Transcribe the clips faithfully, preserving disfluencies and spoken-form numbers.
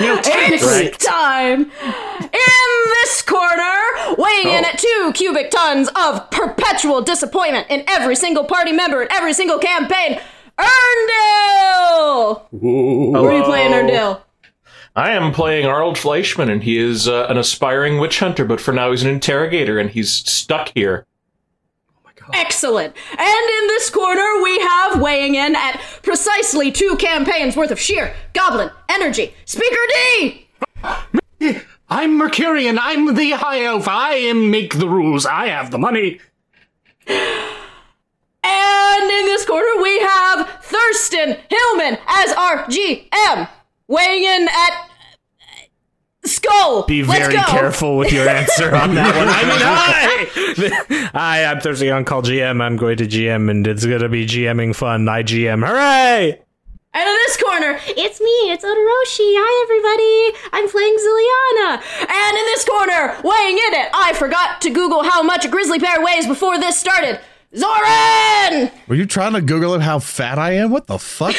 You know, it's right. time! In this corner, weighing oh. in at two cubic tons of perpetual disappointment in every single party member in every single campaign, Eärendil! Who are you playing, Eärendil? I am playing Arnold Fleischman, and he is uh, an aspiring witch hunter, but for now he's an interrogator, and he's stuck here. Excellent. And in this corner, we have weighing in at precisely two campaigns worth of sheer goblin energy, Speaker D! I'm Mecurion. I'm the high elf. I am make the rules. I have the money. And in this corner, we have Thurston Hillman as our G M, weighing in at... Skull! Be very careful with your answer on that one. I mean, hi! Hi, I'm Thursday on Call G M. I'm going to G M, and it's going to be GMing fun. I G M. Hooray! And in this corner, it's me, it's Odoroshi. Hi, everybody. I'm playing Zilyana. And in this corner, weighing in it, I forgot to Google how much a grizzly bear weighs before this started. Zoran! Were you trying to Google it how fat I am? What the fuck?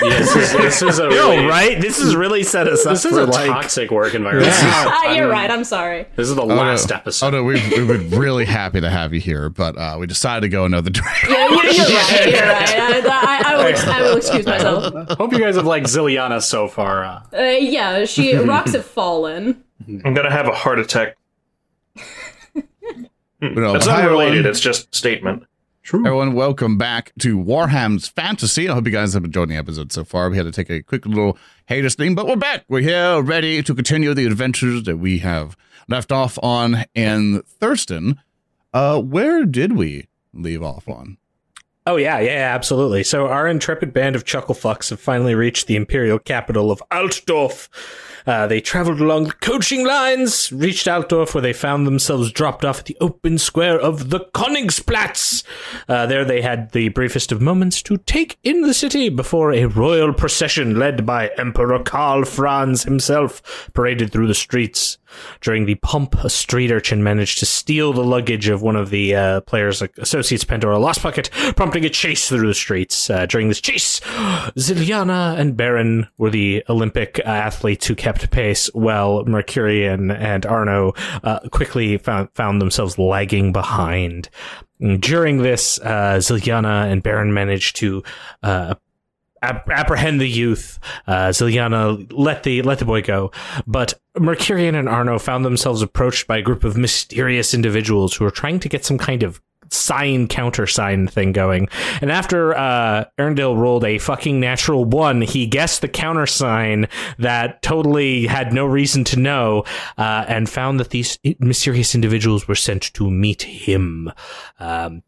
Yes, this, this is a really, Yo, right? This is really set us up. This is for a like, toxic work environment. Yeah. Uh, you're right. I'm sorry. This is the oh, last no. episode. Oh no, we we were really happy to have you here, but uh, we decided to go another direction. Yeah, you're, you're right. You're right. I, I, I, will, I will excuse myself. Hope you guys have liked Zilyana so far. Uh. Uh, yeah, she rocks have fallen. I'm gonna have a heart attack. No, that's not related. It's just statement. True. Everyone, welcome back to Warhammer Fantasy. I hope you guys have enjoyed the episode so far. We had to take a quick little hiatus thing, but we're back. We're here ready to continue the adventures that we have left off on. And Thurston, uh, where did we leave off on? Oh, yeah, yeah, absolutely. So our intrepid band of chucklefucks have finally reached the imperial capital of Altdorf. Uh, they traveled along the coaching lines, reached Altdorf, where they found themselves dropped off at the open square of the Königsplatz. Uh, there they had the briefest of moments to take in the city before a royal procession led by Emperor Karl Franz himself paraded through the streets. During the pomp, a street urchin managed to steal the luggage of one of the uh, players' associates, Pandora Lost Pocket, prompting a chase through the streets. Uh, during this chase, Zilyana and Barin were the Olympic athletes who kept pace, while Mecurion and Arno uh, quickly found, found themselves lagging behind. During this, uh, Zilyana and Barin managed to uh, apprehend the youth. Uh, Zilyana let the let the boy go, but Mecurion and Arno found themselves approached by a group of mysterious individuals who were trying to get some kind of sign countersign thing going. And after uh, Eärendil rolled a fucking natural one, he guessed the countersign that totally had no reason to know, uh, and found that these mysterious individuals were sent to meet him. Um,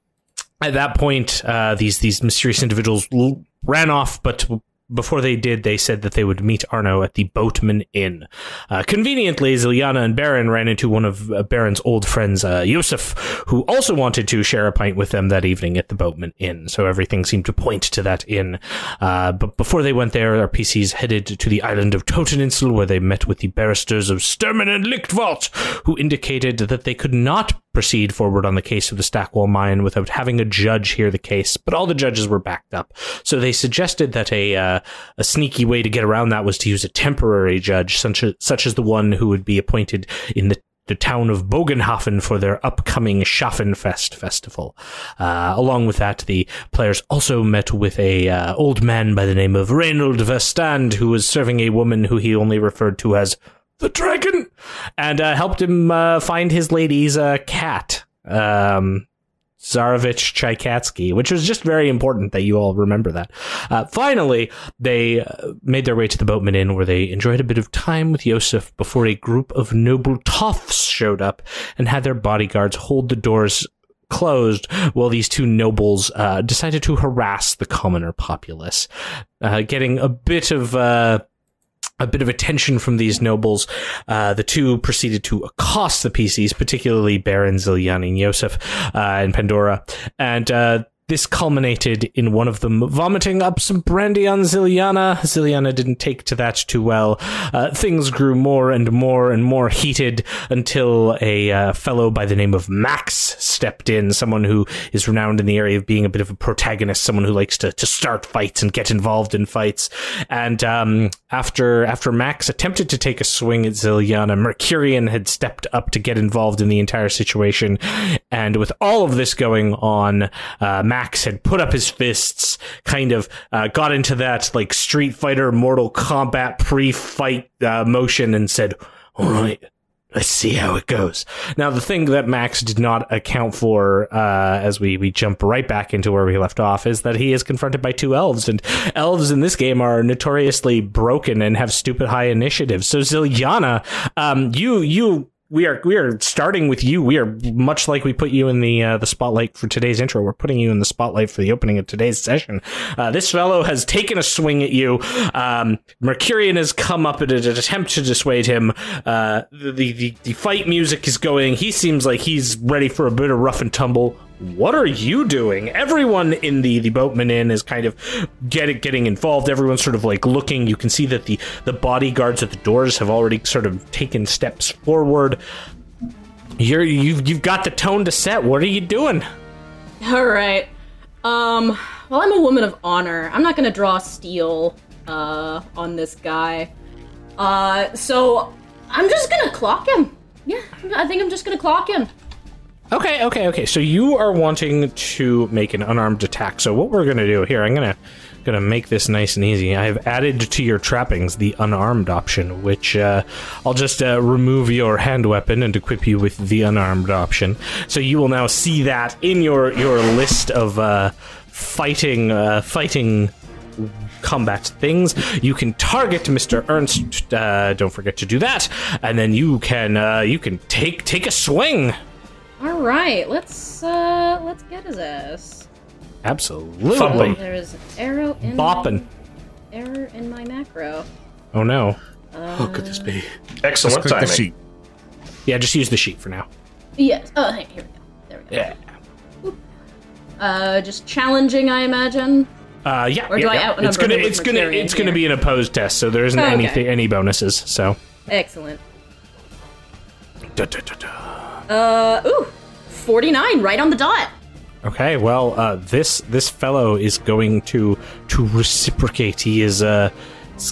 at that point, uh, these these mysterious individuals l- ran off, but before they did, they said that they would meet Arno at the Boatman Inn. Uh, conveniently, Zilyana and Barin ran into one of uh, Baron's old friends, uh, Yosef, who also wanted to share a pint with them that evening at the Boatman Inn, so everything seemed to point to that inn. Uh, but before they went there, our P Cs headed to the island of Toteninsel, where they met with the barristers of Sturmen and Lichtwort, who indicated that they could not proceed forward on the case of the Stackwall Mine without having a judge hear the case, but all the judges were backed up. So they suggested that a uh, a sneaky way to get around that was to use a temporary judge, such as, such as the one who would be appointed in the the town of Bogenhafen for their upcoming Schaffenfest festival. Uh, along with that, the players also met with a uh, old man by the name of Reynold Verstand, who was serving a woman who he only referred to as the dragon, and uh, helped him uh, find his lady's uh, cat, um, Tsarevich Tchaikatsky, which was just very important that you all remember that. Uh, finally, they uh, made their way to the Boatman Inn, where they enjoyed a bit of time with Yosef before a group of noble toffs showed up and had their bodyguards hold the doors closed while these two nobles uh, decided to harass the commoner populace, uh, getting a bit of... Uh, A bit of attention from these nobles, uh, the two proceeded to accost the P Cs, particularly Barin, Zilyana, and Yosef, uh, and Pandora, and uh, This culminated in one of them vomiting up some brandy on Zilyana. Zilyana didn't take to that too well. Uh, things grew more and more and more heated until a uh, fellow by the name of Max stepped in, someone who is renowned in the area of being a bit of a protagonist, someone who likes to, to start fights and get involved in fights. And um, after after Max attempted to take a swing at Zilyana, Mecurion had stepped up to get involved in the entire situation. And with all of this going on, uh, Max Max had put up his fists, kind of uh, got into that like Street Fighter, Mortal Kombat pre-fight uh, motion and said, all right, let's see how it goes. Now, the thing that Max did not account for uh, as we, we jump right back into where we left off is that he is confronted by two elves, and elves in this game are notoriously broken and have stupid high initiative. So Zilyana, um, you you... We are we are starting with you. We are much like we put you in the uh, the spotlight for today's intro. We're putting you in the spotlight for the opening of today's session. Uh, this fellow has taken a swing at you. Um, Mecurion has come up in an attempt to dissuade him. Uh, the, the the fight music is going. He seems like he's ready for a bit of rough and tumble. What are you doing? Everyone in the, the Boatman Inn is kind of get, getting involved. Everyone's sort of like looking. You can see that the, the bodyguards at the doors have already sort of taken steps forward. You're, you've, you've got the tone to set. What are you doing? All right. Um, well, I'm a woman of honor. I'm not going to draw steel uh, on this guy. Uh, so I'm just going to clock him. Yeah, I think I'm just going to clock him. Okay, okay, okay. So you are wanting to make an unarmed attack. So what we're going to do here, I'm going to gonna make this nice and easy. I have added to your trappings the unarmed option, which uh, I'll just uh, remove your hand weapon and equip you with the unarmed option. So you will now see that in your, your list of uh, fighting uh, fighting combat things. You can target Mister Ernst. Uh, don't forget to do that. And then you can uh, you can take take a swing. All right, let's uh, let's get his ass. Absolutely. Oh, there is an arrow in Boppin. my... Error in my macro. Oh, no. Uh, How could this be? Excellent timing. The sheet. Yeah, just use the sheet for now. Yes. Oh, here we go. There we go. Yeah. Oop. Uh, just challenging, I imagine. Uh, yeah. Or do yeah, I yeah. outnumber? It's gonna, it's gonna, it's here. gonna be an opposed test, so there isn't oh, any okay. any bonuses. So. Excellent. Da, da, da, da. Uh, ooh, forty-nine, right on the dot. Okay, well, uh, this this fellow is going to to reciprocate. He is uh,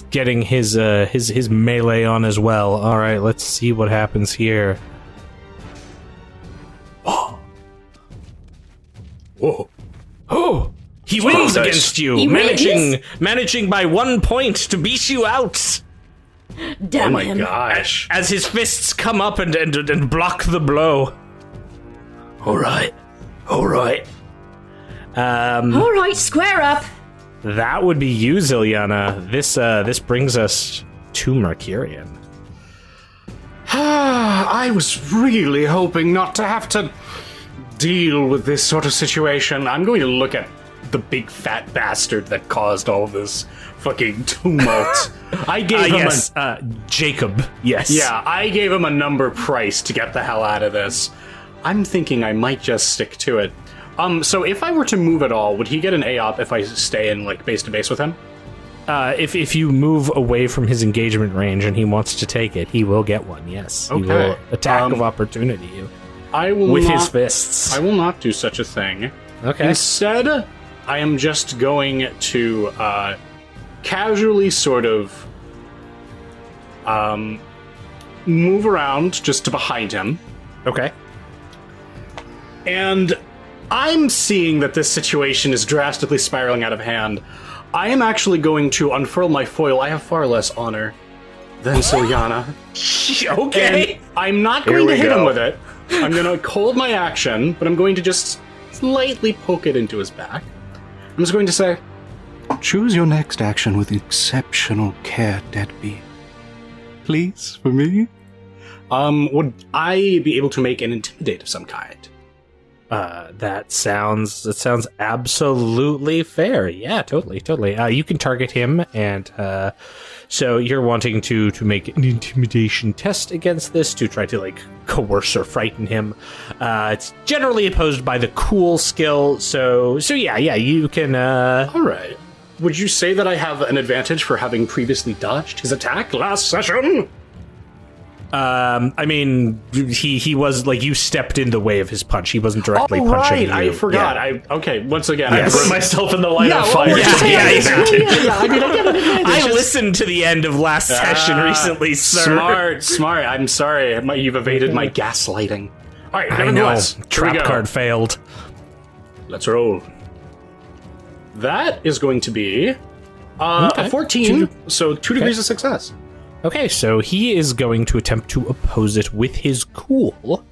getting his uh his his melee on as well. All right, let's see what happens here. Oh, whoa, oh, he wins oh, nice. against you, he managing wins? managing by one point to beat you out. Damn oh my him. gosh. As his fists come up and, and and block the blow. All right. All right. Um, All right, square up. That would be you, Zilyana. This uh, this brings us to Mecurion. I was really hoping not to have to deal with this sort of situation. I'm going to look at the big fat bastard that caused all this fucking tumult. I gave uh, him yes, a... Uh, Jacob, yes. Yeah, I gave him a number price to get the hell out of this. I'm thinking I might just stick to it. Um, so if I were to move at all, would he get an A O P if I stay in, like, base-to-base with him? Uh, if if you move away from his engagement range and he wants to take it, he will get one, yes. Okay. He will attack um, of opportunity I will with not, his fists. I will not do such a thing. Okay. Instead... I am just going to uh, casually sort of um, move around just to behind him. Okay. And I'm seeing that this situation is drastically spiraling out of hand. I am actually going to unfurl my foil. I have far less honor than Zilyana. Okay. And I'm not going to hit go. him with it. I'm going to hold my action, but I'm going to just slightly poke it into his back. I'm just going to say, choose your next action with exceptional care, deadbeat. Please, for me? Um, would I be able to make an intimidate of some kind? Uh, that sounds that sounds absolutely fair. Yeah, totally, totally. Uh, you can target him, and uh, so you're wanting to to make an intimidation test against this to try to like coerce or frighten him. Uh, it's generally opposed by the cool skill. So so yeah, yeah, you can. Uh, All right. Would you say that I have an advantage for having previously dodged his attack last session? Um, I mean, he, he was, like, you stepped in the way of his punch. He wasn't directly oh, punching right. you. I forgot. Yeah. I Okay, once again, yes. I burnt myself in the line yeah, of fire. Well, yeah, yeah, yeah, yeah, yeah. I mean, I get an advantage. I just... listened to the end of last session ah, recently, sir. Smart, smart. I'm sorry. You've evaded my gaslighting. All right, nevertheless. I know. Trap card failed. Let's roll. That is going to be uh, okay. a fourteen, two, so two okay. degrees of success. Okay, so he is going to attempt to oppose it with his cool.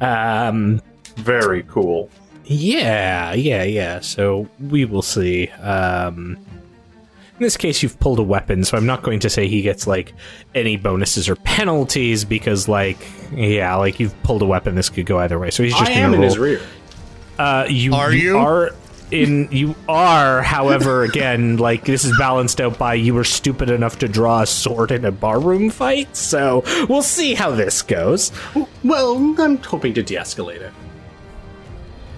Um, Very cool. Yeah, yeah, yeah. So we will see. Um, in this case, you've pulled a weapon, so I'm not going to say he gets, like, any bonuses or penalties because, like, yeah, like, you've pulled a weapon. This could go either way. So he's just I am roll. in his rear. Uh, you Are you? Are... In you are, however, again, like this is balanced out by you were stupid enough to draw a sword in a barroom fight, so we'll see how this goes. Well, I'm hoping to de-escalate it.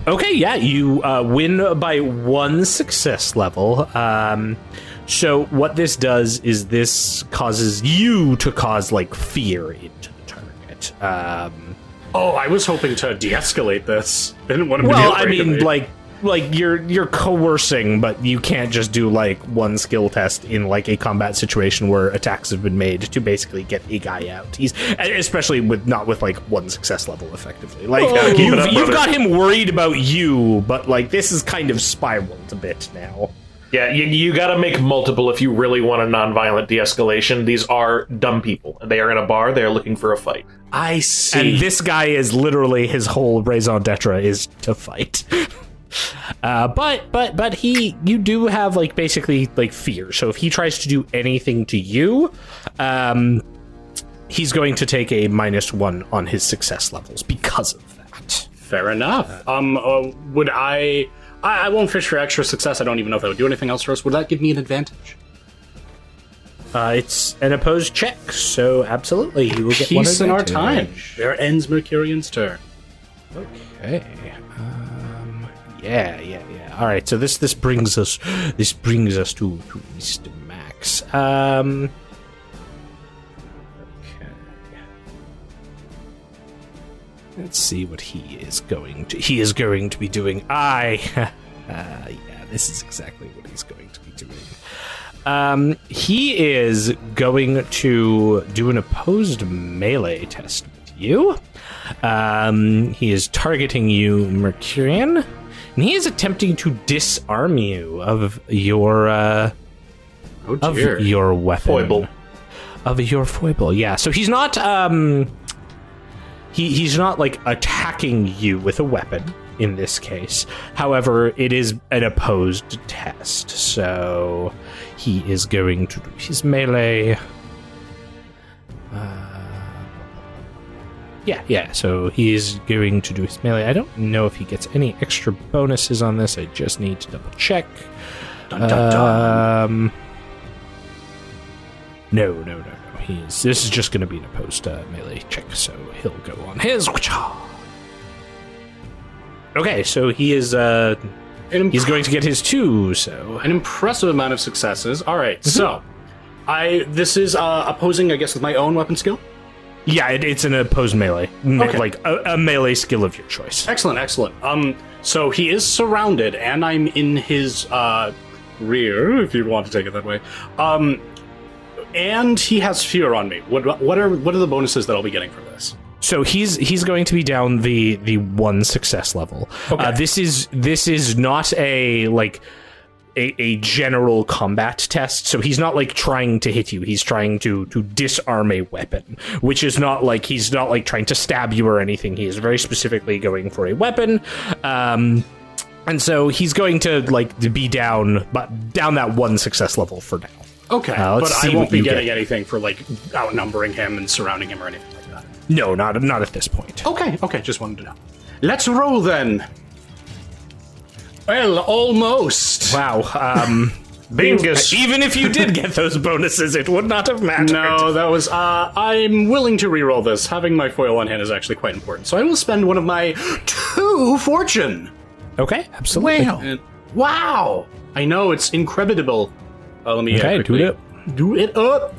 Okay, yeah, you uh, win by one success level. Um, so what this does is this causes you to cause like fear into the target. Um, oh, I was hoping to de-escalate this. I didn't want to. Well, I mean, like. Like, you're you're coercing, but you can't just do, like, one skill test in, like, a combat situation where attacks have been made to basically get a guy out. He's especially with not with, like, one success level, effectively. Like, oh, you've, up, you've got him worried about you, but, like, this is kind of spiraled a bit now. Yeah, you, you gotta make multiple if you really want a nonviolent de-escalation. These are dumb people. They are in a bar, they're looking for a fight. I see. And this guy is literally, his whole raison d'etre is to fight. Uh, but but but he you do have like basically like fear. So if he tries to do anything to you, um, he's going to take a minus one on his success levels because of that. Fair enough. Um, uh, would I, I? I won't fish for extra success. I don't even know if I would do anything else for us. Would that give me an advantage? Uh, it's an opposed check, so absolutely you will get one advantage. Peace in our time. There ends Mercurion's turn. Okay. Yeah, yeah, yeah. All right, so this this brings us this brings us to, to Mister Max. Um, okay, let's see what he is going to he is going to be doing. I, uh, yeah, this is exactly what he's going to be doing. Um, he is going to do an opposed melee test with you. Um, he is targeting you, Mecurion. And he is attempting to disarm you of your uh, oh of your weapon, foible, of your foible. Yeah, so he's not um, he he's not like attacking you with a weapon in this case. However, it is an opposed test, so he is going to do his melee. Uh, Yeah, yeah, so he's going to do his melee. I don't know if he gets any extra bonuses on this. I just need to double check. Dun, dun, dun. Um, no, no, no, no. He's, this is just going to be an opposed uh, melee check, so he'll go on his. Okay, so he is uh, imp- he's going to get his two, so... An impressive amount of successes. All right, mm-hmm. so I this is uh, opposing, I guess, with my own weapon skill? Yeah, it, it's an opposed melee, me- okay. like a, a melee skill of your choice. Excellent, excellent. Um, so he is surrounded, and I'm in his uh, rear, if you want to take it that way. Um, and he has fear on me. What, what are what are the bonuses that I'll be getting from this? So he's he's going to be down the the one success level. Okay. Uh, this is this is not a like. A, a general combat test, so he's not like trying to hit you. He's trying to to disarm a weapon, which is not like he's not like trying to stab you or anything. He is very specifically going for a weapon, um, and so he's going to like to be down, but down that one success level for now. Okay, uh, but I won't be getting get. anything for like outnumbering him and surrounding him or anything like that. No, not not at this point. Okay, okay, just wanted to know. Let's roll then. Well, almost. Wow. Um, Bingus. Even if you did get those bonuses, it would not have mattered. No, that was... Uh, I'm willing to reroll this. Having my foil on hand is actually quite important. So I will spend one of my two fortune. Okay, absolutely. Wow. And, wow. I know, it's incredible. Uh, let me okay, do it up. Do it up.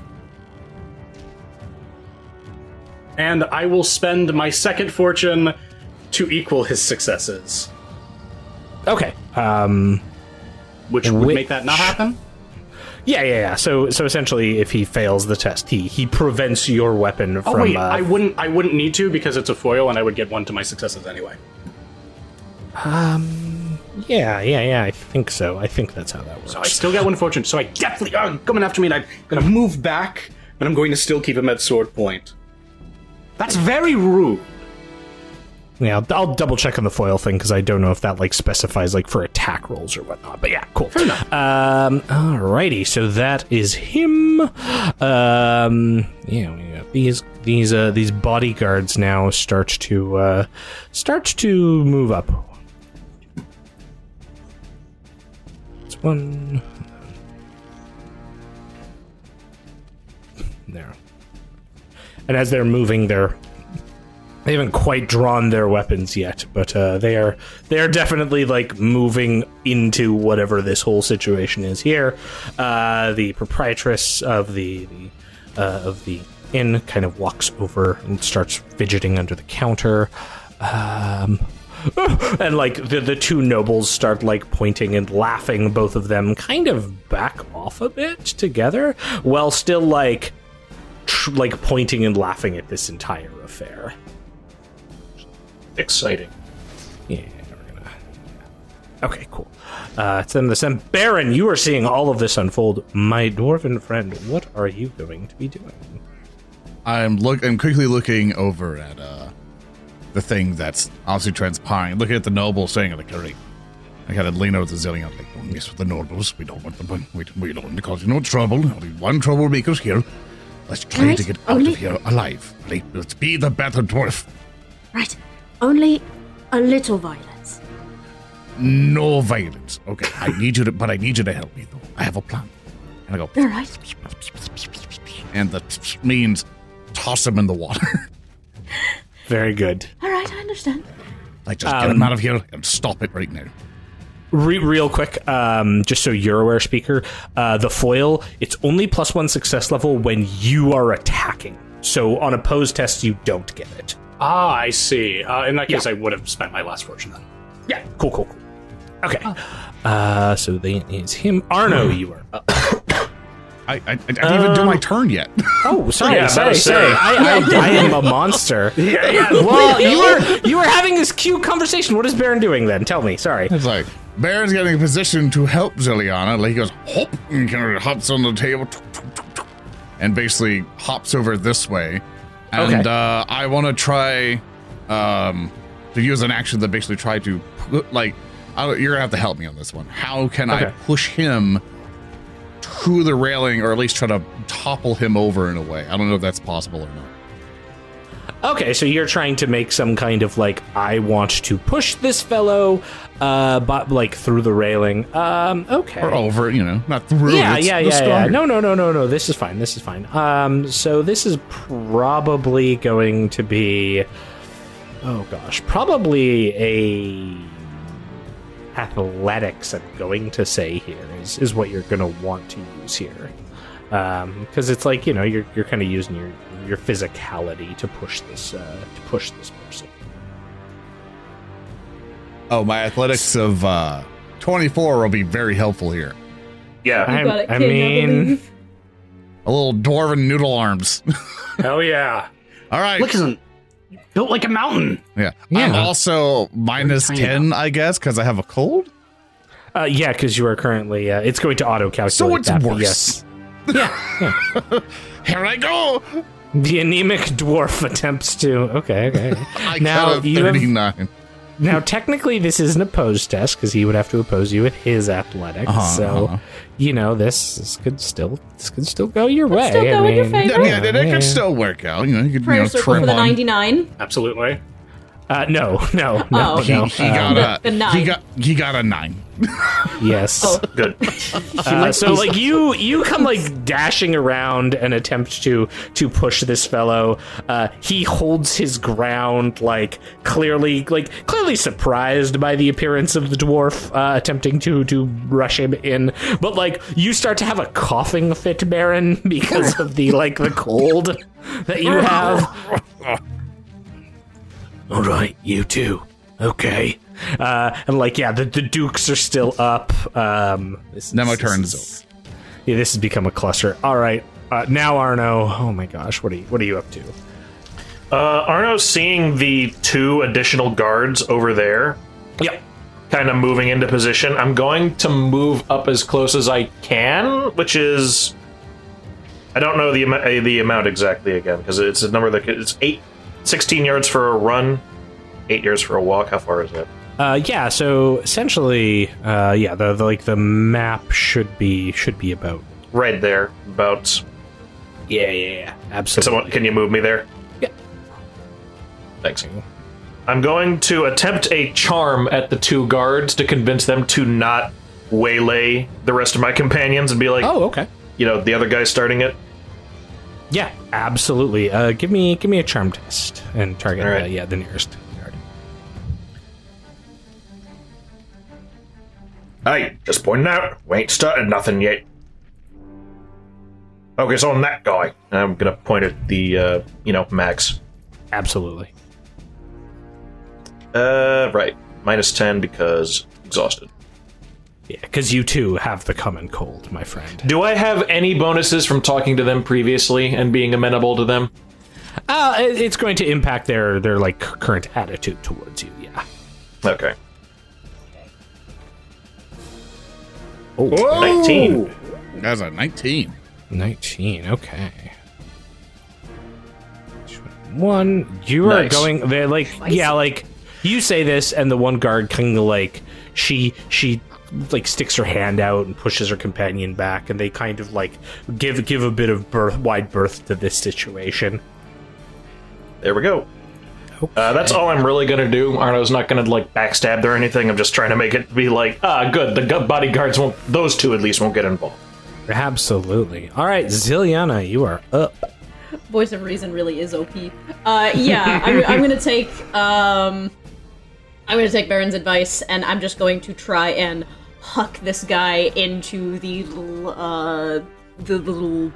And I will spend my second fortune to equal his successes. Okay. Um, which would which... make that not happen? Yeah, yeah, yeah. So, so essentially, if he fails the test, he he prevents your weapon oh, from. Oh wait, uh, I wouldn't. I wouldn't need to because it's a foil, and I would get one to my successes anyway. Um. Yeah, yeah, yeah. I think so. I think that's how that works. So I still got one fortune. So I definitely oh, coming after me, and I'm going to move back, and I'm going to still keep him at sword point. That's very rude. Yeah, I'll, I'll double check on the foil thing because I don't know if that like specifies like for attack rolls or whatnot. But yeah, cool. Fair enough. Um, alrighty, so that is him. Um, yeah, we got these these uh, these bodyguards now start to uh, start to move up. It's one there, and as they're moving, they're. They haven't quite drawn their weapons yet, but uh, they are they are definitely like moving into whatever this whole situation is here. Uh, the proprietress of the, the uh, of the inn kind of walks over and starts fidgeting under the counter, um, and like the the two nobles start like pointing and laughing. Both of them kind of back off a bit together, while still like tr like pointing and laughing at this entire affair. Exciting. Yeah, we're gonna... Okay, cool. Uh, it's them, the Sem. Barin, you are seeing all of this unfold. My dwarven friend, what are you going to be doing? I'm look. I'm quickly looking over at uh, the thing that's obviously transpiring. Looking at the nobles, saying like, "Hurry!" I kind of lean over to Zillion, like, "Don't mess with the nobles. We don't want them. We we don't want to cause you no trouble. Only one troublemaker's here. Let's try right. to get out Only of here alive. Right? Let's be the better dwarf." Right. Only a little violence. No violence. Okay, I need you to, but I need you to help me, though. I have a plan. And I go... All right. And that means toss him in the water. Very good. All right, I understand. Like, just um, get him out of here and stop it right now. Re real quick, um, just so you're aware, Speaker, uh, the foil, it's only plus one success level when you are attacking. So on opposed tests, you don't get it. Ah, I see. Uh, in that case, yeah. I would have spent my last fortune then. Yeah, cool, cool, cool. Okay. Oh. Uh, so that is him. Arno, you are up. I, I, I didn't um, even do my turn yet. Oh, sorry. Yeah, sorry, sorry. I, I, I am a monster. yeah, yeah. Well, you were, you were having this cute conversation. What is Barin doing then? Tell me. Sorry. It's like, Baron's getting a position to help Zilyana. Like, he goes, hop, and kind of hops on the table, and basically hops over this way. And okay. uh, I want to try um, to use an action that basically try to, like, I don't, you're going to have to help me on this one. How can okay. I push him to the railing or at least try to topple him over in a way? I don't know if that's possible or not. Okay, so you're trying to make some kind of, like, I want to push this fellow, uh, but, like, through the railing. Um, okay. Or over, you know, not through. Yeah, yeah, yeah, yeah. No, no, no, no, no. This is fine. This is fine. Um, so this is probably going to be, oh gosh, probably a athletics, I'm going to say here, is, is what you're going to want to use here. Um, because it's like, you know, you're, you're kind of using your, your physicality to push this, uh, to push this person. Oh, my athletics of uh, twenty-four will be very helpful here. Yeah, I, I mean, a little dwarven noodle arms. Hell yeah! All right, look at them, built like a mountain. Yeah, yeah. I'm also minus ten, I guess, because I have a cold. Uh, yeah, because you are currently. Uh, it's going to auto calculate. So it's that, worse. Yes. Yeah. yeah. Here I go. The anemic dwarf attempts to. Okay, okay. I now got a thirty-nine. You have, now, technically, this is an opposed test, because he would have to oppose you at his athletics, uh-huh, so, uh-huh. you know, this, this could still this could still go your way. Still go I mean, in your favor. Yeah, yeah, yeah, it could still work out. You know, you could, you know, trim for the ninety-nine. Absolutely. Uh, no, no, no, oh, he, no. He got um, a the nine. He got, he got a nine. Yes, oh. Good. Uh, so, like you, you come like dashing around and attempt to to push this fellow. Uh, he holds his ground, like clearly, like clearly surprised by the appearance of the dwarf uh, attempting to to rush him in. But like you start to have a coughing fit, Barin, because of the like the cold that you have. All right, you two. Okay. Uh, and like, yeah, the, the dukes are still up. Um, this, now my turn is over. Yeah, this has become a cluster. All right, uh, now Arno. Oh my gosh, what are you? What are you up to? Uh, Arno's seeing the two additional guards over there. Yep. Kind of moving into position. I'm going to move up as close as I can, which is I don't know the uh, the amount exactly again because it's a number that it's eight. sixteen yards for a run, eight yards for a walk. How far is it? Uh, yeah, so essentially, uh, yeah, the, the like the map should be should be about right there, about. Yeah, yeah, yeah, absolutely. Someone, can you move me there? Yeah. Thanks. I'm going to attempt a charm at the two guards to convince them to not waylay the rest of my companions and be like, oh, okay, you know, the other guy's starting it. Yeah, absolutely. Uh, give me give me a charm test and target right. uh, yeah, the nearest guard. Hey, just pointing out, we ain't started nothing yet. Focus on that guy. I'm gonna point at the uh, you know, Max. Absolutely. Uh, right. Minus ten because exhausted. Yeah, because you too have the common cold, my friend. Do I have any bonuses from talking to them previously and being amenable to them? Uh, it's going to impact their, their like current attitude towards you, yeah. Okay. Oh, whoa! nineteen. That's a nineteen. nineteen, okay. One, you nice. Are going, they're like, yeah, like, you say this and the one guard kind of like, she, she... like sticks her hand out and pushes her companion back, and they kind of like give give a bit of birth, wide berth to this situation. There we go. Okay. Uh, that's all I'm really gonna do. Arno's not gonna like backstab or anything. I'm just trying to make it be like, ah, good. The bodyguards won't; those two at least won't get involved. Absolutely. All right, Zilyana, you are up. Voice of Reason really is O P. Uh, yeah, I'm, I'm gonna take. Um, I'm gonna take Baron's advice, and I'm just going to try and huck this guy into the little, uh, the little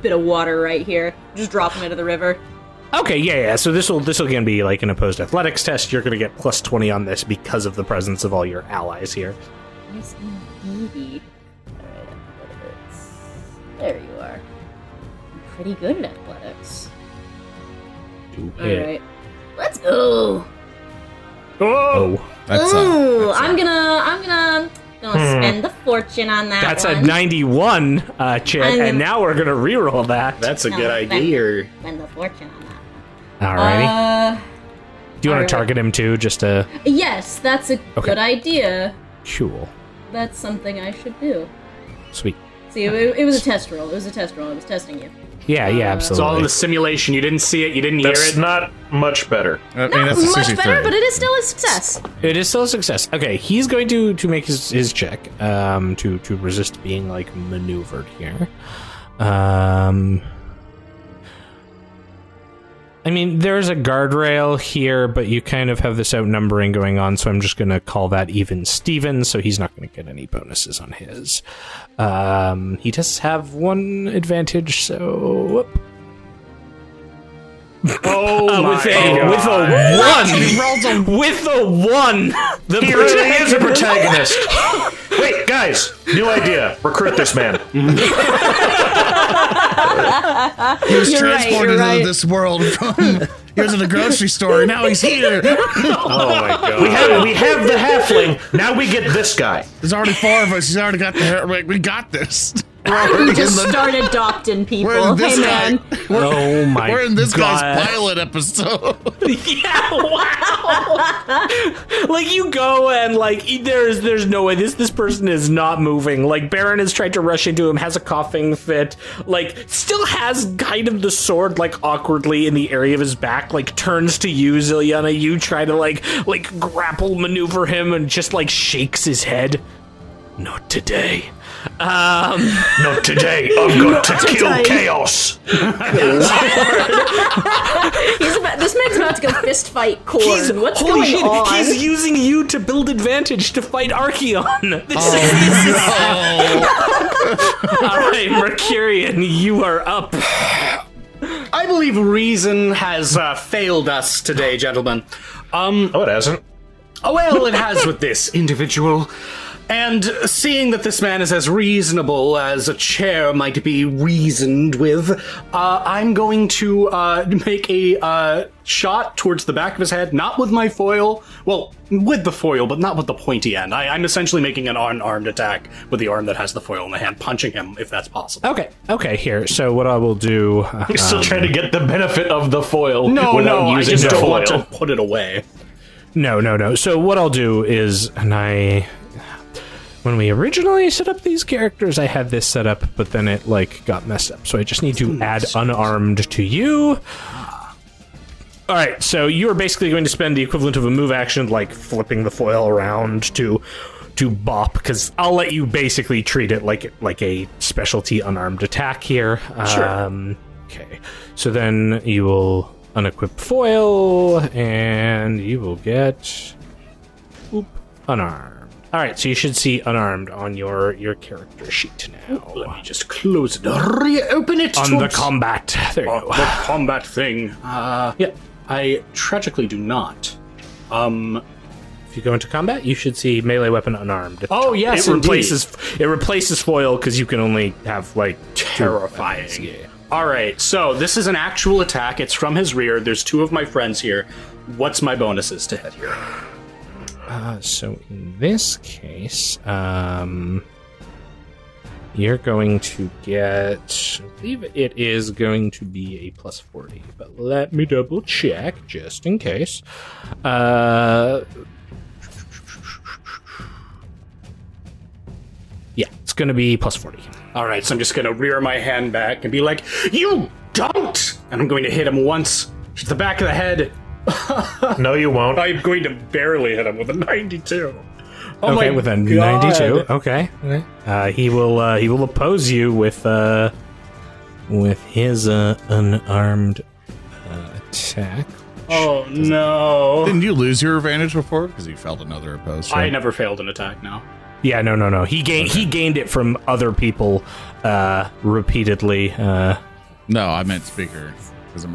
bit of water right here. Just drop him into the river. Okay, yeah, yeah. So this will this will gonna be like an opposed athletics test. You're gonna get plus twenty on this because of the presence of all your allies here. Nice indeed. All right, athletics. There you are. I'm pretty good at athletics. Do it. All right, let's go. Oh, that's Ooh, a, that's I'm a, gonna, I'm gonna, gonna hmm. spend the fortune on that. That's one. A ninety-one, uh, chip, gonna, and now we're gonna reroll that. That's a no, good spend, idea. Or... Spend the fortune on that. Alrighty. Uh, Do you want to target him too, just to? Yes, that's a okay. good idea. Cool. That's something I should do. Sweet. See, it, it was a test roll. It was a test roll. I was testing you. Yeah, yeah, absolutely. It's all in the simulation. You didn't see it. You didn't hear it. It's not much better. I mean, not much better, but it is still a success. It is still a success. Okay, he's going to, to make his, his check um, to, to resist being, like, maneuvered here. Um, I mean, there's a guardrail here, but you kind of have this outnumbering going on, so I'm just going to call that even Steven, so he's not going to get any bonuses on his. Um, he does have one advantage, so... Oh, uh, my with, a, God. with a one! With a one! The he really is a protagonist! Wait, guys! New idea. Recruit this man. He was you're transported right, into right. this world from... He was in the grocery store, and now he's here! Oh, my God. We have, we have the halfling. Now we get this guy. There's already four of us. He's already got the... We got this. Well, we just the, start adopting people. Hey, man. Oh, my God. We're in this God. guy's pilot episode. Yeah, wow. Like, you go and, like, there's there's no way. This this person is not moving. Like, Barin has tried to rush into him, has a coughing fit. Like, still has kind of the sword, like, awkwardly in the area of his back. Like, turns to you, Zilyana. You try to, like, like grapple maneuver him and just, like, shakes his head. Not today. Um, Not today. I've got to today. kill chaos. He's about, this man's about to go fist fight Korn. He's, What's holy going shit, on? He's using you to build advantage to fight Archeon. This oh, is no. All right, Mecurion, you are up. I believe reason has uh, failed us today, gentlemen. Um, oh, it hasn't. Oh well, it has with this individual. And seeing that this man is as reasonable as a chair might be reasoned with, uh, I'm going to uh, make a uh, shot towards the back of his head, not with my foil, well, with the foil, but not with the pointy end. I, I'm essentially making an unarmed attack with the arm that has the foil in the hand, punching him, if that's possible. Okay, okay, here. So what I will do... You're um, still trying to get the benefit of the foil. No, no, I just don't foil. want to put it away. No, no, no. So what I'll do is, and I... When we originally set up these characters, I had this set up, but then it, like, got messed up. So I just need to add unarmed to you. All right, so you are basically going to spend the equivalent of a move action, like, flipping the foil around to to bop, because I'll let you basically treat it like like a specialty unarmed attack here. Sure. Um, okay, so then you will unequip foil, and you will get oop, unarmed. All right, so you should see unarmed on your, your character sheet now. Let me just close it, reopen it. On the combat. There you go. The combat thing. Uh, yeah. I tragically do not. Um, if you go into combat, you should see melee weapon unarmed. Oh, yes, it indeed. replaces It replaces foil because you can only have, like, terrifying. Yeah. All right, so this is an actual attack. It's from his rear. There's two of my friends here. What's my bonuses to hit here? Uh, so in this case, um, you're going to get, I believe it is going to be a plus forty, but let me double check just in case. Uh, yeah, it's going to be plus forty. All right, so I'm just going to rear my hand back and be like, you don't! And I'm going to hit him once to the back of the head. No, you won't. I'm going to barely hit him with a ninety-two. Oh okay, with a God. ninety-two. Okay. okay. Uh, he will. Uh, he will oppose you with uh, with his uh, unarmed uh, attack. Oh Doesn't no! Didn't you lose your advantage before because you failed another oppose? Right? I never failed an attack. No. Yeah. No. No. No. He gained. Okay. He gained it from other people uh, repeatedly. Uh, no, I meant Speaker.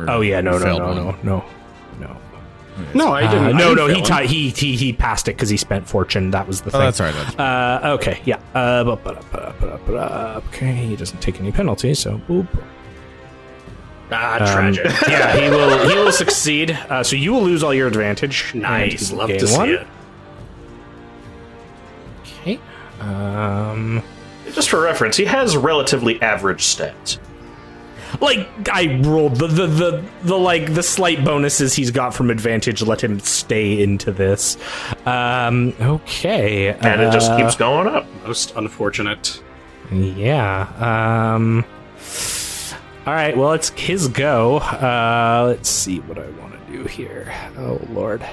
Oh yeah. No. No. No, no. No. No. No, no, I didn't. Uh, no, I didn't no, he, t- he he he passed it because he spent fortune. That was the thing. Oh, that's right. That's right. Uh, okay, yeah. Uh, ba- ba- ba- ba- ba- ba- okay, he doesn't take any penalties, so boop. Ah, tragic. Um, yeah, he will. He will succeed. Uh, so you will lose all your advantage. Nice, love to see one. it. Okay. Um, just for reference, he has relatively average stats. Like, I rolled the, the, the, the, like, the slight bonuses he's got from advantage let him stay into this. Um, okay. And uh, it just keeps going up. Most unfortunate. Yeah. Um, all right, well, it's his go. Uh, let's see what I want to do here. Oh, Lord.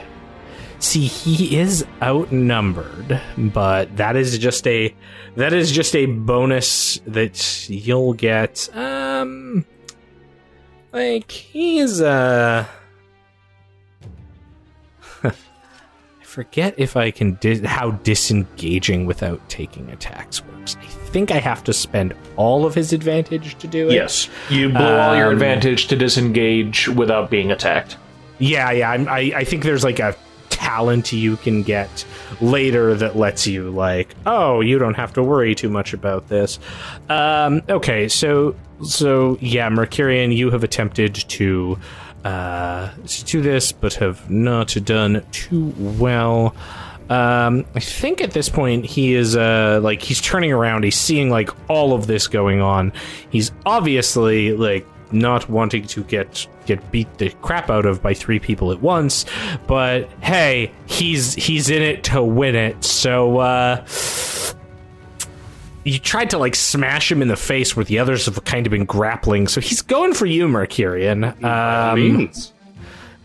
See, he is outnumbered, but that is just a that is just a bonus that you'll get. Um, like he's uh, I forget if I can di- how disengaging without taking attacks works. I think I have to spend all of his advantage to do it. Yes, you blow um, all your advantage to disengage without being attacked. Yeah, yeah. I'm, I I think there's like a talent you can get later that lets you, like, oh, you don't have to worry too much about this. Um, okay, so, so yeah, Mecurion, you have attempted to uh, do this, but have not done too well. Um, I think at this point he is, uh, like, he's turning around. He's seeing, like, all of this going on. He's obviously, like, not wanting to get get beat the crap out of by three people at once. But, hey, he's he's in it to win it. So, uh... you tried to, like, smash him in the face where the others have kind of been grappling. So he's going for you, Mecurion. Um...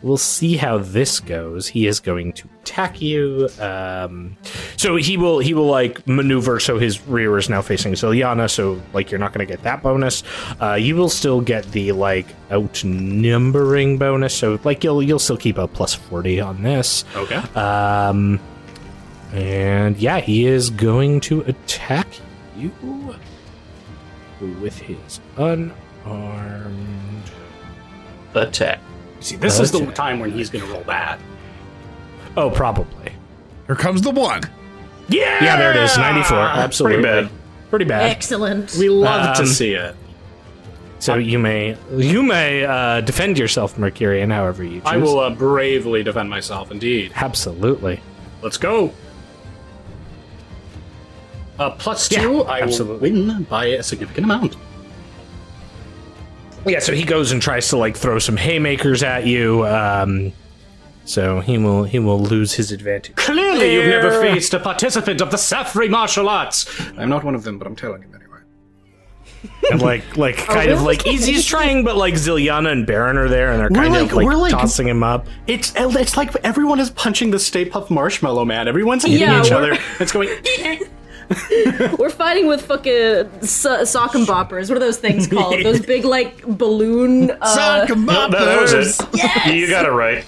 We'll see how this goes. He is going to attack you. Um, so he will, he will like, maneuver, so his rear is now facing Zilyana, so, like, you're not going to get that bonus. Uh, you will still get the, like, outnumbering bonus, so, like, you'll you'll still keep a plus forty on this. Okay. Um, and, yeah, he is going to attack you with his unarmed attack. See, this okay. is the time when he's going to roll bad. Oh, probably. Here comes the one. Yeah! Yeah, there it is. ninety-four. Absolutely. Pretty bad. Pretty bad. Excellent. We love um, to see it. So I'm, you may you may uh, defend yourself, Mecurion, however you choose. I will uh, bravely defend myself, indeed. Absolutely. Let's go. Uh, plus two, yeah, I absolutely. will win by a significant amount. Yeah, so he goes and tries to, like, throw some haymakers at you. Um, so he will he will lose his advantage. Clearly, Clear. You've never faced a participant of the Safri martial arts. I'm not one of them, but I'm telling him anyway. And like like kind of like Easy's trying, but like Zilyana and Barin are there, and they're kind like, of like, like tossing him up. It's it's like everyone is punching the Stay Puft Marshmallow Man. Everyone's hitting yeah, each other. It's going. We're fighting with fucking so- sock and boppers. What are those things called? Those big, like, balloon... Uh, sock and boppers! No, that was it. Yes! You got it right.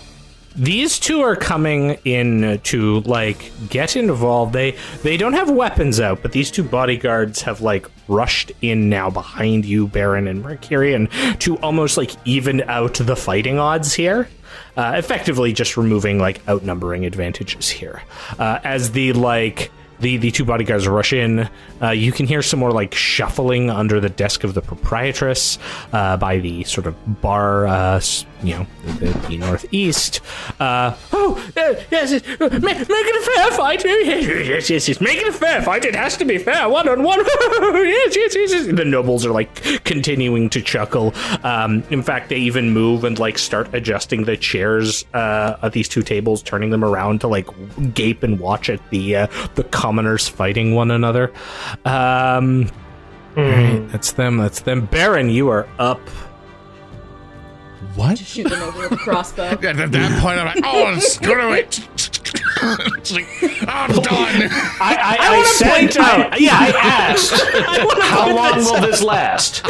These two are coming in to, like, get involved. They they don't have weapons out, but these two bodyguards have, like, rushed in now behind you, Barin and Mecurion, to almost, like, even out the fighting odds here. Uh, effectively just removing, like, outnumbering advantages here. Uh, as the, like... The the two bodyguards rush in. Uh, you can hear some more, like, shuffling under the desk of the proprietress uh, by the sort of bar, uh, you know, the, the northeast. Uh, oh, uh, yes, it's, uh, make, make it a fair fight. Yes, yes, yes, make it a fair fight. It has to be fair, one on one. Yes, yes, yes, yes. The nobles are, like, continuing to chuckle. Um, in fact, they even move and, like, start adjusting the chairs uh, at these two tables, turning them around to, like, gape and watch at the uh, the commoners fighting one another. Um, mm. Right, that's them. That's them. Barin, you are up. What? Just shoot them over with a crossbow. At that point, I'm like, oh, screw it. It's like, I'm done. I, I, I, I want to point out. Yeah, I asked. I How long this will out. This last?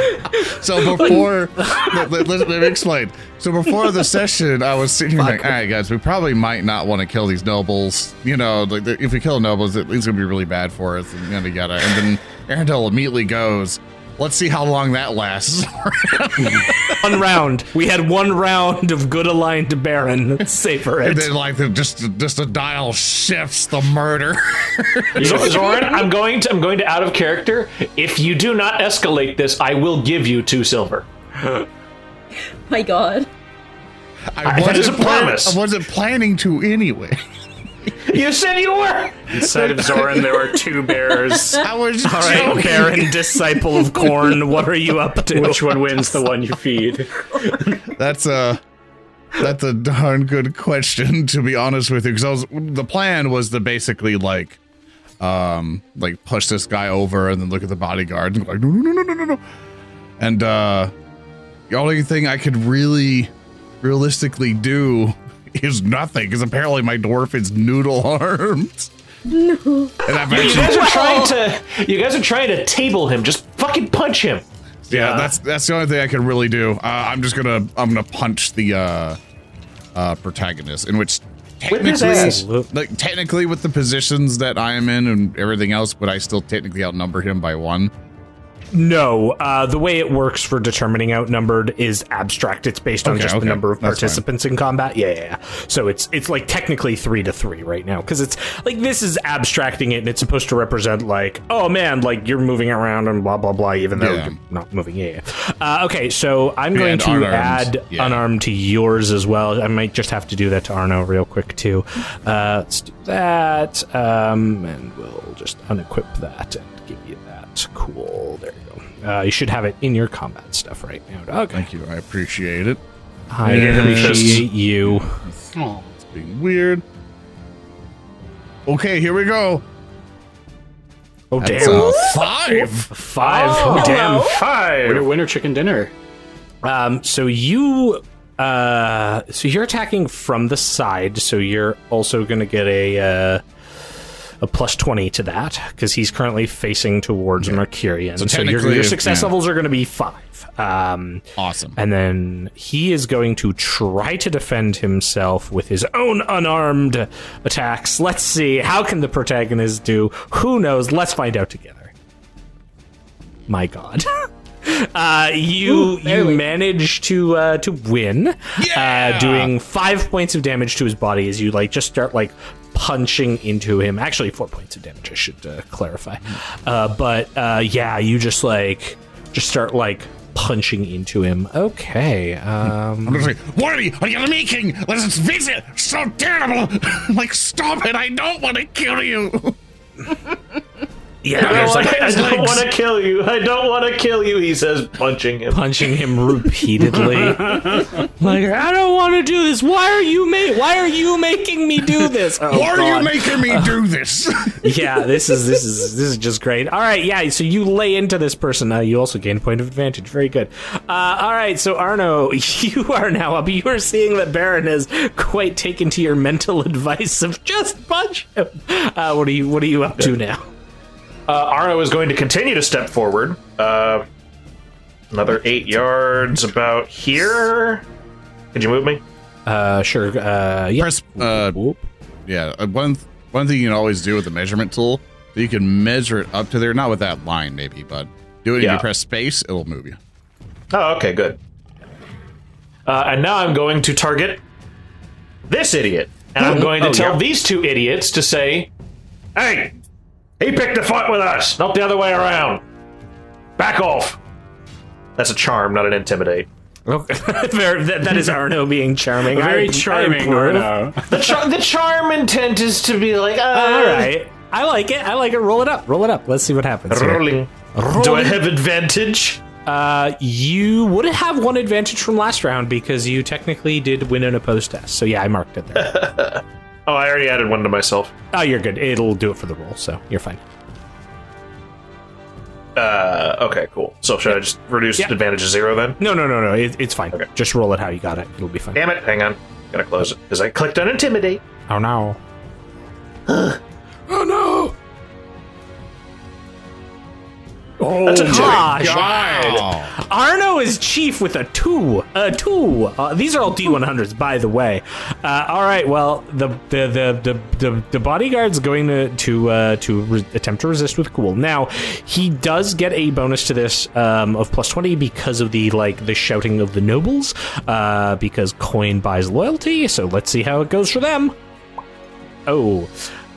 So before, let, let, let, let me explain. So before the session, I was sitting here like, all right, guys, we probably might not want to kill these nobles. You know, like, if we kill nobles, it's going to be really bad for us. And yada, yada. And then Eärendil immediately goes, let's see how long that lasts. One round. We had one round of good aligned to Barin. Let's savor it. And then, like, the, just just the dial shifts the murder. Zoran, I'm going to I'm going to out of character. If you do not escalate this, I will give you two silver. My God. I, I that is a promise. Plan- I wasn't planning to anyway. You said you were! Inside of Zoran, there were two bears. I was All right, joking. Barin, disciple of corn, what are you up to? Which one wins? The one you feed? That's a that's a darn good question, to be honest with you, because the plan was to basically, like, um, like, push this guy over and then look at the bodyguard and go, like, no, no, no, no, no, no. And uh, the only thing I could really realistically do is nothing, because apparently my dwarf is noodle armed. No. And I've actually, you guys are trying to you guys are trying to table him. Just fucking punch him. Yeah, yeah. that's that's the only thing I can really do. Uh, I'm just gonna I'm gonna punch the uh, uh, protagonist, in which technically, like, technically with the positions that I am in and everything else, but I still technically outnumber him by one. No, uh, the way it works for determining outnumbered is abstract. It's based on okay, just okay. the number of That's participants fine. in combat. Yeah, yeah, yeah. So it's it's like technically three to three right now, because it's like this is abstracting it, and it's supposed to represent like, oh man, like you're moving around and blah blah blah, even though yeah. you're not moving. Yeah, yeah. Uh, okay, so I'm going and to unarmed. add yeah. unarmed to yours as well. I might just have to do that to Arno real quick too. Uh, let's do that, um, and we'll just unequip that and give you that. Cool. There you go. Uh, you should have it in your combat stuff right now. Okay. Thank you. I appreciate it. I yeah. appreciate you. Oh, it's being weird. Okay, here we go. Oh, That's damn. Five. Five. Oh, oh damn. Hello. Five. Winner, winner, chicken dinner. Um, so you, uh, so you're attacking from the side, so you're also going to get a, uh, a plus twenty to that, because he's currently facing towards yeah. Mecurion. So, so your, your success yeah. levels are going to be five. Um, awesome. And then he is going to try to defend himself with his own unarmed attacks. Let's see. How can the protagonist do? Who knows? Let's find out together. My God. Uh, you Ooh, you manage to uh, to win, yeah! uh, doing five points of damage to his body as you like just start like punching into him. Actually, four points of damage. I should uh, clarify. Uh, but uh, yeah, you just like just start like punching into him. Okay. Um, I'm just like, what are you? What are you making? What is this visit? So terrible! Like, stop it! I don't want to kill you. Yeah, I don't, like, I don't want to kill you. I don't want to kill you, he says, punching him. Punching him repeatedly. Like, I don't want to do this. Why are you ma- Why are you making me do this? Oh, Why God. are you making me uh, do this? Yeah, this is this is this is just great. All right, yeah. So you lay into this person. Uh, you also gain a point of advantage. Very good. Uh, all right, so Arno, you are now up. You are seeing that Barin has quite taken to your mental advice of just punch him. Uh, what are you What are you up to now? Uh, Arno is going to continue to step forward. Uh, another eight yards about here. Could you move me? Uh, sure. Uh, yeah. Press, uh, yeah. One one thing you can always do with the measurement tool, you can measure it up to there. Not with that line, maybe, but do it yeah. if you press space, it'll move you. Oh, okay, good. Uh, and now I'm going to target this idiot. And I'm going to oh, tell yeah. these two idiots to say, hey! He picked a fight with us, not the other way around. Back off. That's a charm, not an intimidate. Okay. that, that is Arno being charming. Very I, charming, I Arno. The, char- the charm intent is to be like, uh, all right. I like it. I like it. Roll it up. Roll it up. Let's see what happens. Rolling. Rolling. Do I have advantage? Uh, you would have one advantage from last round because you technically did win an opposed test. So yeah, I marked it there. Oh, I already added one to myself. Oh, you're good. It'll do it for the roll, so you're fine. Uh, okay, cool. So should yeah. I just reduce yeah. advantage to zero then? No, no, no, no. It, it's fine. Okay. Just roll it how you got it. It'll be fine. Damn it. Hang on. Gotta close it, because I clicked on Intimidate. Oh, no. oh, no. Oh, that's a gosh. God. Arno is chief with a two. A two. Uh, these are all D one hundreds, by the way. Uh, all right, well, the the the the, the bodyguard's going to to uh, to re- attempt to resist with cool. Now, he does get a bonus to this um, of plus twenty because of the like the shouting of the nobles, uh, because coin buys loyalty. So let's see how it goes for them. Oh.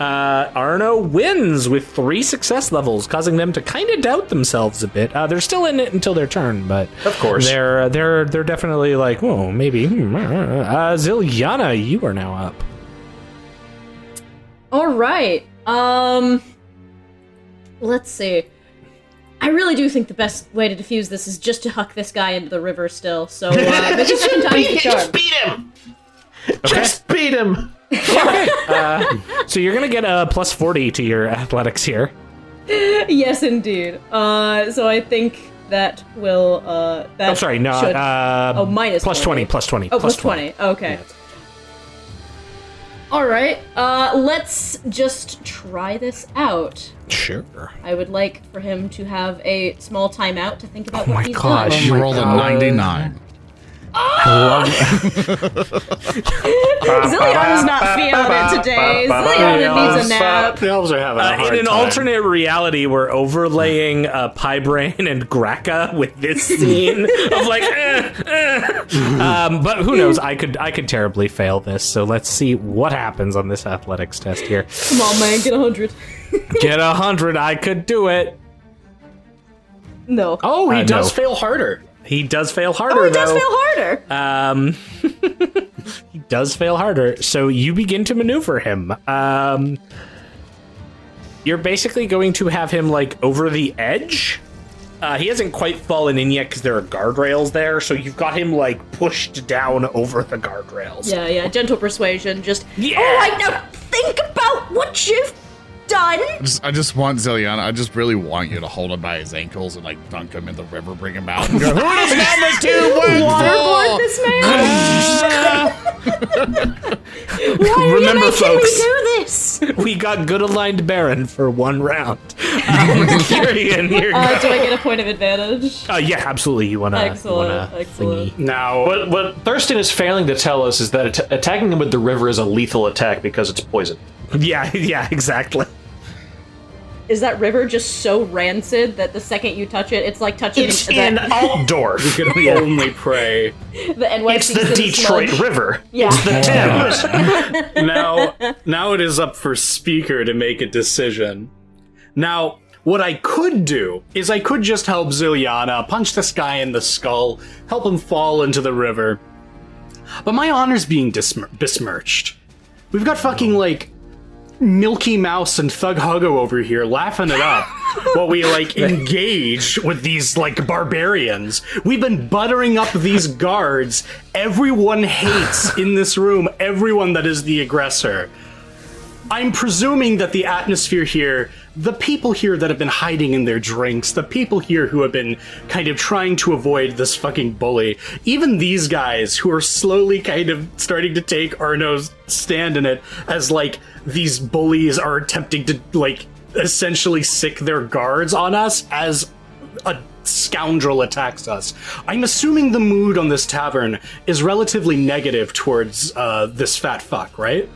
Uh, Arno wins with three success levels, causing them to kind of doubt themselves a bit. Uh, they're still in it until their turn, but of course they're they're they're definitely like, whoa, maybe. Uh, Zilyana, you are now up. All right. Um, let's see. I really do think the best way to defuse this is just to huck this guy into the river. Still, so uh, just, just, beat, just beat him. Okay. Just beat him. Okay. Uh, so you're gonna get a plus forty to your athletics here. Yes, indeed. Uh, so I think that will. Uh, that oh, sorry, no. Should, uh, oh, minus plus twenty. twenty. Plus twenty. Oh, plus twenty. twenty. Okay. Yeah. All right. Uh, let's just try this out. Sure. I would like for him to have a small timeout to think about oh what he's doing. Oh my gosh! You rolled a ninety-nine. Oh! Love Zilyana's not feeling it today. Zilyana needs a nap. The elves are having a hard uh, in an time. Alternate reality, we're overlaying uh, Piebrain and Gracca with this scene of like, eh, eh. Um, but who knows? I could I could terribly fail this. So let's see what happens on this athletics test here. Come on, man, get a hundred. Get a hundred. I could do it. No. Oh, he uh, does no. fail harder. He does fail harder, though. Oh, he does though. fail harder! Um, he does fail harder, so you begin to maneuver him. Um, you're basically going to have him, like, over the edge. Uh, he hasn't quite fallen in yet because there are guardrails there, so you've got him, like, pushed down over the guardrails. Yeah, yeah, gentle persuasion, just, yeah. All right, now think about what you've done. I just, I just want Zilyana, I just really want you to hold him by his ankles and like dunk him in the river, bring him out and go, who's number two? Waterboard this man? Why are Remember, you making folks, me do this? We got good aligned Barin for one round. Um, Mecurion, here you uh, go. Do I get a point of advantage? Uh, yeah, absolutely. You want to. Excellent. You Excellent. Now, what, what Thurston is failing to tell us is that att attacking him with the river is a lethal attack because it's poison. Yeah, yeah, exactly. Is that river just so rancid that the second you touch it, it's like touching... It's the, in Altdorf. You can only pray. The N Y C it's the Detroit slug. River. Yeah. It's the Thames. now, now it is up for Speaker to make a decision. Now, what I could do is I could just help Zilyana, punch this guy in the skull, help him fall into the river. But my honor's being besmirched. We've got fucking, like... Milky Mouse and Thug Huggo over here laughing it up while we like engage with these like barbarians. We've been buttering up these guards. Everyone hates in this room everyone that is the aggressor. I'm presuming that the atmosphere here, the people here that have been hiding in their drinks, the people here who have been kind of trying to avoid this fucking bully, even these guys who are slowly kind of starting to take Arno's stand in it as like these bullies are attempting to like essentially sick their guards on us as a scoundrel attacks us. I'm assuming the mood on this tavern is relatively negative towards uh, this fat fuck, right?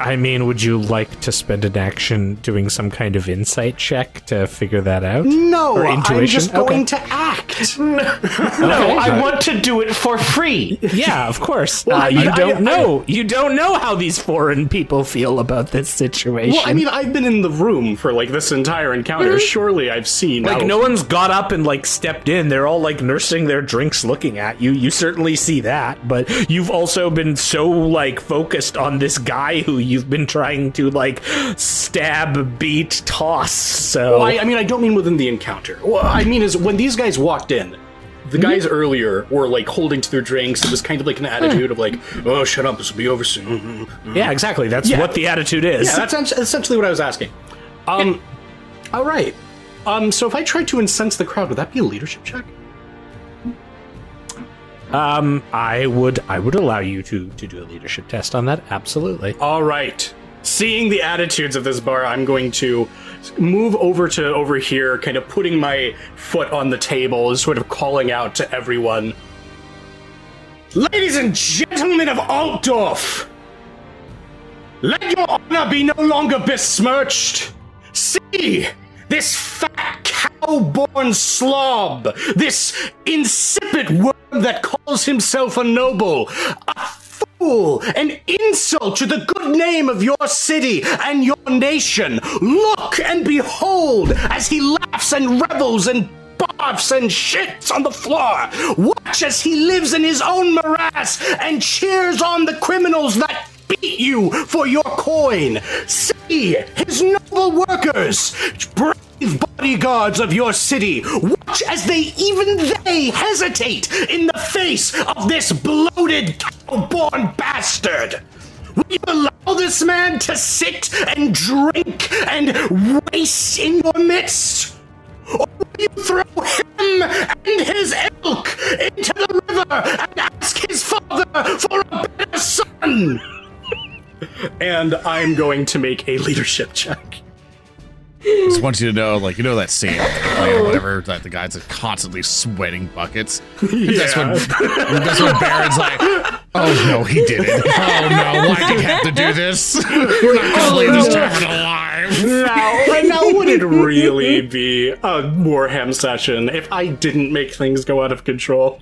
I mean, would you like to spend an action doing some kind of insight check to figure that out? No, or intuition? I'm just okay. going to act. No, no okay. I want to do it for free. Yeah, of course. Well, uh, I, you I, don't I, know. I, you don't know how these foreign people feel about this situation. Well, I mean, I've been in the room for, like, this entire encounter. Mm-hmm. Surely I've seen... Like, how... no one's got up and, like, stepped in. They're all, like, nursing their drinks looking at you. You certainly see that, but you've also been so, like, focused on this guy who you You've been trying to, like, stab, beat, toss, so... Well, I, I mean, I don't mean within the encounter. What I mean is, when these guys walked in, the guys mm-hmm. earlier were, like, holding to their drinks. It was kind of like an attitude of, like, oh, shut up, this will be over soon. Mm-hmm, mm-hmm. Yeah, exactly. That's yeah. what the attitude is. Yeah, that's essentially what I was asking. Um, yeah. All right. Um, so if I tried to incense the crowd, would that be a leadership check? Um, I would, I would allow you to, to do a leadership test on that, absolutely. All right. Seeing the attitudes of this bar, I'm going to move over to over here, kind of putting my foot on the table and sort of calling out to everyone. Ladies and gentlemen of Altdorf, let your honor be no longer besmirched. See this fat cow-born slob, this insipid worm that calls himself a noble, a fool, an insult to the good name of your city and your nation. Look and behold as he laughs and revels and barfs and shits on the floor. Watch as he lives in his own morass and cheers on the criminals that beat you for your coin. See his noble workers, brave bodyguards of your city. Watch as they, even they, hesitate in the face of this bloated cow-born bastard. Will you allow this man to sit and drink and waste in your midst? Or will you throw him and his ilk into the river and ask his father for a better son? And I'm going to make a leadership check. Just want you to know, like, you know that scene, or whatever, that the guys are constantly sweating buckets. Yeah. That's when, that's when Baron's like, oh no, he didn't. Oh no, why did he have to do this? We're not gonna leave this dragon alive. Now, now would it really be a Warhammer session if I didn't make things go out of control?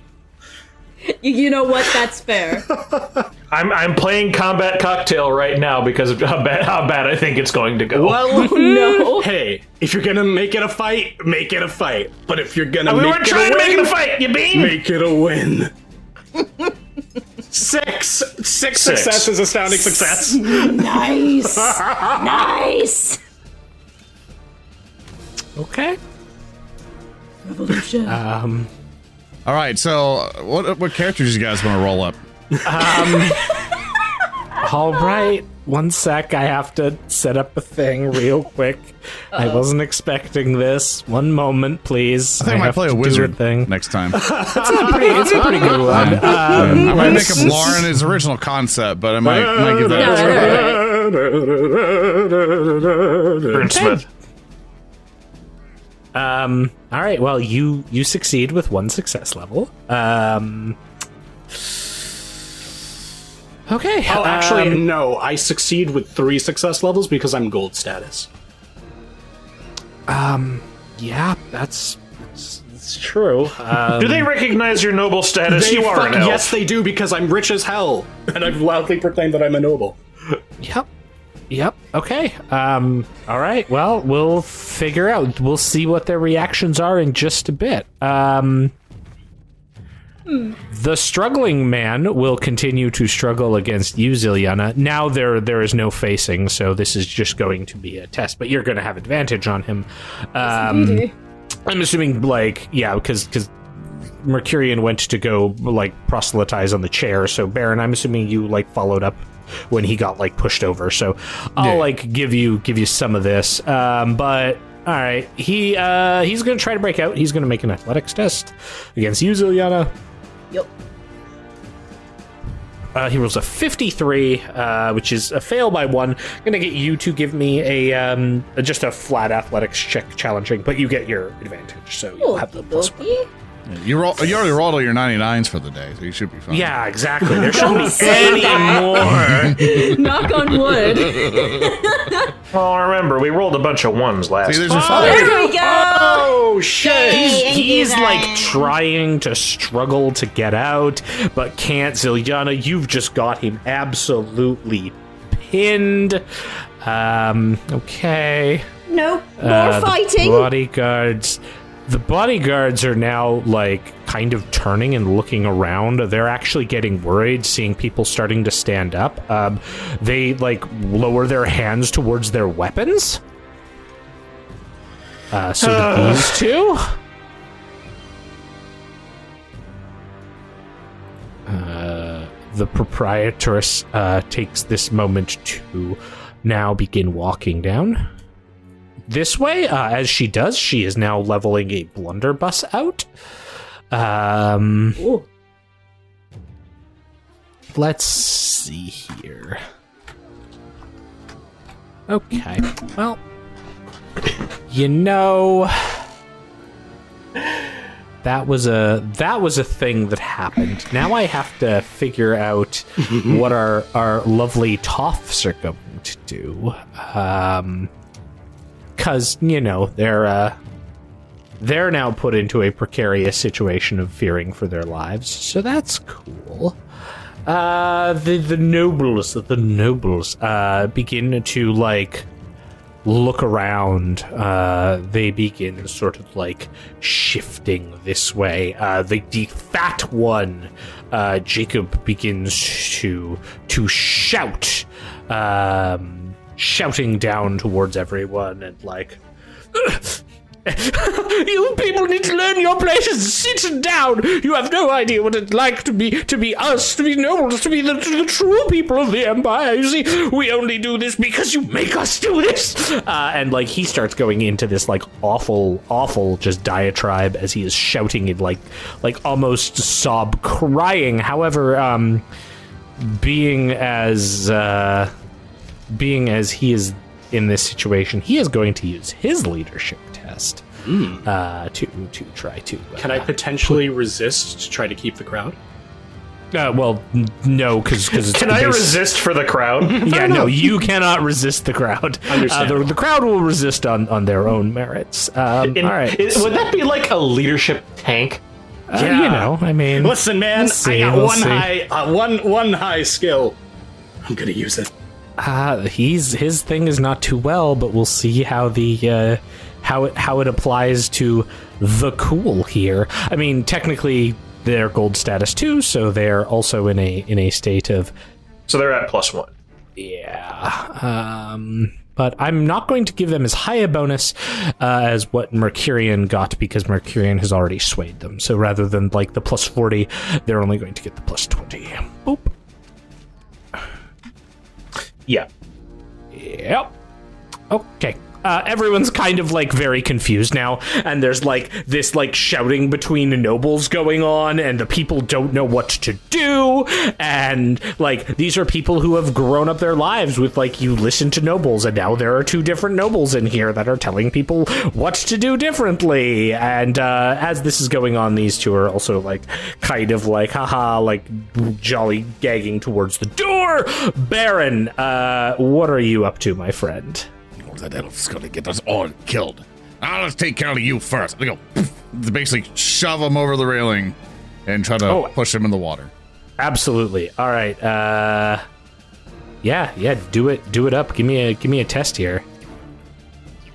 You know what? That's fair. I'm I'm playing Combat Cocktail right now because of how bad how bad I think it's going to go. Well, no. Hey, if you're gonna make it a fight, make it a fight. But if you're gonna, we weren't trying to make it a fight. You mean? Make it a win. Six. Six success is astounding success. Nice. Nice. Okay. Revolution. Um. All right, so what what characters you guys want to roll up? Um, all right, one sec. I have to set up a thing real quick. Uh-oh. I wasn't expecting this. One moment, please. I think I, I might have play a wizard thing next time. It's a pretty, it's a pretty good one. Yeah. Um, I might make him Lauren his original concept, but I might might give that a try. Burn Smith. Um, all right, well, you, you succeed with one success level. Um, okay. Oh, actually, um, no, I succeed with three success levels because I'm gold status. Um, yeah, that's, that's, that's true. Um, do they recognize your noble status? You are an elf. Yes, they do, because I'm rich as hell, and I've loudly proclaimed that I'm a noble. Yep. Yep. Okay. Um, all right. Well, we'll figure out. We'll see what their reactions are in just a bit. Um, mm. The struggling man will continue to struggle against you, Zilyana. Now there there is no facing, so this is just going to be a test. But you're going to have advantage on him. Um, I'm assuming, like, yeah, because because Mecurion went to go like proselytize on the chair. So Barin, I'm assuming you like followed up when he got like pushed over, so I'll yeah. like give you give you some of this. Um, but all right, he uh, he's gonna try to break out. He's gonna make an athletics test against you, Zilyana. Yep. Uh, he rolls a fifty-three, uh, which is a fail by one. I'm gonna get you to give me a um, just a flat athletics check, challenging, but you get your advantage, so you'll have the plus one. You, roll, you already rolled all your ninety-nines for the day, so you should be fine. Yeah, exactly. There shouldn't be any more. Knock on wood. Well, remember, we rolled a bunch of ones last time. Oh, there we go! Oh, shit! He's, he's like, trying to struggle to get out, but can't. Zilyana, you've just got him absolutely pinned. Um, okay. No, more uh, fighting. The bodyguards... The bodyguards are now, like, kind of turning and looking around. They're actually getting worried, seeing people starting to stand up. Um, they, like, lower their hands towards their weapons. Uh, so uh. these two? Uh, the proprietress uh, takes this moment to now begin walking down this way. Uh, as she does, she is now leveling a blunderbuss out. Um, Ooh. Let's see here. Okay, well, you know, that was a that was a thing that happened. Now I have to figure out what our our lovely toffs are going to do. Um. Because, you know, they're uh, they're now put into a precarious situation of fearing for their lives, so that's cool. Uh, the the nobles, the nobles, uh, begin to like look around. Uh, they begin sort of like shifting this way. Uh, the the fat one, uh, Jacob, begins to to shout. Um, shouting down towards everyone and like, you people need to learn your places, sit down, you have no idea what it's like to be to be us, to be nobles, to be the, to the true people of the Empire. You see, we only do this because you make us do this. Uh, and like he starts going into this like awful, awful just diatribe as he is shouting in like, like almost sob crying. However, um, being as, uh, being as he is in this situation, he is going to use his leadership test mm. uh, to to try to. Uh, Can I potentially put... resist to try to keep the crowd? Uh, well, no, because because can I resist for the crowd? Yeah, no, you cannot resist the crowd. Understand. Uh, the, the crowd will resist on, on their own merits. Um, in, all right, it, would that be like a leadership tank? Uh, yeah, you know, I mean, listen, man, we'll see, I got we'll one see. high, uh, one one high skill. I'm gonna use it. Uh, he's his thing is not too well, but we'll see how the uh, how it how it applies to the cool here. I mean, technically. They're gold status too, so they're also in a in a state of. So they're at plus one. Yeah, um, but I'm not going to give them as high a bonus uh, as what Mecurion got because Mecurion has already swayed them. So rather than like the plus forty, they're only going to get the plus twenty. Boop. Yeah. Yep. Okay. Uh, everyone's kind of, like, very confused now, and there's, like, this, like, shouting between the nobles going on, and the people don't know what to do, and, like, these are people who have grown up their lives with, like, you listen to nobles, and now there are two different nobles in here that are telling people what to do differently, and, uh, as this is going on, these two are also, like, kind of, like, haha, like, jolly gagging towards the door! Barin, uh, what are you up to, my friend? That elf's gonna get us all killed. Now let's take care of you first. They go poof, basically shove him over the railing and try to oh, push him in the water. Absolutely. All right. Uh, yeah, yeah. Do it. Do it up. Give me a. Give me a test here.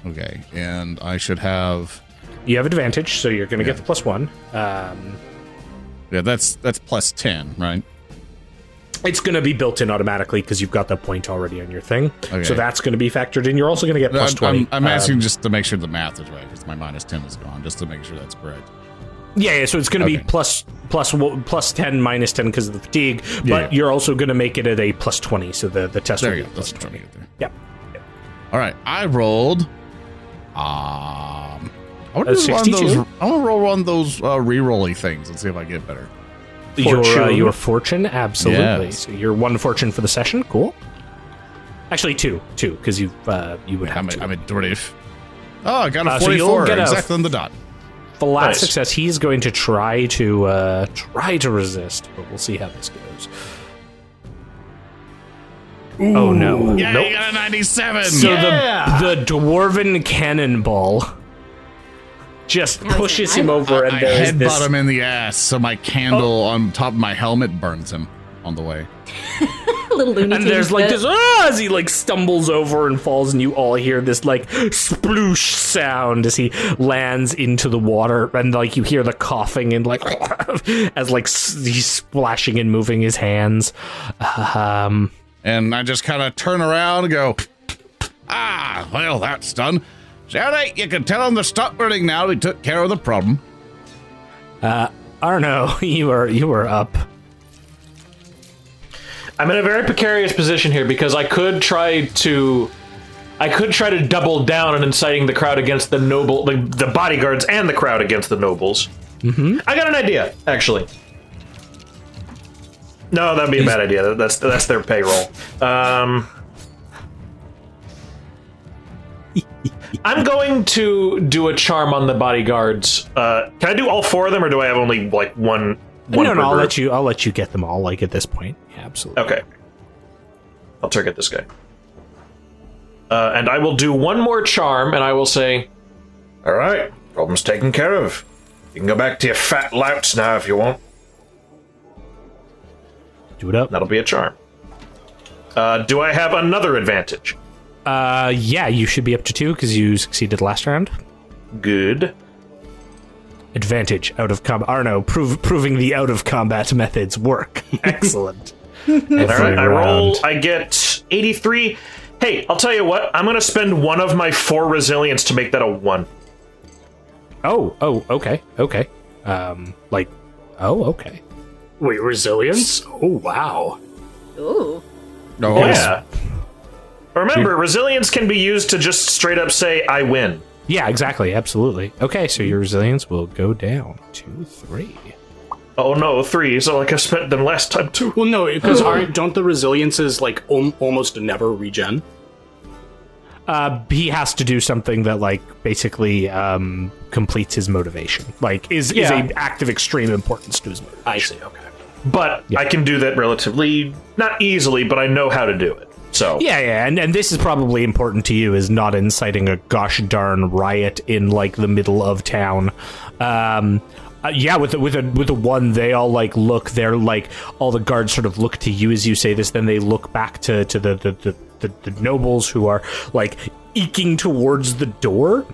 Okay, and I should have. You have advantage, so you're gonna yeah. get the plus one. Um, yeah, that's that's plus ten, right? It's going to be built in automatically because you've got that point already on your thing. Okay. So that's going to be factored in. You're also going to get plus I'm, twenty. I'm, I'm um, asking just to make sure the math is right because my minus ten is gone, just to make sure that's correct. Yeah, yeah, so it's going to okay. be plus, plus, plus ten, minus ten because of the fatigue, but yeah. you're also going to make it at a plus twenty, so the, the test there will be go, plus twenty. There. Yep. yep. All right, I rolled... Um, I want to roll one of those uh, re-roll-y things and see if I get better. Your, uh, your fortune, absolutely. Yes. So your one fortune for the session, cool. Actually, two, two, because you uh, you would yeah, have. I'm, two. A, I'm a dwarf. Oh, I got a uh, forty-four, so exactly on the dot. Flat nice. Success. He's going to try to uh, try to resist, but we'll see how this goes. Ooh. Oh no! Yeah, nope. You got a ninety-seven. So yeah. the the dwarven cannonball. Just pushes him over, and there's this. I headbutt him in the ass, so my candle oh. on top of my helmet burns him on the way. Little Looney Tunes. And there's like this, ah, as he like stumbles over and falls, and you all hear this like sploosh sound as he lands into the water, and like you hear the coughing and like as like he's splashing and moving his hands. Um, and I just kind of turn around and go, ah, well, that's done. Jerry, you can tell him to stop burning now. We took care of the problem. Uh, Arno, you are you are up. I'm in a very precarious position here because I could try to, I could try to double down on inciting the crowd against the noble, the, the bodyguards and the crowd against the nobles. Mm-hmm. I got an idea, actually. No, that'd be a bad idea. That's that's their payroll. Um. I'm going to do a charm on the bodyguards. Uh, can I do all four of them, or do I have only like one? one no, no, I'll let you. I'll let you get them all. Like at this point, yeah, absolutely. Okay, I'll target this guy, uh, and I will do one more charm, and I will say, "All right, problem's taken care of. You can go back to your fat louts now if you want." Do it up. That'll be a charm. Uh, do I have another advantage? Uh, yeah, you should be up to two because you succeeded last round. Good. Advantage out of combat. Arno, prove, proving the out of combat methods work. Excellent. All right, I roll. I get eighty-three. Hey, I'll tell you what. I'm going to spend one of my four resilience to make that a one. Oh, oh, okay, okay. Um, like, oh, okay. Wait, resilience? Oh, wow. Ooh. Oh, yeah. Remember, resilience can be used to just straight up say, I win. Yeah, exactly. Absolutely. Okay, so your resilience will go down to three. Oh, no, three. So, like, I spent them last time, too. Well, no, because aren't don't the resiliences, like, om- almost never regen? Uh, he has to do something that, like, basically um, completes his motivation. Like, is yeah. is an act of extreme importance to his motivation. I see, okay. But yeah. I can do that relatively, not easily, but I know how to do it. So yeah, yeah, and, and this is probably important to you, is not inciting a gosh darn riot in, like, the middle of town. Um... Uh, yeah, with a, with a with a one, they all like look. They're like all the guards sort of look to you as you say this. Then they look back to to the the the, the, the nobles who are like eking towards the door.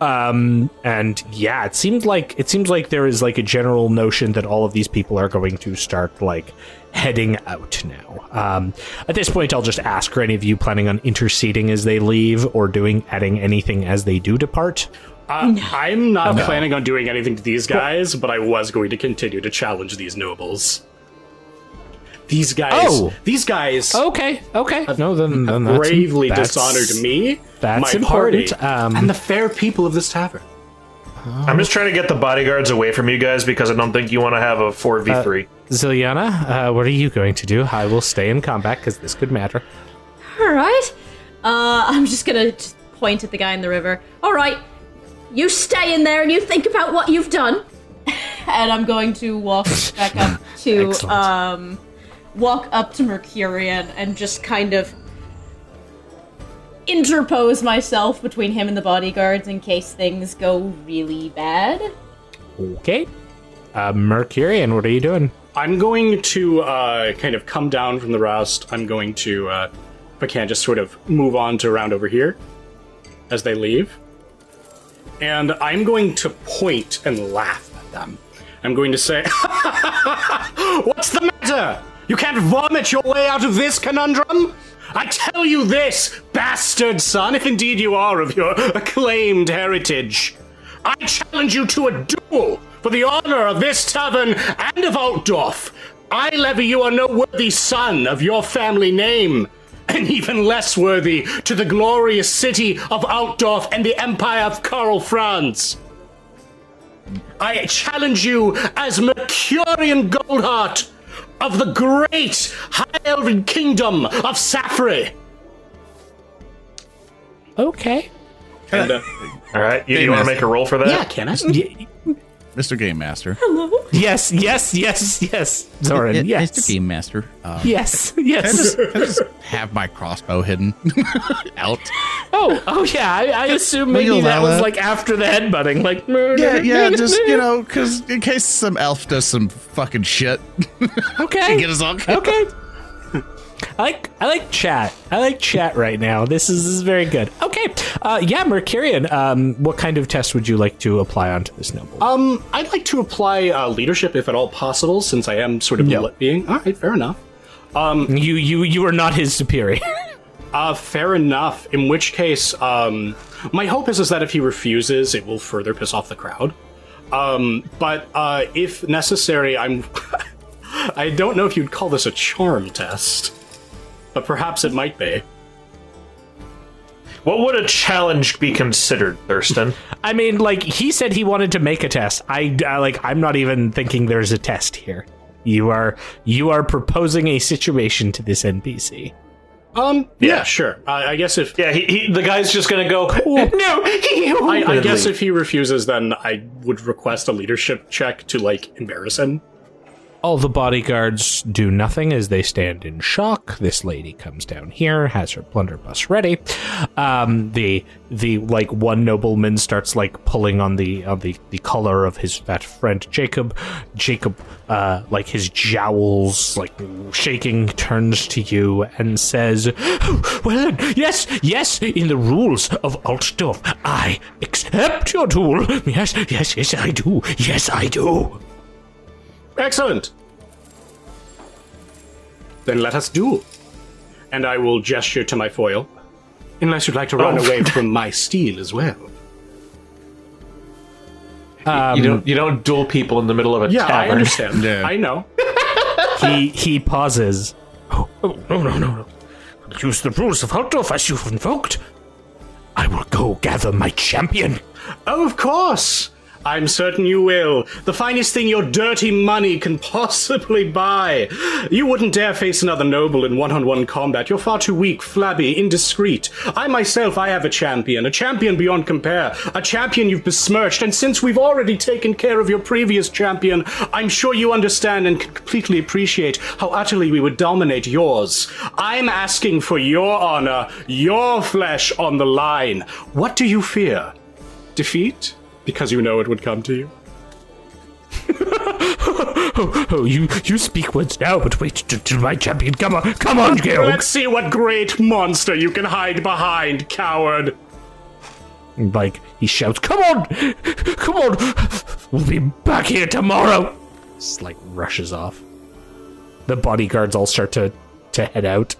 Um, and yeah, it seems like it seems like there is like a general notion that all of these people are going to start like heading out now. Um, at this point, I'll just ask for any of you planning on interceding as they leave or doing adding anything as they do depart. Uh, no. I'm not no. planning on doing anything to these guys, but I was going to continue to challenge these nobles. These guys, oh. these guys, okay, okay, no, then, then that's, bravely that's, dishonored me, that's my important. party, um, and the fair people of this tavern. Oh. I'm just trying to get the bodyguards away from you guys because I don't think you want to have a four v three. Uh, Zilyana, uh, what are you going to do? I will stay in combat because this could matter. All right, uh, I'm just gonna just point at the guy in the river. All right. You stay in there and you think about what you've done. And I'm going to walk back up to, um, walk up to Mecurion and just kind of interpose myself between him and the bodyguards in case things go really bad. Okay. Uh, Mecurion, what are you doing? I'm going to, uh, kind of come down from the rest. I'm going to, uh, if I can, just sort of move on to around over here as they leave. And I'm going to point and laugh at them. I'm going to say, what's the matter? You can't vomit your way out of this conundrum? I tell you this, bastard son, if indeed you are of your acclaimed heritage. I challenge you to a duel for the honor of this tavern and of Altdorf. I levy you a no worthy son of your family name. And even less worthy to the glorious city of Altdorf and the Empire of Karl Franz. I challenge you as Mecurion Goldheart of the great High Elven Kingdom of Saffrey. Okay. And, uh, all right, you, you want to make a roll for that? Yeah, can I? Mister Game Master. Hello. Yes, yes, yes, yes. Zorin, yes. Mister Game Master. Um, yes, yes. Can I, just, can I just have my crossbow hidden out? Oh, oh yeah. I, I assume maybe that was like after the headbutting, like murder. Yeah, yeah. Just you know, because in case some elf does some fucking shit. Okay. Get us all okay. I like I like chat. I like chat right now. This is, this is very good. Okay, uh, yeah, Mecurion. Um, what kind of test would you like to apply onto this noble? Um, I'd like to apply uh, leadership, if at all possible, since I am sort of yep. a lit being. All right, fair enough. Um, you you you are not his superior. uh, fair enough. In which case, um, my hope is is that if he refuses, it will further piss off the crowd. Um, but uh, if necessary, I'm. I don't know if you'd call this a charm test. But perhaps it might be. What would a challenge be considered, Thurston? I mean, like, he said he wanted to make a test. I, I like, I'm not even thinking there's a test here. You are, you are proposing a situation to this N P C. Um, yeah, yeah sure. Uh, I guess if... Yeah, he, he, the guy's just going to go, cool. No! I, I guess if he refuses, then I would request a leadership check to, like, embarrass him. All the bodyguards do nothing as they stand in shock. This lady comes down here, has her blunderbuss ready. Um, the the like one nobleman starts like pulling on the on the, the collar of his fat friend Jacob. Jacob, uh, like his jowls like shaking, turns to you and says, "Well, yes, yes. In the rules of Altdorf, I accept your duel. Yes, yes, yes, I do. Yes, I do." Excellent. Then let us duel. And I will gesture to my foil. Unless you'd like to run oh. away from my steel as well. Um, you, don't, you don't duel people in the middle of a yeah, tavern. I understand. No. I know. he he pauses. Oh, oh, no, no, no, no. Use the rules of Altdorf as you've invoked. I will go gather my champion. Oh, of course. I'm certain you will. The finest thing your dirty money can possibly buy. You wouldn't dare face another noble in one-on-one combat. You're far too weak, flabby, indiscreet. I myself, I have a champion, a champion beyond compare, a champion you've besmirched, and since we've already taken care of your previous champion, I'm sure you understand and can completely appreciate how utterly we would dominate yours. I'm asking for your honor, your flesh on the line. What do you fear? Defeat? Because you know it would come to you. oh, oh, you you speak words now, but wait till my champion. Come on, come on, Georg. Let's see what great monster you can hide behind, coward. Like, he shouts, come on, come on, we'll be back here tomorrow. Just, like, rushes off. The bodyguards all start to, to head out.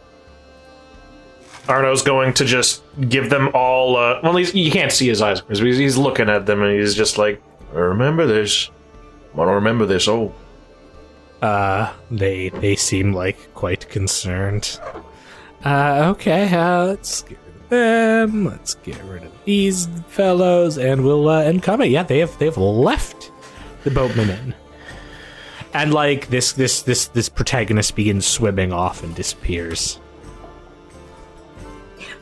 Arno's going to just give them all, uh, well, he's, you can't see his eyes, because he's looking at them, and he's just like, I remember this. I don't remember this, oh. Uh, they, they seem, like, quite concerned. Uh, okay, uh, let's get rid of them, let's get rid of these fellows, and we'll, uh, end combat. Yeah, they have, they have left the Boatman Inn. And, like, this, this, this, this protagonist begins swimming off and disappears.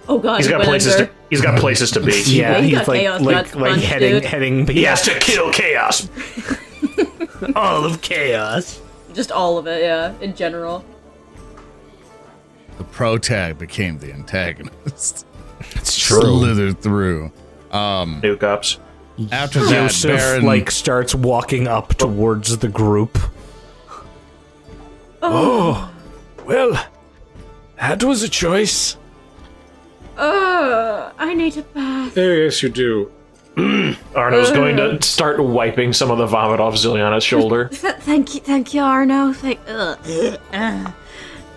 Oh god, he's got places under. to he's got places to be. Yeah, he's, he's like like, like punch, heading dude. heading. He has to kill chaos. All of chaos. Just all of it, yeah. In general. The protag became the antagonist. It's true. Slithered through. Um, New cops. After that, Yosef, Barin like starts walking up towards the group. Oh, oh well, that was a choice. Uh, I need a bath. Oh, yes, you do. Arno's uh, going to start wiping some of the vomit off Zilyana's shoulder. Th thank you, thank you, Arno. Thank, uh, uh.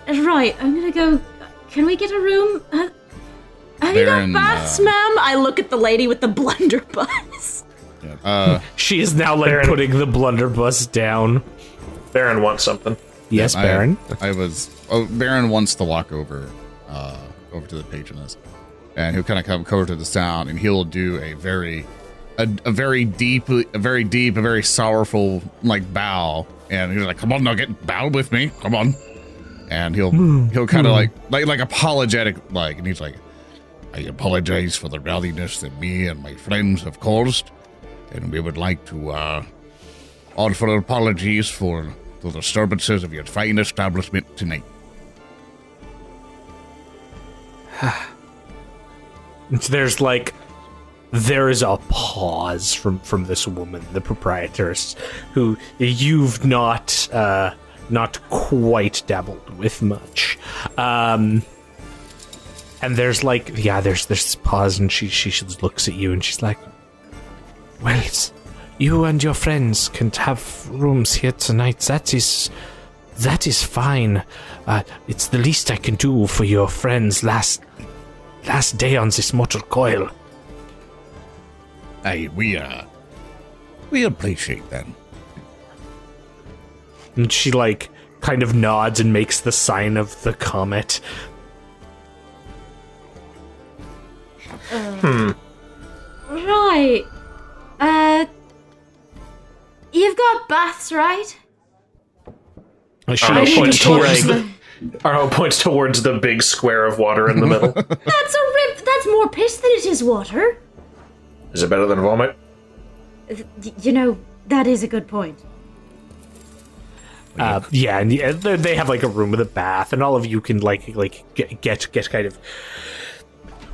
Right, I'm gonna go. Can we get a room? Uh, have Barin, you got baths, uh, ma'am? I look at the lady with the blunderbuss. Yeah, uh, she is now like Barin, putting the blunderbuss down. Barin wants something. Yes, yeah, Barin. I, I was. Oh, Barin wants to walk over. Uh, over to the patroness. And he'll kind of come over to the sound, and he'll do a very, a, a very deep, a very deep, a very sorrowful like bow, and he's like, "Come on, Nugget, bow with me, come on." And he'll mm. he'll kind of mm. like like like apologetic like, and he's like, "I apologize for the rowdiness that me and my friends have caused, and we would like to uh, offer apologies for the disturbances of your fine establishment tonight." There's like, there is a pause from, from this woman, the proprietress, who you've not uh, not quite dabbled with much, um, and there's like, yeah, there's this pause, and she she just looks at you, and she's like, "Well, you and your friends can have rooms here tonight. That is, that is fine. Uh, it's the least I can do for your friends' last." Last day on this mortal coil. Aye, we, uh, we appreciate that. And she, like, kind of nods and makes the sign of the comet. Uh, hmm. Right. Uh, you've got baths, right? Arno points towards the. Arno points towards the big square of water in the middle. That's a rip. That's more piss than it is water. Is it better than vomit? You know, that is a good point. Uh, yeah, and yeah, they have like a room with a bath, and all of you can like like get get, get kind of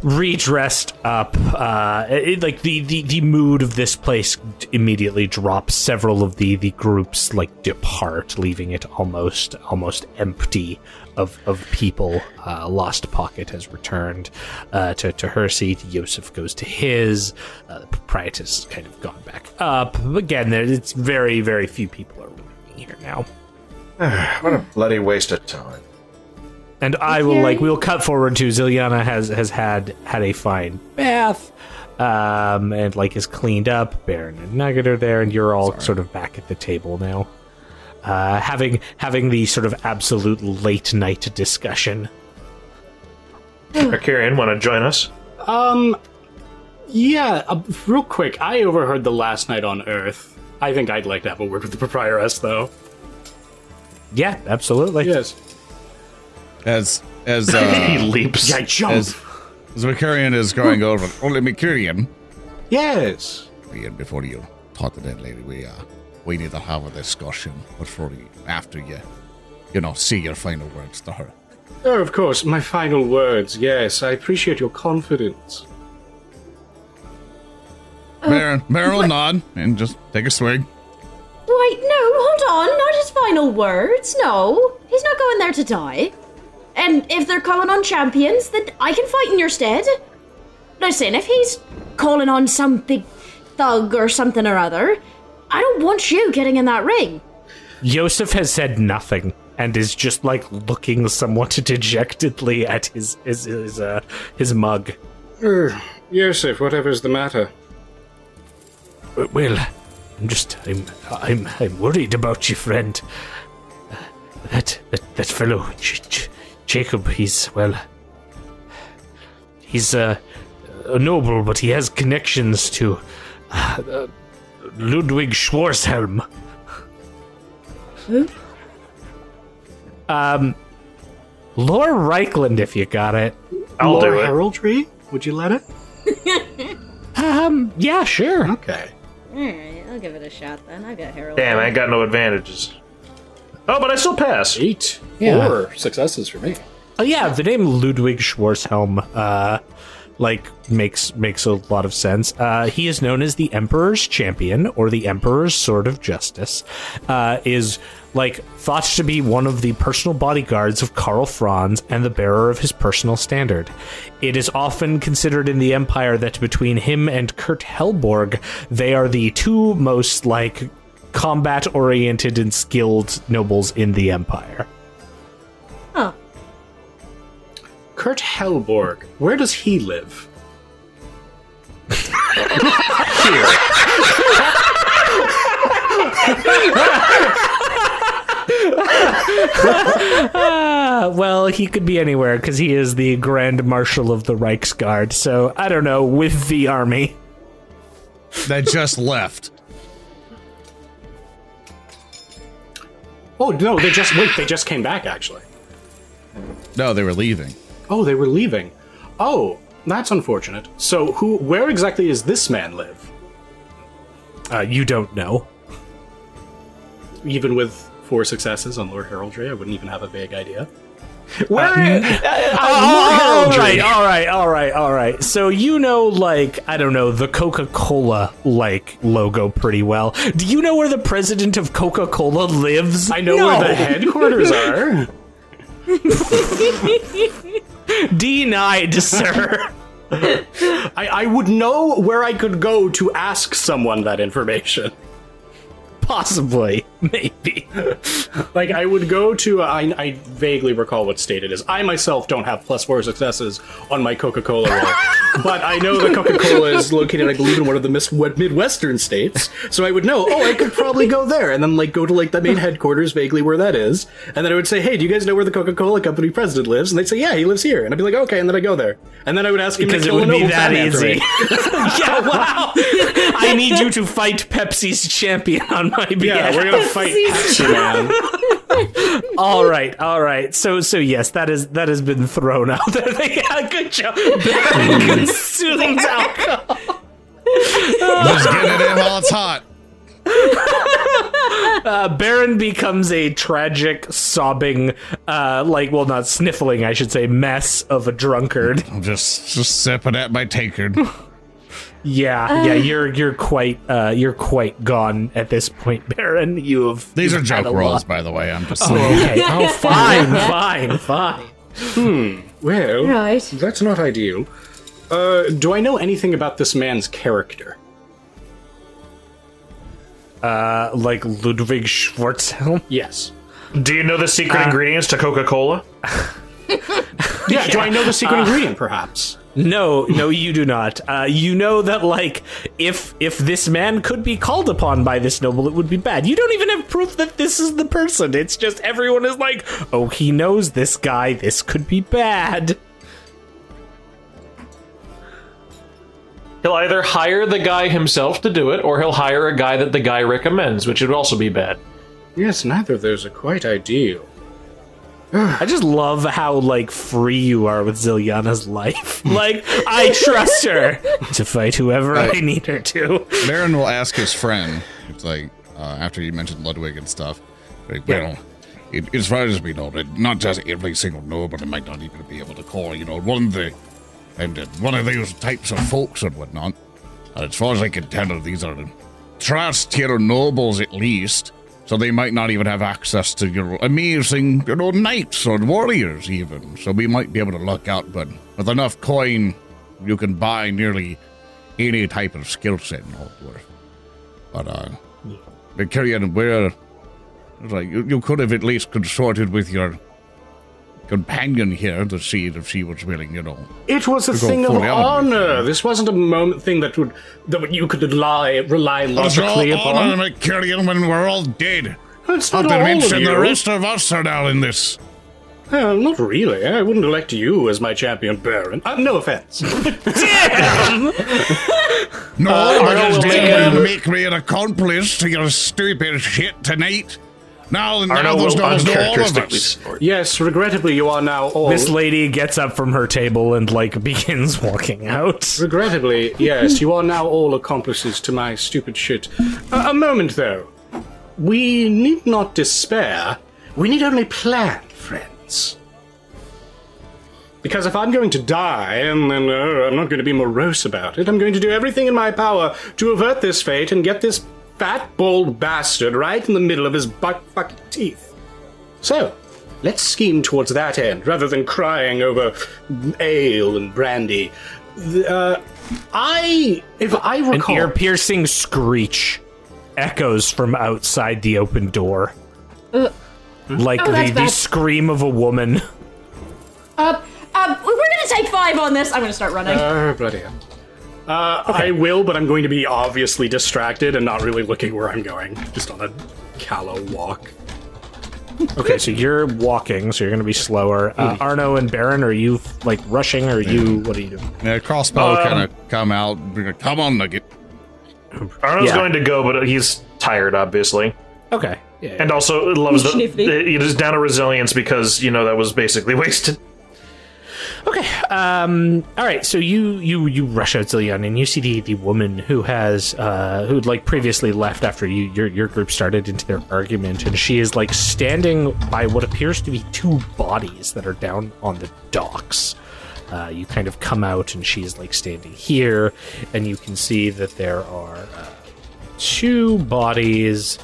redressed up. Uh, it, like the, the, the mood of this place immediately drops. Several of the, the groups like depart, leaving it almost almost empty of of people. Uh, Lost Pocket has returned uh, to to her seat. Yosef goes to his. Uh, the proprietor's kind of gone back up again. There, it's very very few people are remaining here now. What a bloody waste of time. And I will like we'll cut forward to Zilyana has has had had a fine bath, um, and like is cleaned up. Barin and Nugget are there, and you're all Sorry. sort of back at the table now, uh, having having the sort of absolute late night discussion. Mecurion, want to join us? Um, Yeah, uh, real quick, I overheard the last night on Earth. I think I'd like to have a word with the proprietress, though. Yeah, absolutely. Yes. As as uh, he leaps, I jump. As, as Mecurion is going over, only Mecurion. Yes. Before you talk to that lady, we uh, we need to have a discussion before you, after you, you know, see your final words to her. Oh, of course, my final words. Yes, I appreciate your confidence. Barin uh, will nod and just take a swig. Wait, no, hold on. Not his final words. No, he's not going there to die. And if they're calling on champions, then I can fight in your stead. Listen, if he's calling on some big thug or something or other, I don't want you getting in that ring. Yosef has said nothing and is just like looking somewhat dejectedly at his his his, uh, his mug. Uh, Yosef, whatever's the matter? Well, I'm just, I'm, I'm, I'm worried about you, friend. Uh, that, that, that fellow, J J Jacob, he's, well, he's uh, a noble, but he has connections to uh, uh, Ludwig Schwarzhelm. Who? Um, Lore Reikland, if you got it. I'll do it. Heraldry? Would you let it? um, yeah, sure. Okay. Alright, I'll give it a shot then. I've got Harold. Damn, I ain't got no advantages. Oh, but I still pass. Eight. Yeah. Four successes for me. Oh yeah, the name Ludwig Schwarzhelm uh like makes makes a lot of sense. Uh he is known as the Emperor's Champion or the Emperor's Sword of Justice. Uh is like thought to be one of the personal bodyguards of Karl Franz and the bearer of his personal standard. It is often considered in the Empire that between him and Kurt Hellborg, they are the two most, like, combat-oriented and skilled nobles in the Empire. Huh. Kurt Hellborg, where does he live? Here. uh, well, he could be anywhere because he is the Grand Marshal of the Reichsguard. So I don't know, with the army that just left. Oh no, they just wait. They just came back, actually. No, they were leaving. Oh, they were leaving. Oh, that's unfortunate. So, who? Where exactly does this man live? Uh, you don't know. Even with four successes on Lord Heraldry, I wouldn't even have a vague idea. Where? Uh, uh, oh, all right, all right, all right, all right. So you know, like, I don't know, the Coca-Cola, like, logo pretty well. Do you know where the president of Coca-Cola lives? I know no. where the headquarters are. Denied, sir. I, I would know where I could go to ask someone that information. Possibly, maybe. Like, I would go to, uh, I, I vaguely recall what state it is. I myself don't have plus four successes on my Coca-Cola roll, but I know that Coca-Cola is located, I believe, in one of the Midwestern states, so I would know, oh, I could probably go there, and then, like, go to, like, the main headquarters, vaguely where that is, and then I would say, hey, do you guys know where the Coca-Cola company president lives? And they'd say, yeah, he lives here. And I'd be like, okay, and then I go there. And then I would ask him because to kill a noble fat man for me. Yeah, wow! I need you to fight Pepsi's champion on my behalf. Yeah, we're gonna fight Pepsi, man. all right, all right. So, so yes, that is that has been thrown out there. They had a good job. Baron consumes alcohol. Let's get it in while it's hot. uh, Baron becomes a tragic, sobbing, uh, like, well, not sniffling, I should say, mess of a drunkard. I'm just just sipping at my tankard. Yeah, uh, yeah, you're you're quite uh, you're quite gone at this point, Baron. You have these are joke rolls, by the way. I'm just saying. Oh, okay. oh fine, fine, fine. Hmm. Well, right. That's not ideal. Uh, do I know anything about this man's character? Uh, like Ludwig Schwarzhelm? Yes. Do you know the secret uh, ingredients to Coca-Cola? yeah, yeah. Do I know the secret uh, ingredient, perhaps? No, no, you do not. Uh, you know that, like, if if this man could be called upon by this noble, it would be bad. You don't even have proof that this is the person. It's just everyone is like, oh, he knows this guy. This could be bad. He'll either hire the guy himself to do it, or he'll hire a guy that the guy recommends, which would also be bad. Yes, neither of those are quite ideal. I just love how, like, free you are with Zilyana's life. Like, I trust her to fight whoever I, I need her to. Barin will ask his friend, it's like, uh, after you mentioned Ludwig and stuff, like, well, yeah. it, as far as we know, not just every single nobody might not even be able to call, you know, one of the, and uh, one of those types of folks and whatnot. And as far as I can tell, these are trust tier nobles at least. So they might not even have access to your amazing, you know, knights or warriors even. So we might be able to luck out, but with enough coin, you can buy nearly any type of skill set in Altdorf. But, uh, Mecurion, where, like, you, you could have at least consorted with your companion here to see if she was willing, you know. It was a thing of honor. This wasn't a moment thing that would that you could rely rely logically upon. Honor, Mecurion, when we're all dead. It's not, not all of you. The rest of us are now in this. Uh, not really. I wouldn't elect you as my champion, Barin. Uh, no offense. Damn! No, uh, because they make me an accomplice to your stupid shit tonight. Now, now those dogs know all of us. Yes, regrettably, you are now all... This lady gets up from her table and, like, begins walking out. Regrettably, yes, you are now all accomplices to my stupid shit. Uh, a moment, though. We need not despair. We need only plan, friends. Because if I'm going to die, and then uh, I'm not going to be morose about it, I'm going to do everything in my power to avert this fate and get this... fat, bald bastard right in the middle of his butt-fucking teeth. So, let's scheme towards that end, rather than crying over ale and brandy. Uh, I, if I recall... An ear-piercing screech echoes from outside the open door. Uh, like oh, the, the scream of a woman. Uh, uh, we're gonna take five on this! I'm gonna start running. Oh, uh, bloody hell. Uh, okay. I will, but I'm going to be obviously distracted and not really looking where I'm going. Just on a callow walk. Okay, so you're walking, so you're going to be slower. Uh, Arno and Barin, are you, like, rushing, or are you... What are you doing? Yeah, crossbow um, kind of come out. Come on, Nugget. Arno's yeah. going to go, but he's tired, obviously. Okay. Yeah, yeah. And also, it loves the, it is down to resilience because, you know, that was basically wasted. Okay, um, all right, so you, you, you rush out to Zilyana, and you see the, the woman who has, uh, who'd, like, previously left after you your, your group started into their argument, and she is, like, standing by what appears to be two bodies that are down on the docks. Uh, you kind of come out, and she's, like, standing here, and you can see that there are uh, two bodies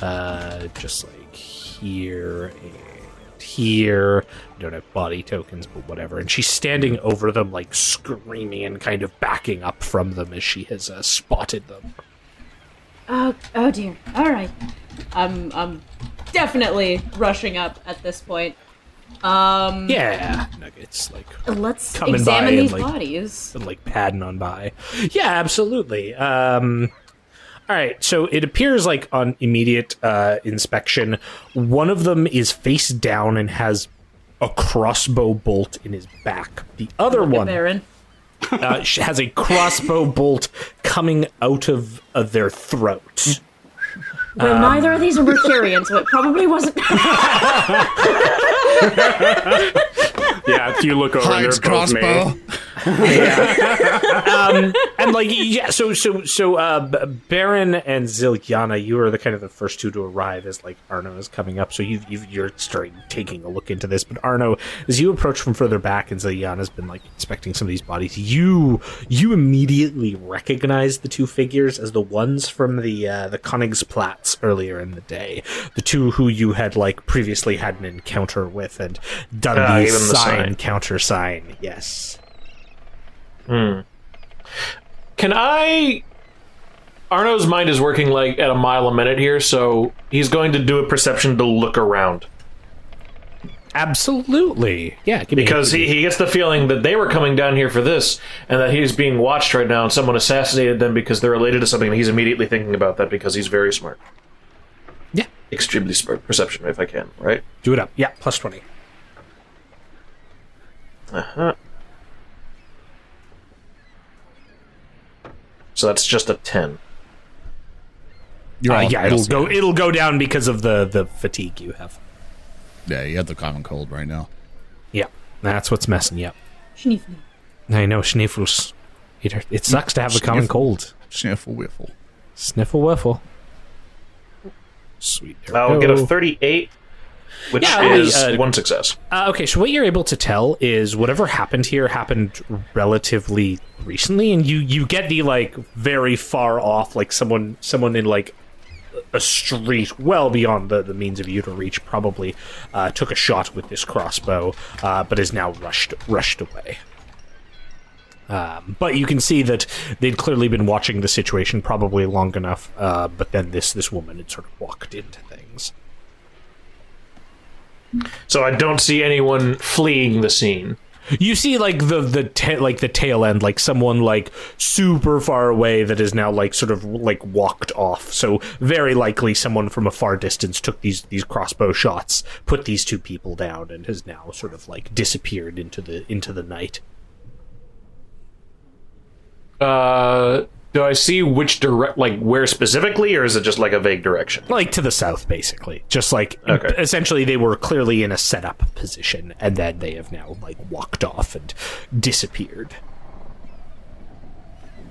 uh, just, like, here and... here. I don't have body tokens, but whatever. And she's standing over them, like, screaming and kind of backing up from them as she has uh, spotted them. Oh, oh dear. All right. I'm, I'm definitely rushing up at this point. Um, yeah. Nuggets, like, let's coming examine by these and, like, bodies. And, like, padding on by. Yeah, absolutely. Um... All right, so it appears like on immediate uh, inspection, one of them is face down and has a crossbow bolt in his back. The other one uh, has a crossbow bolt coming out of, of their throat. Well, um, neither of these are Mercurians, so it probably wasn't. Yeah, if you look over, Hines they're both crossbow. Made. Yeah. um, and like yeah, so so so uh, Barin and Zilyana, you are the kind of the first two to arrive as like Arno is coming up. So you you've, you're starting taking a look into this, but Arno, as you approach from further back, and Zilyana's been like inspecting some of these bodies. You you immediately recognize the two figures as the ones from the uh, the Königsplatz earlier in the day, the two who you had like previously had an encounter with and done uh, the sign countersign. Yes. Hmm. Can I... Arno's mind is working, like, at a mile a minute here, so he's going to do a perception to look around. Absolutely. Yeah. Give me because he, he gets the feeling that they were coming down here for this, and that he's being watched right now, and someone assassinated them because they're related to something, and he's immediately thinking about that because he's very smart. Yeah. Extremely smart. Perception, if I can, right? Do it up. Yeah, plus twenty. Uh-huh. So that's just a ten. You're uh, yeah, it'll go, it'll go down because of the, the fatigue you have. Yeah, you have the common cold right now. Yeah, that's what's messing you up. Schneefel. I know, schneefels. It, it sucks to have Schneefel. A common cold. Schneefel, whiffle. Sniffle, whiffle. Sweet. I'll go. Get a thirty-eight, which yeah, is uh, one success. Uh, okay, so what you're able to tell is whatever happened here happened relatively recently, and you, you get the, like, very far off, like, someone someone in, like, a street well beyond the, the means of you to reach probably uh, took a shot with this crossbow, uh, but is now rushed rushed away. Um, but you can see that they'd clearly been watching the situation probably long enough, uh, but then this, this woman had sort of walked into things. So I don't see anyone fleeing the scene. You see, like, the the ta- like the tail end, like, someone, like, super far away that is now, like, sort of, like, walked off. So very likely someone from a far distance took these, these crossbow shots, put these two people down, and has now sort of, like, disappeared into the into the night. Uh, do I see which direct, like, where specifically, or is it just like a vague direction? Like to the south, basically. Just like, okay. Essentially they were clearly in a setup position, and then they have now, like, walked off and disappeared.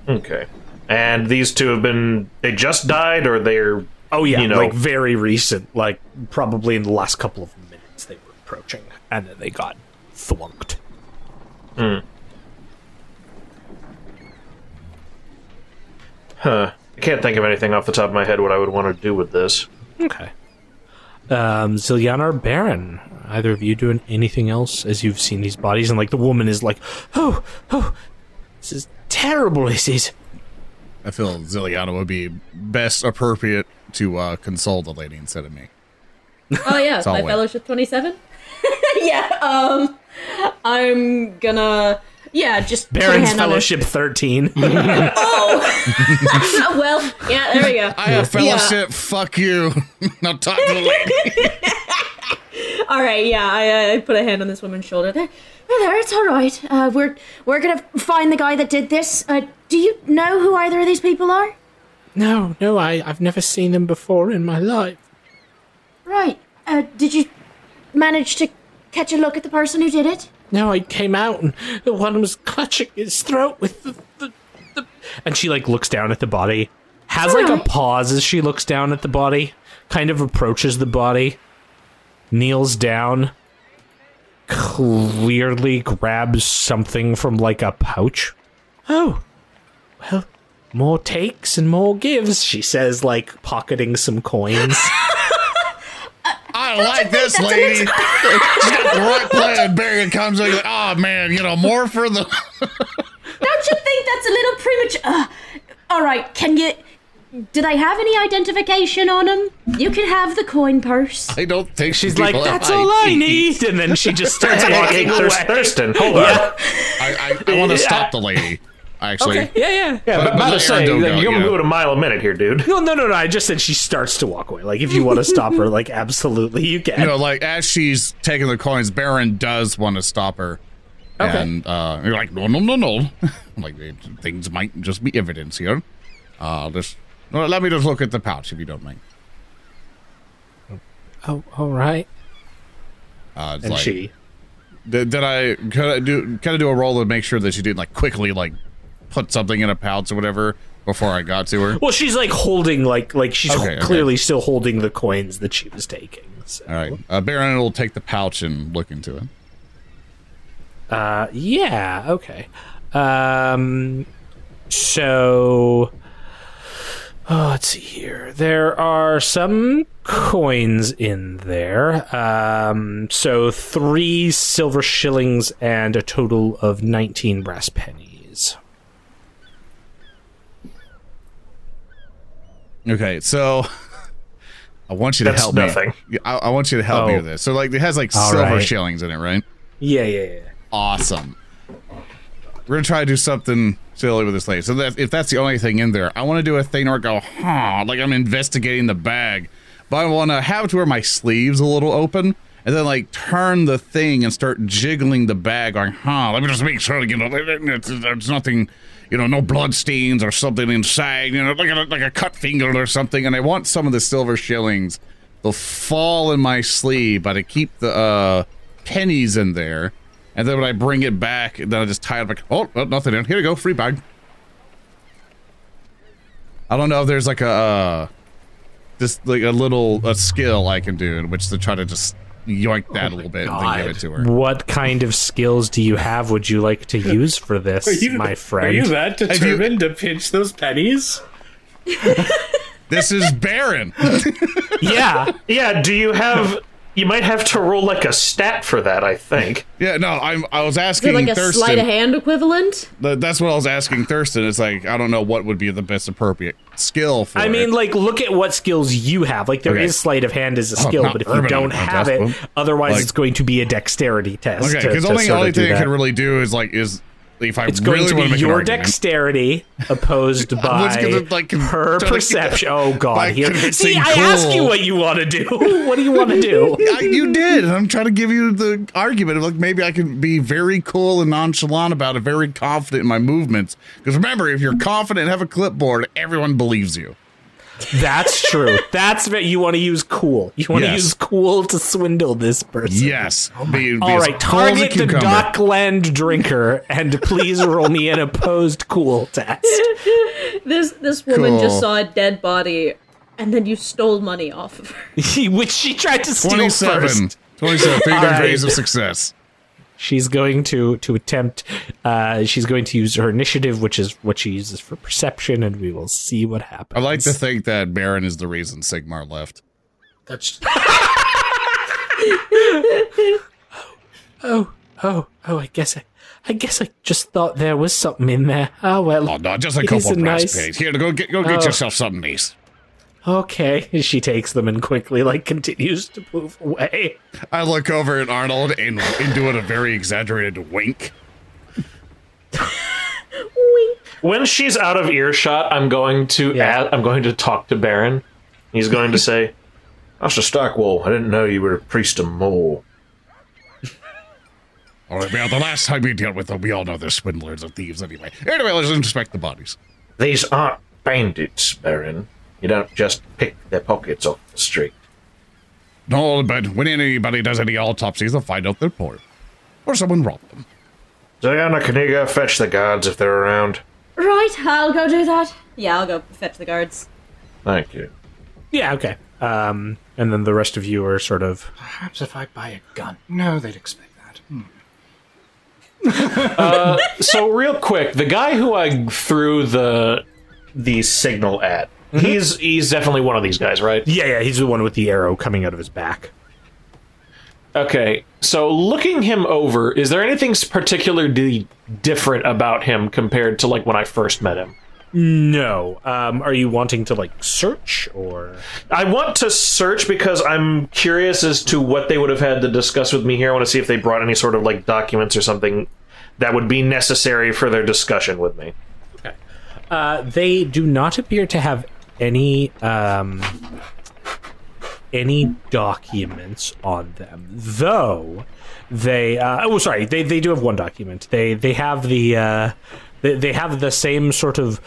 Okay. And these two have been, they just died, or they're... Oh yeah, you know, like very recent, like probably in the last couple of minutes they were approaching, and then they got thwunked. Hmm. Huh. I can't think of anything off the top of my head what I would want to do with this. Okay. Um, Zilyana or Barin, either of you doing anything else as you've seen these bodies? And, like, the woman is like, oh, oh, this is terrible, this is. I feel Zilyana would be best appropriate to uh, console the lady instead of me. Oh, yeah, my fellowship twenty-seven? Yeah, um, I'm gonna... Yeah, just Baron's Fellowship thirteen. Oh! Well, yeah, there we go. I have Fellowship, yeah. Fuck you. Now talk to the lady. All right, yeah, I, I put a hand on this woman's shoulder. There, there, it's all right. Uh, we're we're gonna find the guy that did this. Uh, do you know who either of these people are? No, no, I, I've never seen them before in my life. Right. Uh, did you manage to catch a look at the person who did it? No, I came out, and the one was clutching his throat with the... the, the... And she, like, looks down at the body. Has, like, a pause as she looks down at the body. Kind of approaches the body. Kneels down. Clearly grabs something from, like, a pouch. Oh. Well, more takes and more gives, she says, like, pocketing some coins. I don't like this lady. She's got the right play, and Barry comes and goes, oh man, you know, more for the... Don't you think that's a little premature? Uh, all right, can you... Do they have any identification on them? You can have the coin purse. I don't think she's like, that's all I need. And then she just starts walking away. Thurston, hold on. Yeah. I, I, I want to yeah. stop the lady. Actually. Okay. Yeah, yeah, yeah. But, but I was saying, go, you're going to go at a mile a minute here, dude. No, no, no, no. I just said she starts to walk away. Like, if you want to stop her, like, absolutely, you can. You know, like, as she's taking the coins, Barin does want to stop her. Okay. And uh, you're like, no, no, no, no. Like, things might just be evidence here. Uh, just well, let me just look at the pouch, if you don't mind. Oh, all right. Uh, it's and like, she. Did, did I, could I do, kind of do a roll to make sure that she didn't, like, quickly, like, put something in a pouch or whatever before I got to her? Well, she's like holding, like, like she's okay, ho- clearly okay. still holding the coins that she was taking. So. All right. Uh, Barin will take the pouch and look into it. Uh, yeah, okay. Um, so, oh, let's see here. There are some coins in there. Um, so three silver shillings and a total of nineteen brass pennies. Okay, so I want you to That's help nothing. me. I, I want you to help oh. me with this. So, like, it has, like, All silver right. shillings in it, right? Yeah, yeah, yeah. Awesome. We're going to try to do something silly with this lady. So, that, if that's the only thing in there, I want to do a thing where I go, huh, like I'm investigating the bag. But I want to have to wear my sleeves a little open and then, like, turn the thing and start jiggling the bag, going, huh, let me just make sure, you know, there's nothing... you know, no blood stains or something inside, you know, like a, like a cut finger or something, and I want some of the silver shillings. They'll fall in my sleeve, but I keep the uh, pennies in there, and then when I bring it back, then I just tie it back. Oh, oh, nothing in. Here you go, free bag. I don't know if there's like a, uh, just like a little a skill I can do in which to try to just yoink that oh a little bit God. and then give it to her. What kind of skills do you have? Would you like to use for this, are you, my friend? Are you that determined you... to pinch those pennies? This is Barin. yeah, yeah. Do you have? You might have to roll like a stat for that, I think. Yeah, no. I'm. I was asking. Is it like a Thurston, sleight of hand equivalent? That's what I was asking Thurston. It's like I don't know what would be the best appropriate skill for. I mean, it. like look at what skills you have. Like there okay. is sleight of hand as a skill, oh, but if you don't have it, them. otherwise like, it's going to be a dexterity test. Okay, because the only, only thing I can really do is like is. If I it's really going to be to make your dexterity opposed by gonna, like, her perception. Oh, God. Here. See, I cool. asked you what you want to do. What do you want to do? I, you did. I'm trying to give you the argument of, like, maybe I can be very cool and nonchalant about it, very confident in my movements. Because remember, if you're confident and have a clipboard, everyone believes you. That's true. That's what you want to use. Cool. You want yes. to use cool to swindle this person. Yes. Oh be, be All right. Target the Dockland drinker and please roll me an opposed cool test. This this woman cool. just saw a dead body, and then you stole money off of her, which she tried to steal twenty-seven first. Twenty-seven. Three degrees right. of success. She's going to to attempt. Uh, she's going to use her initiative, which is what she uses for perception, and we will see what happens. I like to think that Barin is the reason Sigmar left. That's. oh, oh, oh, oh! I guess I, I guess I just thought there was something in there. Oh well. Oh no, just a couple of brass pennies. Here, go get go get oh. yourself something nice. Okay, she takes them and quickly, like, continues to move away. I look over at Arnold and, and do it a very exaggerated wink. Wink. When she's out of earshot, I'm going to yeah. add, I'm going to talk to Barin. He's going to say, "Master Stockwell, I didn't know you were a priest of mole." All right, well, the last time we dealt with them, we all know they're swindlers and thieves anyway. Anyway, let's inspect the bodies. These aren't bandits, Barin. You don't just pick their pockets off the street. No, but when anybody does any autopsies, they'll find out they're poor. Or someone robbed them. Zilyana, can you go fetch the guards if they're around? Right, I'll go do that. Yeah, I'll go fetch the guards. Thank you. Yeah, okay. Um, and then the rest of you are sort of... Perhaps if I buy a gun. No, they'd expect that. Hmm. uh, so real quick, the guy who I threw the the signal at, Mm-hmm. He's he's definitely one of these guys, right? Yeah, yeah, he's the one with the arrow coming out of his back. Okay, so looking him over, is there anything particularly different about him compared to, like, when I first met him? No. Um, are you wanting to, like, search, or...? I want to search because I'm curious as to what they would have had to discuss with me here. I want to see if they brought any sort of, like, documents or something that would be necessary for their discussion with me. Okay. Uh, they do not appear to have... Any um, any documents on them, though they uh, oh sorry they they do have one document. They they have the uh, they, they have the same sort of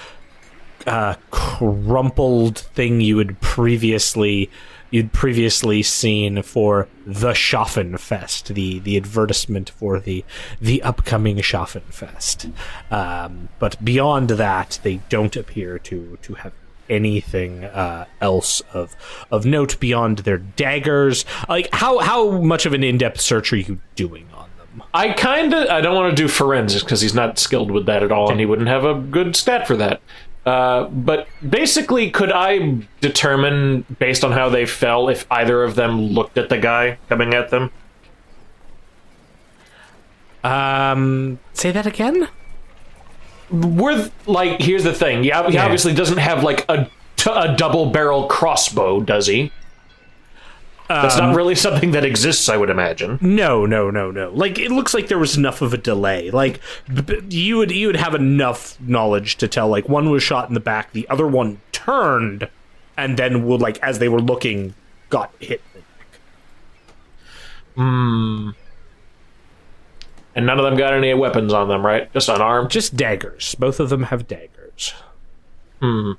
uh, crumpled thing you had previously you'd previously seen for the Schaffenfest, the the advertisement for the the upcoming Schaffenfest. Um, but beyond that, they don't appear to to have anything uh, else of of note beyond their daggers. Like, how how much of an in-depth search are you doing on them? I kind of I don't want to do forensics because he's not skilled with that at all, and he wouldn't have a good stat for that. Uh, but basically, could I determine based on how they fell if either of them looked at the guy coming at them? Um, say that again? We're, like, here's the thing. He obviously doesn't have, like, a, t- a double-barrel crossbow, does he? Um, That's not really something that exists, I would imagine. No, no, no, no. Like, it looks like there was enough of a delay. Like, b- you would you would have enough knowledge to tell, like, one was shot in the back, the other one turned, and then would, like, as they were looking, got hit in the back. Hmm... And none of them got any weapons on them, right? Just unarmed? Just daggers. Both of them have daggers. Hmm.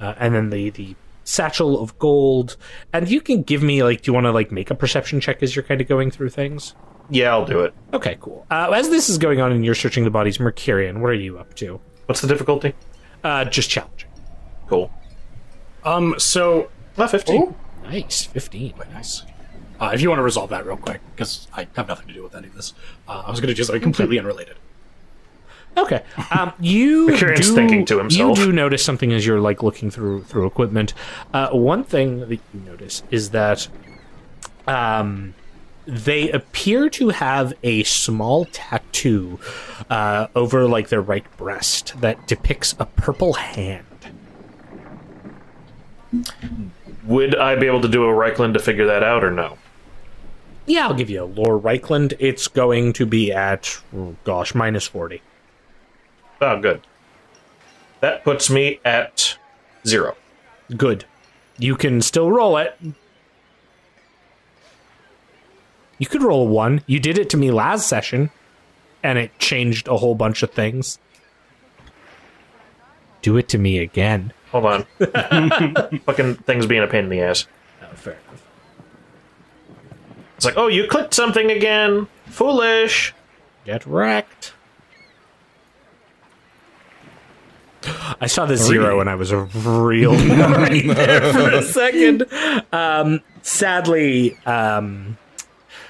Uh, and then the, the satchel of gold. And you can give me, like, do you want to, like, make a perception check as you're kind of going through things? Yeah, I'll do it. Okay, cool. Uh, as this is going on and you're searching the bodies, Mecurion, what are you up to? What's the difficulty? Uh, just challenging. Cool. Um, so... Not fifteen. Ooh. Nice, fifteen. Quite nice. Uh, if you want to resolve that real quick, because I have nothing to do with any of this. Uh, I was going to just, like, completely unrelated. Okay. Um, you do, thinking to himself. You do notice something as you're, like, looking through through equipment. Uh, one thing that you notice is that um, they appear to have a small tattoo uh, over, like, their right breast that depicts a purple hand. Would I be able to do a Reikland to figure that out, or no? Yeah, I'll give you a lore Reikland. It's going to be at, oh gosh, minus forty. Oh, good. That puts me at zero. Good. You can still roll it. You could roll a one. You did it to me last session, and it changed a whole bunch of things. Do it to me again. Hold on. Fucking things being a pain in the ass. Oh, fair enough. It's like, oh, you clicked something again. Foolish. Get wrecked. I saw the zero and I was a real worried there for a second. Um, sadly, um,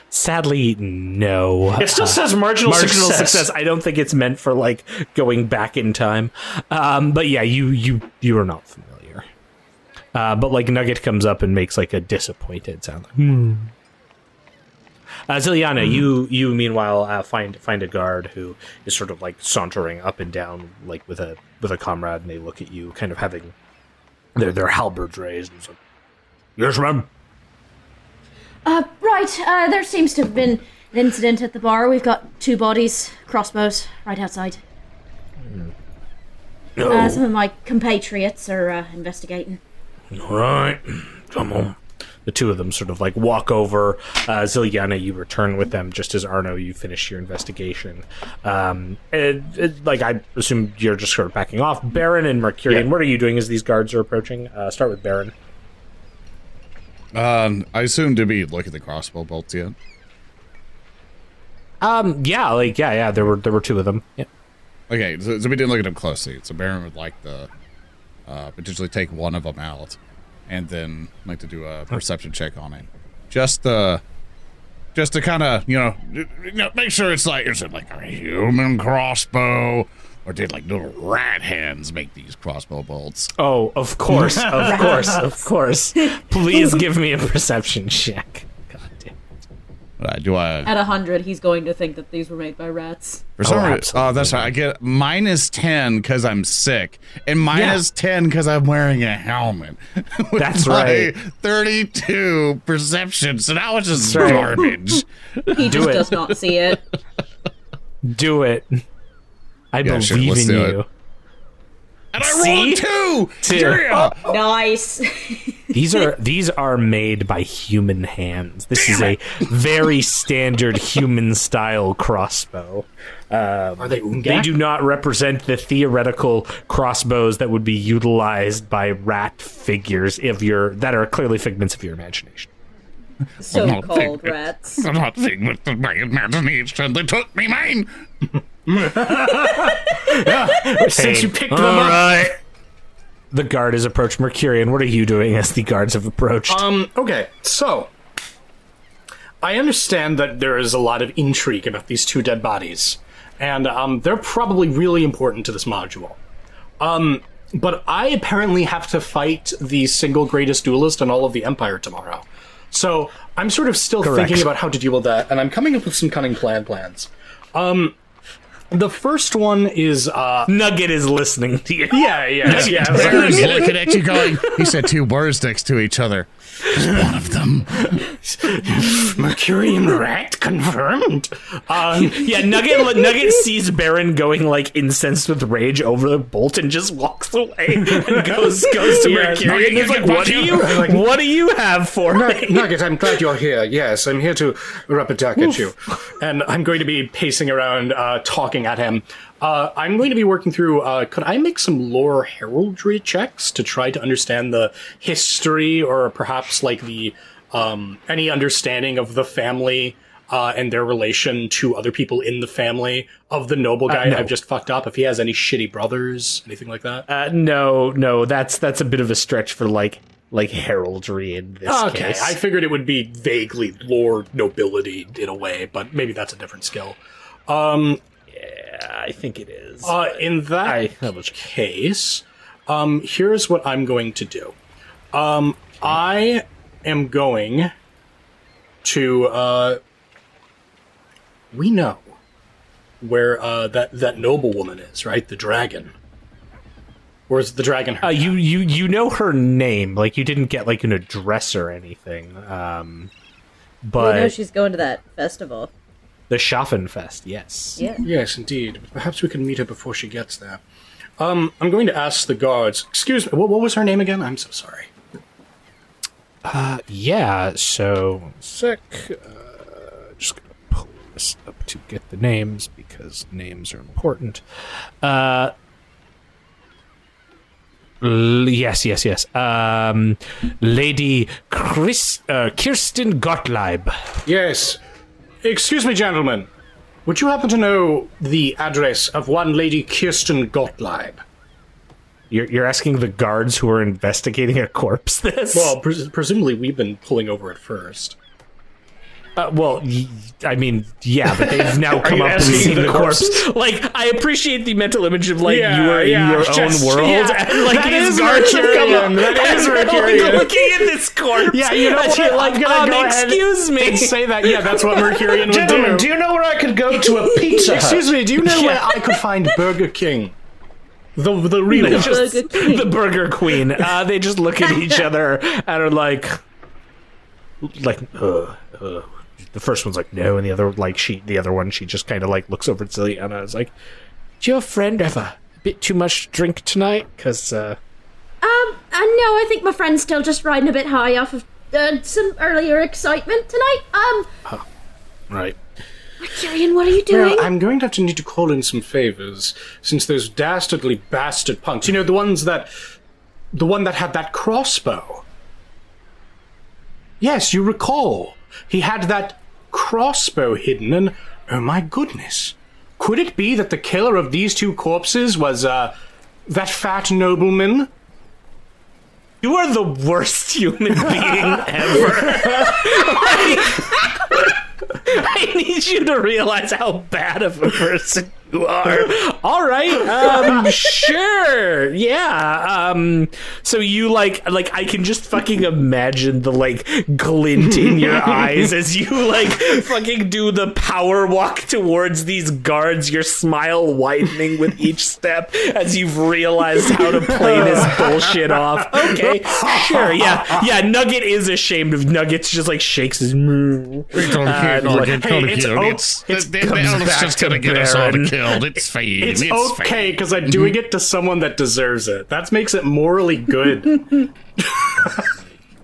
sadly, no. It still uh, says marginal, marginal success. success. I don't think it's meant for, like, going back in time. Um, but yeah, you you you are not familiar. Uh, but, like, Nugget comes up and makes, like, a disappointed sound. Like, hmm. Uh, Zilyana, mm-hmm. you you meanwhile uh, find find a guard who is sort of, like, sauntering up and down, like, with a with a comrade, and they look at you, kind of having their their halberds raised. And it's like, yes, ma'am. Uh, right. Uh, there seems to have been an incident at the bar. We've got two bodies, crossbows, right outside. Mm. No. Uh, some of my compatriots are uh, investigating. All right, come on. The two of them sort of, like, walk over. Uh, Zilyana, you return with them just as Arno, you finish your investigation. Um, it, it, like, I assume you're just sort of backing off. Barin and Mecurion, yeah. What are you doing as these guards are approaching? Uh, start with Barin. Um, I assume to be look at the crossbow bolts yet. Um, yeah, like, yeah, yeah. There were there were two of them. Yeah. Okay, so, so we didn't look at them closely. So Barin would like to uh, potentially take one of them out. And then like to do a perception check on it, just uh, just to kind of you know, you know make sure it's like is it like a human crossbow or did like little rat hands make these crossbow bolts? Oh, of course, of course, of course. Please give me a perception check. God damn it. Right, do I? At a hundred, he's going to think that these were made by rats. For some oh, reason, oh, that's right. I get minus ten because I'm sick, and minus yeah. ten because I'm wearing a helmet. That's right. Thirty-two perception. So now it's just right. garbage. He just does not see it. Do it. I yeah, believe sure. in you. It. And I rolled two. two. Yeah. Oh. Nice. These are these are made by human hands. This Damn is it. a very standard human style crossbow. Um, are they Ungak? They do not represent the theoretical crossbows that would be utilized by rat figures if you're that are clearly figments of your imagination. So-called rats. I'm not figments of my imagination. They took me mine. yeah, since you picked All them up. Right. The guard has approached Mecurion. What are you doing as the guards have approached? Um, okay, so I understand that there is a lot of intrigue about these two dead bodies, and um, they're probably really important to this module. Um, but I apparently have to fight the single greatest duelist in all of the Empire tomorrow. So I'm sort of still Correct. thinking about how to deal with that, and I'm coming up with some cunning plan plans. Um... The first one is... Uh, Nugget is listening to you. Yeah, yeah. Nugget yeah, is looking at you going, he said two words next to each other. Just one of them. Mecurion rat confirmed. Um, yeah, Nugget Nugget sees Barin going like incensed with rage over the bolt and just walks away and goes goes to yeah, Mecurion. He's like, "What do you? Like, what do you have for me, Nugget? I'm glad you're here. Yes, I'm here to rub a duck at you, and I'm going to be pacing around, uh, talking at him. Uh, I'm going to be working through, uh, could I make some lore heraldry checks to try to understand the history or perhaps, like, the, um, any understanding of the family, uh, and their relation to other people in the family of the noble guy uh, no. I've just fucked up, if he has any shitty brothers, anything like that? Uh, no, no, that's, that's a bit of a stretch for, like, like, heraldry in this okay, case. Okay, I figured it would be vaguely lore nobility in a way, but maybe that's a different skill. Um... I think it is. Uh, in that I, how much case, um, here's what I'm going to do. Um, I am going to... Uh, we know where uh, that, that noblewoman is, right? The dragon. Or is the dragon her? Uh, you, you, you know her name. Like, you didn't get, like, an address or anything. Um, but we know she's going to that festival. The Schaffenfest, yes. Yeah. Yes, indeed. Perhaps we can meet her before she gets there. Um, I'm going to ask the guards. Excuse me, what, what was her name again? I'm so sorry. Uh, yeah, so... One sec. Uh, just going to pull this up to get the names, because names are important. Uh... L yes, yes, yes. Um, Lady Chris uh, Kirsten Gottlieb. Yes. Excuse me, gentlemen. Would you happen to know the address of one Lady Kirsten Gottlieb? You're, you're asking the guards who are investigating a corpse this? Well, pres presumably we've been pulling over at first. Uh, well, I mean, yeah, but they've now come up and seen the corpse. Like, I appreciate the mental image of, like, yeah, you are yeah, in your just, own world. Yeah. And, like, that these guards have come up. That is Mecurion. Looking at this corpse. Yeah, you know what? You're like, um, go excuse me. Say that. Yeah, that's what Mecurion would Gentlemen, do. do you know where I could go to a pizza? Excuse me, do you know yeah. where I could find Burger King? The, the real just, Burger King. The Burger Queen. Uh, they just look at each other and are like, like, ugh, ugh. The first one's like no, and the other like she, the other one she just kind of like looks over at Zilyana. Is like, "Did your friend have a bit too much drink tonight?" Because uh, um, uh, no, I think my friend's still just riding a bit high off of uh, some earlier excitement tonight. Um, oh, right. Mecurion, what are you doing? Well, I'm going to have to need to call in some favors since those dastardly bastard punks. You know the ones that, the one that had that crossbow. Yes, you recall. He had that crossbow hidden, and oh my goodness. Could it be that the killer of these two corpses was, uh, that fat nobleman? You are the worst human being ever. I, I need you to realize how bad of a person you are. All right, um, sure, yeah. Um, so you like, like I can just fucking imagine the like glint in your eyes as you like fucking do the power walk towards these guards. Your smile widening with each step as you've realized how to play this bullshit off. Okay, sure, yeah, yeah. Nugget is ashamed of Nugget's just like shakes his. We don't uh, care, Nugget. Like, hey, it's it's, it's the, the elf's just gonna get us all to. It's fine. It's, it's okay because I'm doing it to someone that deserves it. That makes it morally good.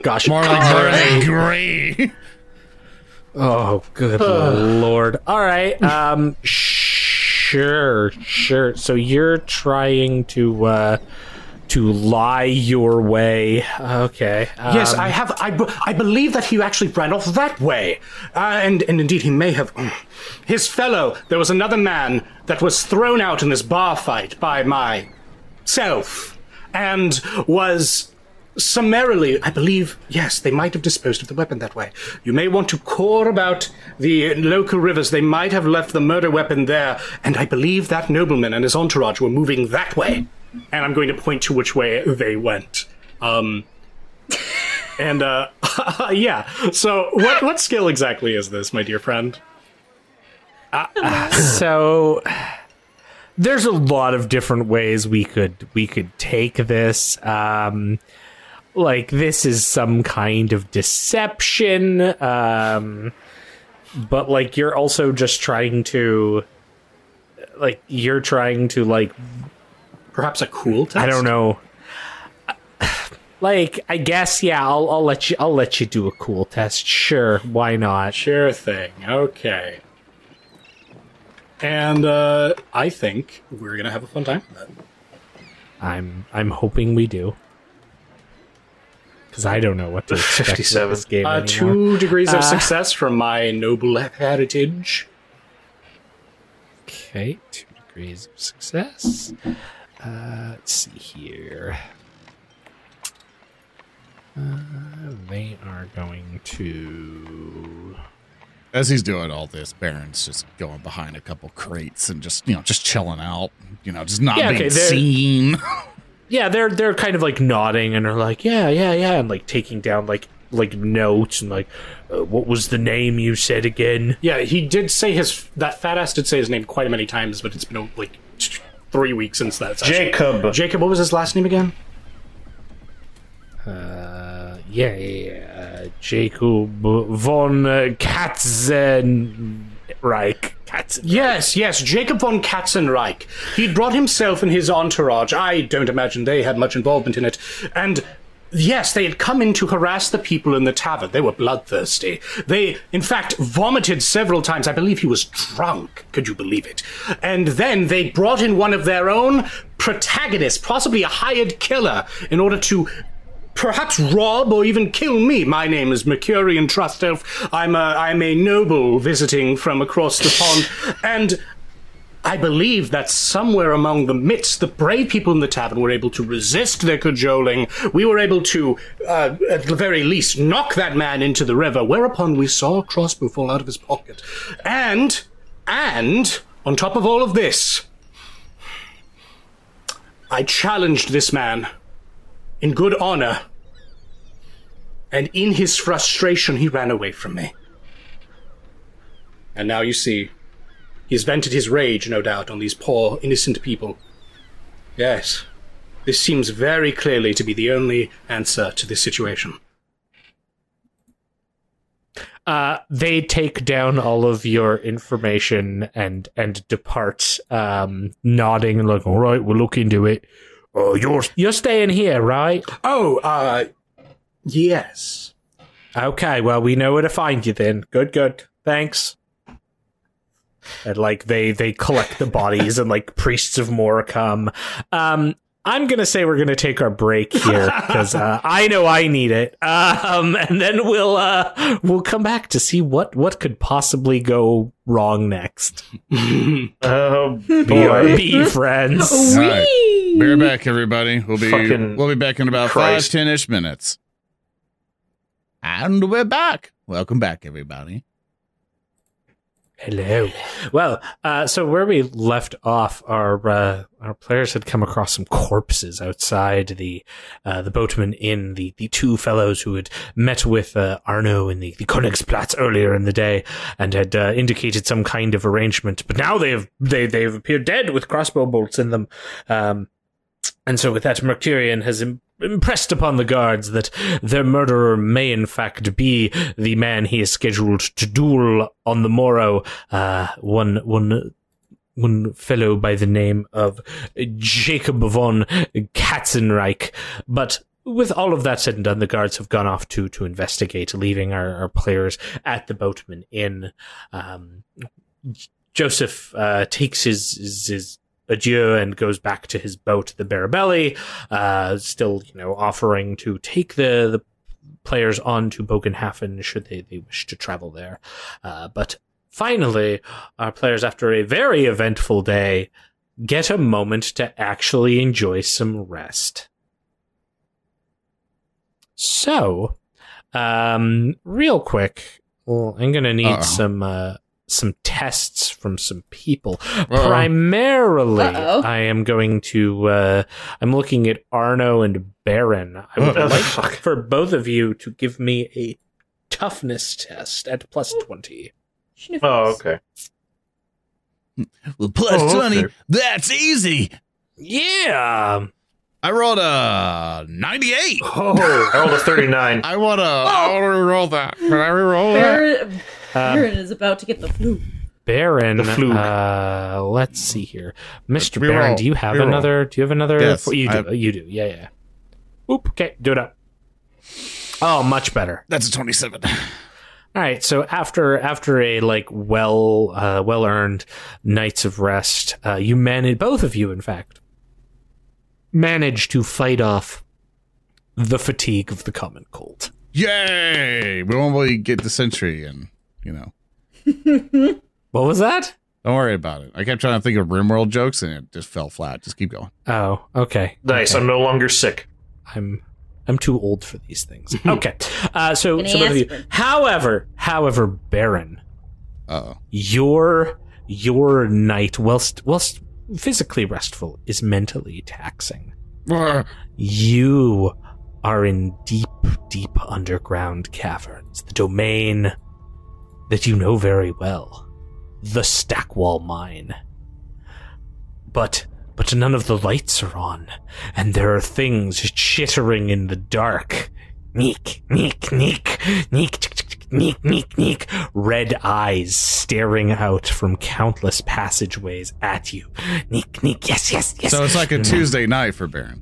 Gosh, morally great. Oh, good lord! All right, um, sure, sure. So you're trying to uh, to lie your way? Okay. Um, yes, I have. I b I believe that he actually ran off that way, uh, and and indeed he may have. His fellow, there was another man that was thrown out in this bar fight by myself and was summarily, I believe, yes, they might have disposed of the weapon that way. You may want to core about the local rivers. They might have left the murder weapon there, and I believe that nobleman and his entourage were moving that way. And I'm going to point to which way they went. Um... and, uh, yeah. So, what, what skill exactly is this, my dear friend? Uh, so there's a lot of different ways we could we could take this. Um, like this is some kind of deception, um, but like you're also just trying to, like you're trying to like perhaps a cool test? I don't know. Like, I guess, yeah, I'll I'll let you I'll let you do a cool test. Sure, why not? Sure thing. Okay. And uh, I think we're gonna have a fun time with that. I'm I'm hoping we do, because I don't know what to expect. Fifty-seven. This game uh, two degrees of uh, success from my noble heritage. Okay, two degrees of success. Uh, let's see here. Uh, they are going to. As he's doing all this, Baron's just going behind a couple crates and just, you know, just chilling out, you know, just not yeah, being okay, seen. Yeah, they're they're kind of like nodding and are like, yeah, yeah, yeah, and like taking down like like notes and like, uh, what was the name you said again? Yeah, he did say his that fat ass did say his name quite many times, but it's been like three weeks since that session. Jacob. Jacob, what was his last name again? Uh, yeah, yeah, yeah. Uh, Jacob von Katzenreich. Katzenreich. Yes, yes, Jacob von Katzenreich. He'd brought himself and his entourage. I don't imagine they had much involvement in it. And yes, they had come in to harass the people in the tavern. They were bloodthirsty. They, in fact, vomited several times. I believe he was drunk. Could you believe it? And then they brought in one of their own protagonists, possibly a hired killer, in order to perhaps rob or even kill me. My name is Mecurion Trust Elf. I'm a, I'm a noble visiting from across the pond. And I believe that somewhere among the midst, the brave people in the tavern were able to resist their cajoling. We were able to, uh, at the very least, knock that man into the river, whereupon we saw a crossbow fall out of his pocket. And, and, on top of all of this, I challenged this man in good honor, and in his frustration, he ran away from me. And now you see, he's vented his rage, no doubt, on these poor, innocent people. Yes, this seems very clearly to be the only answer to this situation. Uh, they take down all of your information and and depart, um, nodding and like, all right, we'll look into it. Oh, you're you're staying here, right? Oh, uh, yes. Okay, well, we know where to find you then. Good, good. Thanks. And like they they collect the bodies, and like priests of more come. Um, I'm gonna say we're gonna take our break here because uh, I know I need it. Um, and then we'll uh we'll come back to see what what could possibly go wrong next. Oh, B R B friends. Wee. We're back, everybody. We'll be Fucking we'll be back in about Christ. five, ten-ish minutes. And we're back. Welcome back, everybody. Hello. Well, uh, so where we left off, our uh, our players had come across some corpses outside the uh, the Boatman Inn. The the two fellows who had met with uh, Arno in the, the Königsplatz earlier in the day and had uh, indicated some kind of arrangement, but now they have they they have appeared dead with crossbow bolts in them. Um, And so with that, Mecurion has im- impressed upon the guards that their murderer may in fact be the man he is scheduled to duel on the morrow, uh, one, one, one fellow by the name of Jacob von Katzenreich. But with all of that said and done, the guards have gone off to, to investigate, leaving our, our players at the Boatman Inn. Um, Joseph, uh, takes his, his, his adieu and goes back to his boat, the Barabelli, uh, still, you know, offering to take the, the players on to Bogenhafen should they, they wish to travel there. Uh, but finally, our players, after a very eventful day, get a moment to actually enjoy some rest. So, um, real quick, well, I'm going to need Uh-oh. some... Uh, some tests from some people. Uh-oh. Primarily, Uh-oh. I am going to, uh, I'm looking at Arno and Barin. I would Uh-oh. like for both of you to give me a toughness test at plus twenty. Oh, okay. Well, plus oh, okay. twenty, that's easy. Yeah. I rolled a ninety-eight. Oh, I rolled a thirty-nine. I want to oh. reroll that. Can I reroll that? Um, Barin is about to get the flu. Barin, the flu. Uh, let's see here, Mister Reroll. Barin. Do you have Reroll. another? Do you have another? Yes, you do. Have... You do. Yeah, yeah. Oop. Okay, do it up. Oh, much better. That's a twenty-seven. All right, so after after a like well uh, well earned nights of rest, uh, you managed, both of you in fact managed to fight off the fatigue of the common cold. Yay! We won't really get the sentry, and you know. What was that? Don't worry about it. I kept trying to think of RimWorld jokes, and it just fell flat. Just keep going. Oh, okay. Nice. Okay. I'm no longer sick. I'm. I'm too old for these things. Okay. Uh, so, so both of you. However, however, Barin, Uh-oh. your your night, whilst whilst physically restful, is mentally taxing. You are in deep, deep underground caverns, the domain that you know very well, the Stackwall Mine. But. But none of the lights are on, and there are things chittering in the dark. Neek, neek, neek, neek, neek, neek, neek. Red eyes staring out from countless passageways at you. Neek, neek, yes, yes, yes. So it's like a Tuesday night for Barin.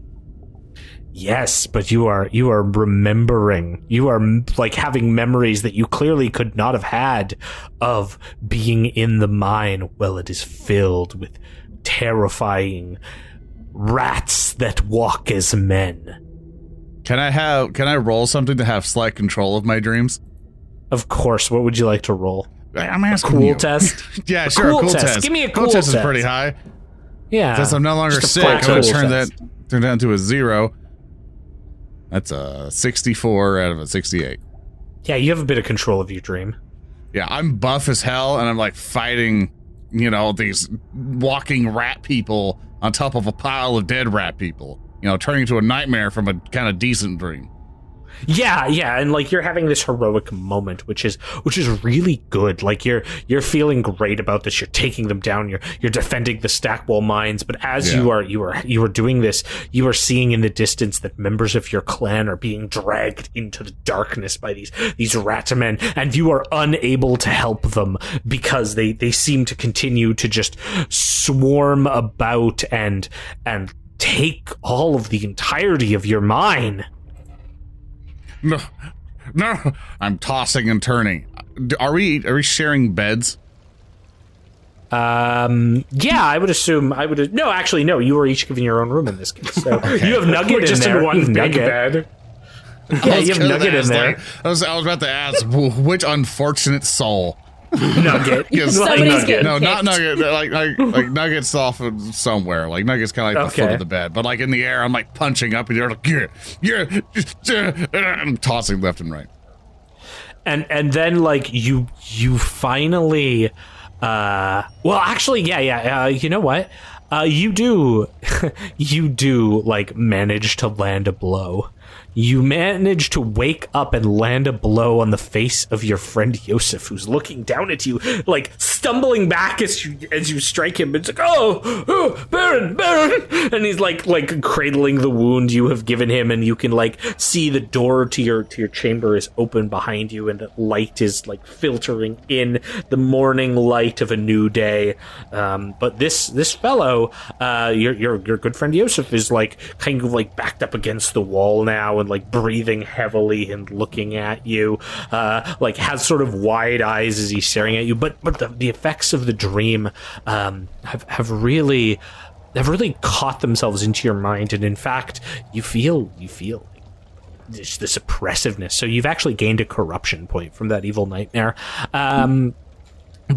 Yes, but you are you are remembering. You are like having memories that you clearly could not have had of being in the mine while it is filled with terrifying rats that walk as men. Can I have? Can I roll something to have slight control of my dreams? Of course. What would you like to roll? I'm asking a cool you. test. yeah, a sure. Cool a cool test. test. Give me a cool, cool test. Cool test is pretty high. Yeah. Since I'm no longer sick, I'm gonna turn test. that turn down to a zero. That's a sixty-four out of a sixty-eight. Yeah, you have a bit of control of your dream. Yeah, I'm buff as hell, and I'm like fighting. You know, these walking rat people on top of a pile of dead rat people, you know, turning into a nightmare from a kind of decent dream. Yeah, yeah, and like you're having this heroic moment, which is which is really good. Like you're you're feeling great about this. You're taking them down. You're you're defending the Stackwall mines. But as yeah. you are you are you are doing this, you are seeing in the distance that members of your clan are being dragged into the darkness by these these rat men, and you are unable to help them because they they seem to continue to just swarm about and and take all of the entirety of your mine. No, no! I'm tossing and turning. Are we? Are we sharing beds? Um. Yeah, I would assume. I would. No, actually, no. You were each given your own room in this case. So okay. You have Nugget in just there. In one big Nugget. Bed. Yeah, you have Nugget in there. Like, I was. I was about to ask which unfortunate soul. Nugget. Yes, like, nugget. No, kicked. Not Nugget. Like, like, like Nugget's off of somewhere. Like Nugget's kind of like okay. the foot of the bed, but like in the air, I'm like punching up, and you're like, yeah, yeah, yeah, I'm tossing left and right. And and then like you you finally, uh, well actually yeah yeah uh, you know what uh, you do you do like manage to land a blow. You manage to wake up and land a blow on the face of your friend Yosef, who's looking down at you, like stumbling back as you as you strike him. It's like, oh, oh, Barin, Barin, and he's like like cradling the wound you have given him, and you can like see the door to your to your chamber is open behind you, and the light is like filtering in, the morning light of a new day. Um, but this this fellow, uh, your your your good friend Yosef, is like kind of like backed up against the wall now. And like breathing heavily and looking at you, uh, like has sort of wide eyes as he's staring at you. But but the, the effects of the dream um, have have really have really caught themselves into your mind, and in fact, you feel you feel this, this oppressiveness. So you've actually gained a corruption point from that evil nightmare. Um,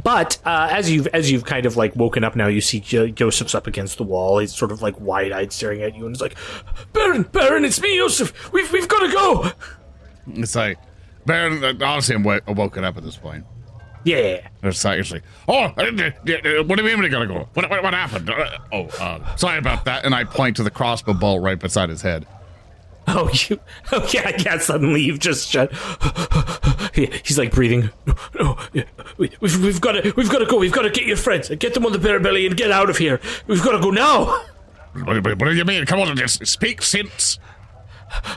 But uh, as you've as you've kind of like woken up now, you see jo- Yosef's up against the wall. He's sort of like wide eyed, staring at you, and he's like, "Barin, Barin, it's me, Yosef. We've we've got to go." It's like, Barin. Honestly, I'm w- woken up at this point. Yeah. It's like, it's like, oh, what do you mean we gotta go? What what, what happened? Oh, uh, sorry about that. And I point to the crossbow bolt right beside his head. Oh, you, oh yeah, yeah, suddenly you've just shut. He's like breathing. No, no, we, we've, we've got to, we've got to go. We've got to get your friends and get them on the Barabelli and get out of here. We've got to go now. What, what, what do you mean? Come on, just speak sense.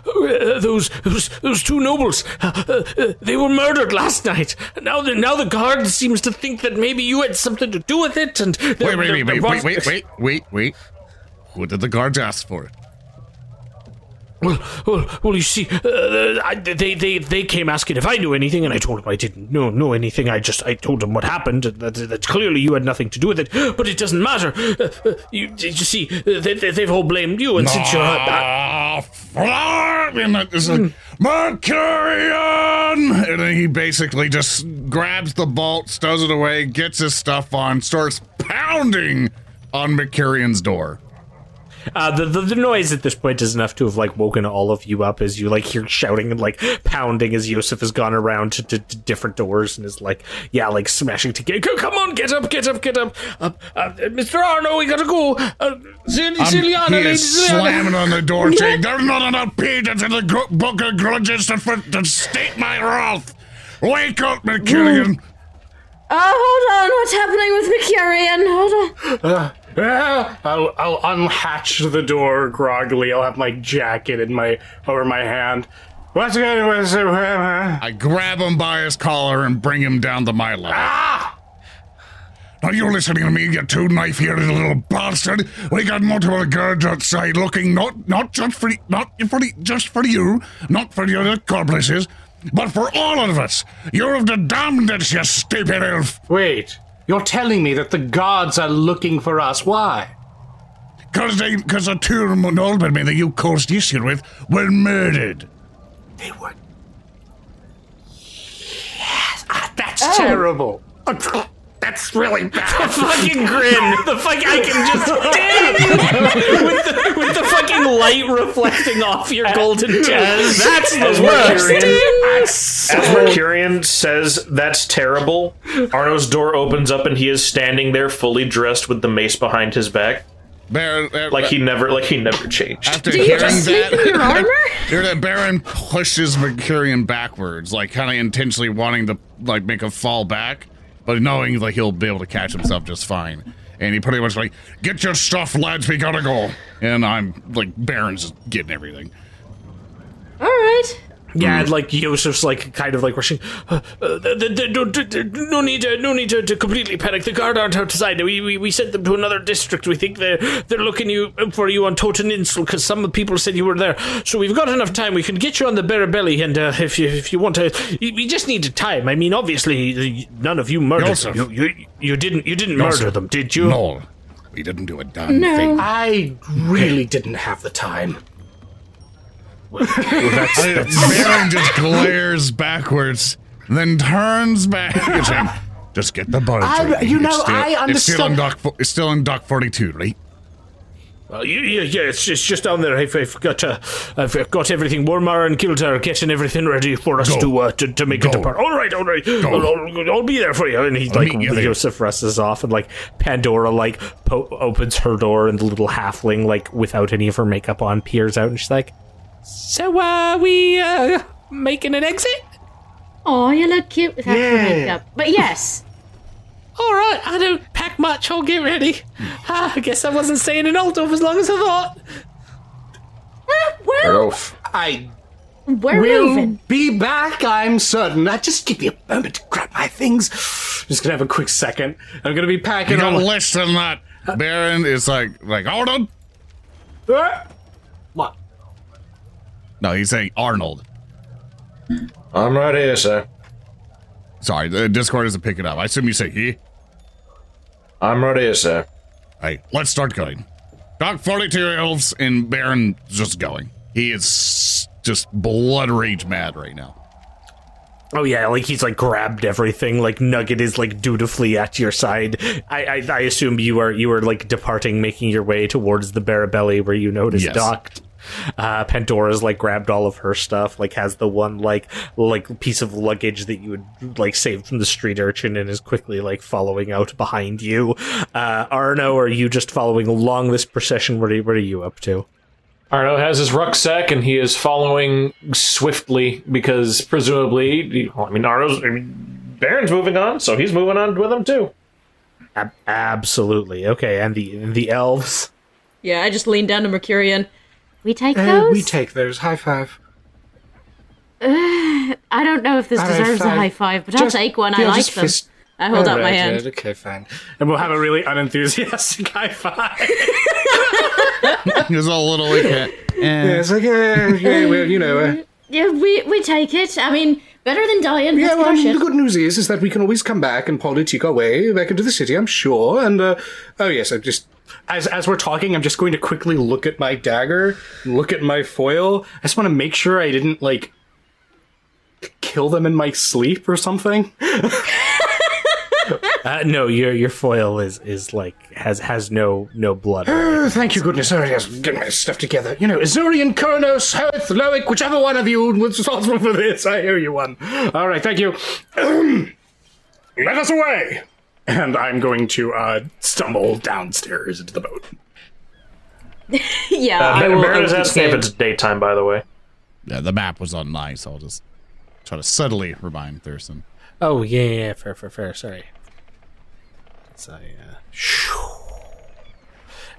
Uh, those, those, those two nobles, uh, uh, they were murdered last night. Now the, now the guard seems to think that maybe you had something to do with it. And wait, wait, wait, wait, wait, wait, wait, wait, wait. Who did the guards ask for it? Well, well, well. You see, uh, I, they, they, they came asking if I knew anything, and I told them I didn't know know anything. I just I told them what happened. That, that clearly you had nothing to do with it, but it doesn't matter. Uh, you, you see, they, they, they've all blamed you, and nah, since you're uh, I mean, like, mm. Mecurion, and then he basically just grabs the bolt, stows it away, gets his stuff on, starts pounding on Mercurion's door. Uh, the, the the noise at this point is enough to have like woken all of you up as you like hear shouting and like pounding as Yosef has gone around to, to, to different doors and is like yeah like smashing together. Come on, get up, get up, get up, uh, uh, Mister Arno, we gotta go. Uh, Zil- um, Zilyana, he lady, is Zilyana. slamming on the door, saying, "There's not enough pages in the gr- book of grudges to, to state my wrath. Wake up, Mecurion." Oh, uh, hold on, what's happening with Mecurion? Hold on. Uh. Yeah, I'll, I'll unhatch the door groggily. I'll have my jacket in my over my hand. What's going on? I grab him by his collar and bring him down to my level. Ah! Now you're listening to me, you two-knife-eared little bastard. We got multiple guards outside looking, not not just for not for just for you, not for your accomplices, but for all of us. You're of the damnedest, you stupid elf. Wait. You're telling me that the guards are looking for us. Why? Because they, because the two noblemen that you caused issue with were murdered. They were. Yes. Ah, that's oh. terrible. That's really bad. The fucking grin. The fuck. I can just damn with the with the fucking light reflecting off your golden jazz. That's the as worst. Mecurion, so... As Mecurion says, "That's terrible." Arno's door opens up and he is standing there, fully dressed, with the mace behind his back. Baron, uh, like he never, like he never changed. After Did hearing just that, your armor? Here that Baron pushes Mecurion backwards, like kind of intentionally wanting to like make him fall back. But knowing that he'll be able to catch himself just fine. And he pretty much like, get your stuff, lads, we gotta go. And I'm like, Baron's just getting everything. All right. Yeah, and like Yosef's like kind of like rushing. Uh, uh, the, the, no, the, no need, uh, no need to, to completely panic. The guard aren't outside. We, we we sent them to another district. We think they're they're looking you for you on Toteninsel because some of the people said you were there. So we've got enough time. We can get you on the Barabelli, and uh, if you if you want to, you, we just need time. I mean, obviously, none of you murdered Yosef. them. You, you you didn't you didn't Yosef. murder them, did you? No, we didn't do a damn no. thing. I really didn't have the time. Well, that's, that's Baron just glares backwards, then turns back. Saying, just get the boat. You know, still, I understand. It's still in dock. It's still in dock forty-two, right? Well, yeah, yeah. It's just, it's just down there. I've, I've got, uh, I've got everything. Wolmar and Gilda are getting everything ready for us to, uh, to to make Go. it depart. All right, all right. I'll, I'll, I'll be there for you. And he I'll like Yosef rushes off, and like Pandora like po- opens her door, and the little halfling like without any of her makeup on peers out, and she's like. So, uh, we, uh, making an exit? Oh, you look cute without yeah. your makeup. But yes. All right, I don't pack much. I'll get ready. Uh, I guess I wasn't staying in Altdorf as long as I thought. Uh, well, I We're will moving. be back, I'm certain. I just give me a moment to grab my things. I'm just going to have a quick second. I'm going to be packing on. Less than that. Baron is like, like, hold on. Uh, what? No, he's saying Arnold. I'm right here, sir. Sorry, the Discord doesn't pick it up. I assume you say he? I'm right here, sir. Hey, let's start going. Doc forty-two elves and Baron just going. He is just blood rage mad right now. Oh yeah, like he's like grabbed everything. Like Nugget is like dutifully at your side. I I, I assume you are you are like departing, making your way towards the Barabelli where you notice yes. Doc. Uh, Pandora's like grabbed all of her stuff, like has the one like like piece of luggage that you would like save from the street urchin and is quickly like following out behind you. Uh, Arno, are you just following along this procession? What are, what are you up to? Arno has his rucksack and he is following swiftly because presumably, well, I mean, Arno's, I mean, Baron's moving on, so he's moving on with him too. Ab- absolutely. Okay, and the the elves. Yeah, I just leaned down to Mecurion. We take those? Uh, we take those. High five. Uh, I don't know if this All deserves right, a high five, but just, I'll take one. Yeah, I like them. Fist. I hold All up right, my hand. Right, okay, fine. And we'll have a really unenthusiastic high five. He was all little like that. And... Yeah, it's like, yeah, yeah, well, you know. Uh... Yeah, we, we take it. I mean, better than dying. Yeah, well, I mean, the good news is is that we can always come back and politique our way back into the city, I'm sure. And, uh, oh, yes, I'm just... As as we're talking, I'm just going to quickly look at my dagger, look at my foil. I just want to make sure I didn't, like, kill them in my sleep or something. uh, no, your your foil is, is like, has has no no blood. Oh, thank you, goodness. Oh, yes, getting my stuff together. You know, Azurian, Kronos, Hoth, Loic, whichever one of you was responsible for this, I owe you one. All right, thank you. Let us away! And I'm going to uh, stumble downstairs into the boat. Yeah, uh, I will. Baron is asking if it's daytime, by the way. Yeah, the map was online, so I'll just try to subtly remind Thurston. Oh, yeah, yeah, fair, fair, fair. Sorry. So, yeah.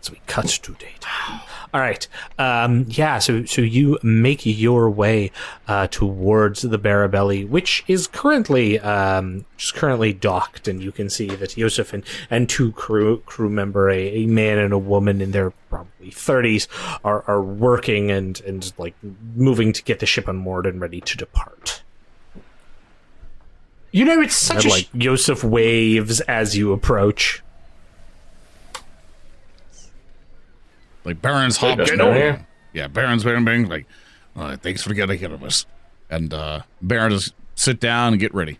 So we cut to daytime. All right. Um, yeah, so, so you make your way uh, towards the Barabelli, which is currently um, just currently docked, and you can see that Yosef and, and two crew crew member, a, a man and a woman in their probably thirties, are, are working and, and like moving to get the ship unmoored and ready to depart. You know, it's such and, a... Like, Yosef waves as you approach. Like, Baron's hopped over. Yeah, Baron's been being like, uh, thanks for getting ahead of us. And uh, Baron, just sit down and get ready.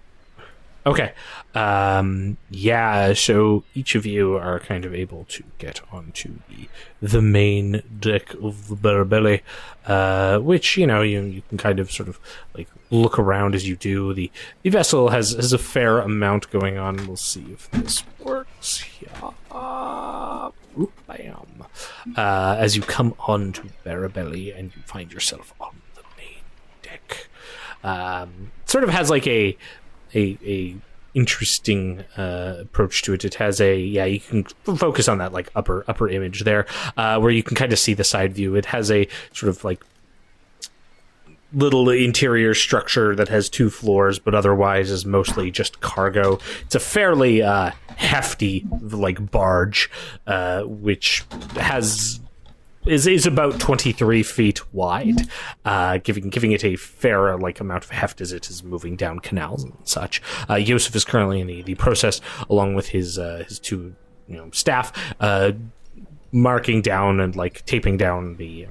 Okay. Um, yeah, so each of you are kind of able to get onto the, the main deck of the Barabelli, uh, which, you know, you, you can kind of sort of, like, look around as you do. The, the vessel has, has a fair amount going on. We'll see if this works. Yeah. Uh, Oop, bam. Uh, as you come on to Barabelli and you find yourself on the main deck. Um, it sort of has like a a, a interesting uh, approach to it. It has a, yeah, you can focus on that like upper upper image there uh, where you can kind of see the side view. It has a sort of like little interior structure that has two floors, but otherwise is mostly just cargo. It's a fairly uh, hefty like barge, uh, which has is is about twenty-three feet wide, uh, giving giving it a fair like amount of heft as it is moving down canals and such. Uh, Yosef is currently in the, the process, along with his uh, his two you know staff, uh, marking down and like taping down the. Uh,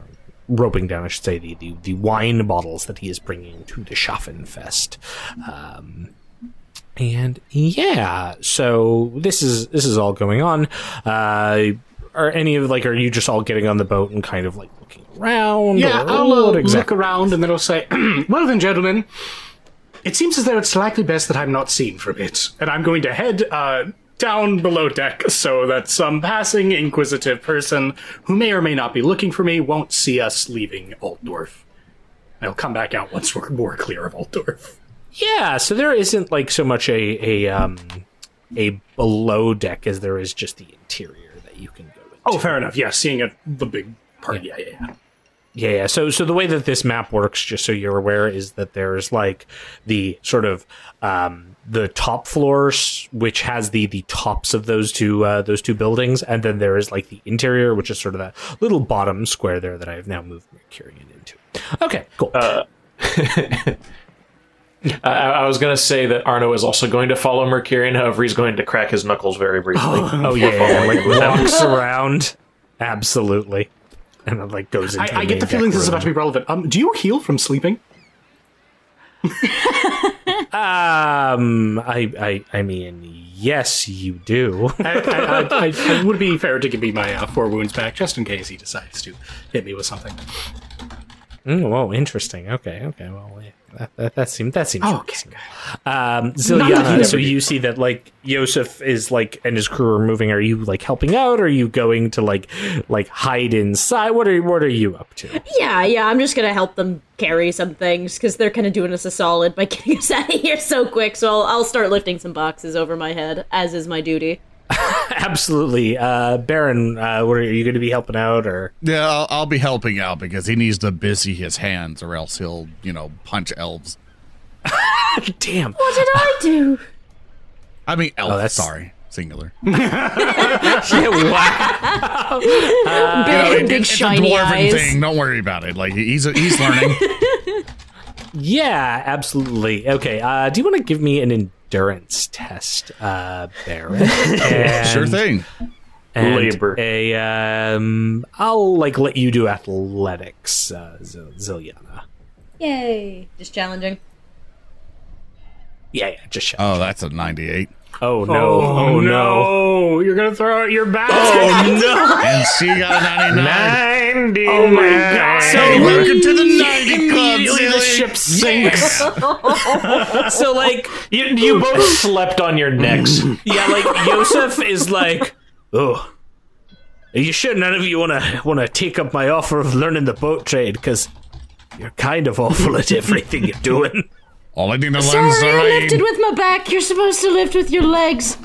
roping down, I should say, the, the, the wine bottles that he is bringing to the Schaffenfest. Um, and yeah, so this is this is all going on. Uh, are any of like, are you just all getting on the boat and kind of like looking around? Yeah, or, I'll uh, exactly? look around and then I'll say, "Well then, gentlemen, it seems as though it's likely best that I'm not seen for a bit, and I'm going to head." Uh, down below deck so that some passing inquisitive person who may or may not be looking for me won't see us leaving Altdorf. I'll come back out once we're more clear of Altdorf. Yeah, so there isn't like so much a a um a below deck as there is just the interior that you can go into. Oh, fair enough. Yeah, seeing it, the big part. Yeah, yeah, yeah. yeah. Yeah, yeah. So, so the way that this map works, just so you're aware, is that there's like the sort of um, the top floors, which has the the tops of those two uh, those two buildings, and then there is like the interior, which is sort of that little bottom square there that I have now moved Mecurion into. Okay, cool. Uh, I, I was going to say that Arno is also going to follow Mecurion. However, he's going to crack his knuckles very briefly. Oh, oh yeah, yeah, like walks around. Absolutely. And it, like, goes into I, I get the feeling this is about to be relevant. Um, do you heal from sleeping? um, I, I, I mean, yes, you do. I, I, I, I would be fair to give me my uh, four wounds back, just in case he decides to hit me with something. Mm, whoa, interesting. Okay, okay. Well, yeah, that, that, that seems that seems. Oh, okay. Um, Zilyana, so you see that like Yosef is like and his crew are moving. Are you like helping out? Or are you going to like like hide inside? What are what are you up to? Yeah, yeah. I'm just gonna help them carry some things because they're kind of doing us a solid by getting us out of here so quick. So I'll I'll start lifting some boxes over my head, as is my duty. absolutely. Uh, Barin, uh, what are, you, are you going to be helping out? Or yeah, I'll, I'll be helping out because he needs to busy his hands or else he'll, you know, punch elves. Damn. What did I do? I mean, elf, oh, that's... sorry. Singular. Yeah, wow. Uh, big, you know, it, big it's shiny a dwarven eyes. Thing. Don't worry about it. Like he's he's learning. Yeah, absolutely. Okay. Uh, do you want to give me an endurance test, uh, Barin? And, sure thing. And labor. A, um, I'll like let you do athletics, uh, Zilyana. Yay! Just challenging. Yeah, yeah. Just challenging. Oh, that's a ninety-eight. Oh no! Oh, oh no. no! You're gonna throw out your back! Oh no! And she got a ninety-nine. ninety. Oh my god! So welcome to the ninety club. The ship sinks. So like you, you both slept on your necks. Yeah, like Yosef is like, oh, are you sure none of you wanna wanna take up my offer of learning the boat trade? Because you're kind of awful at everything you're doing. All I need to Sorry, learn I right. lifted with my back. You're supposed to lift with your legs.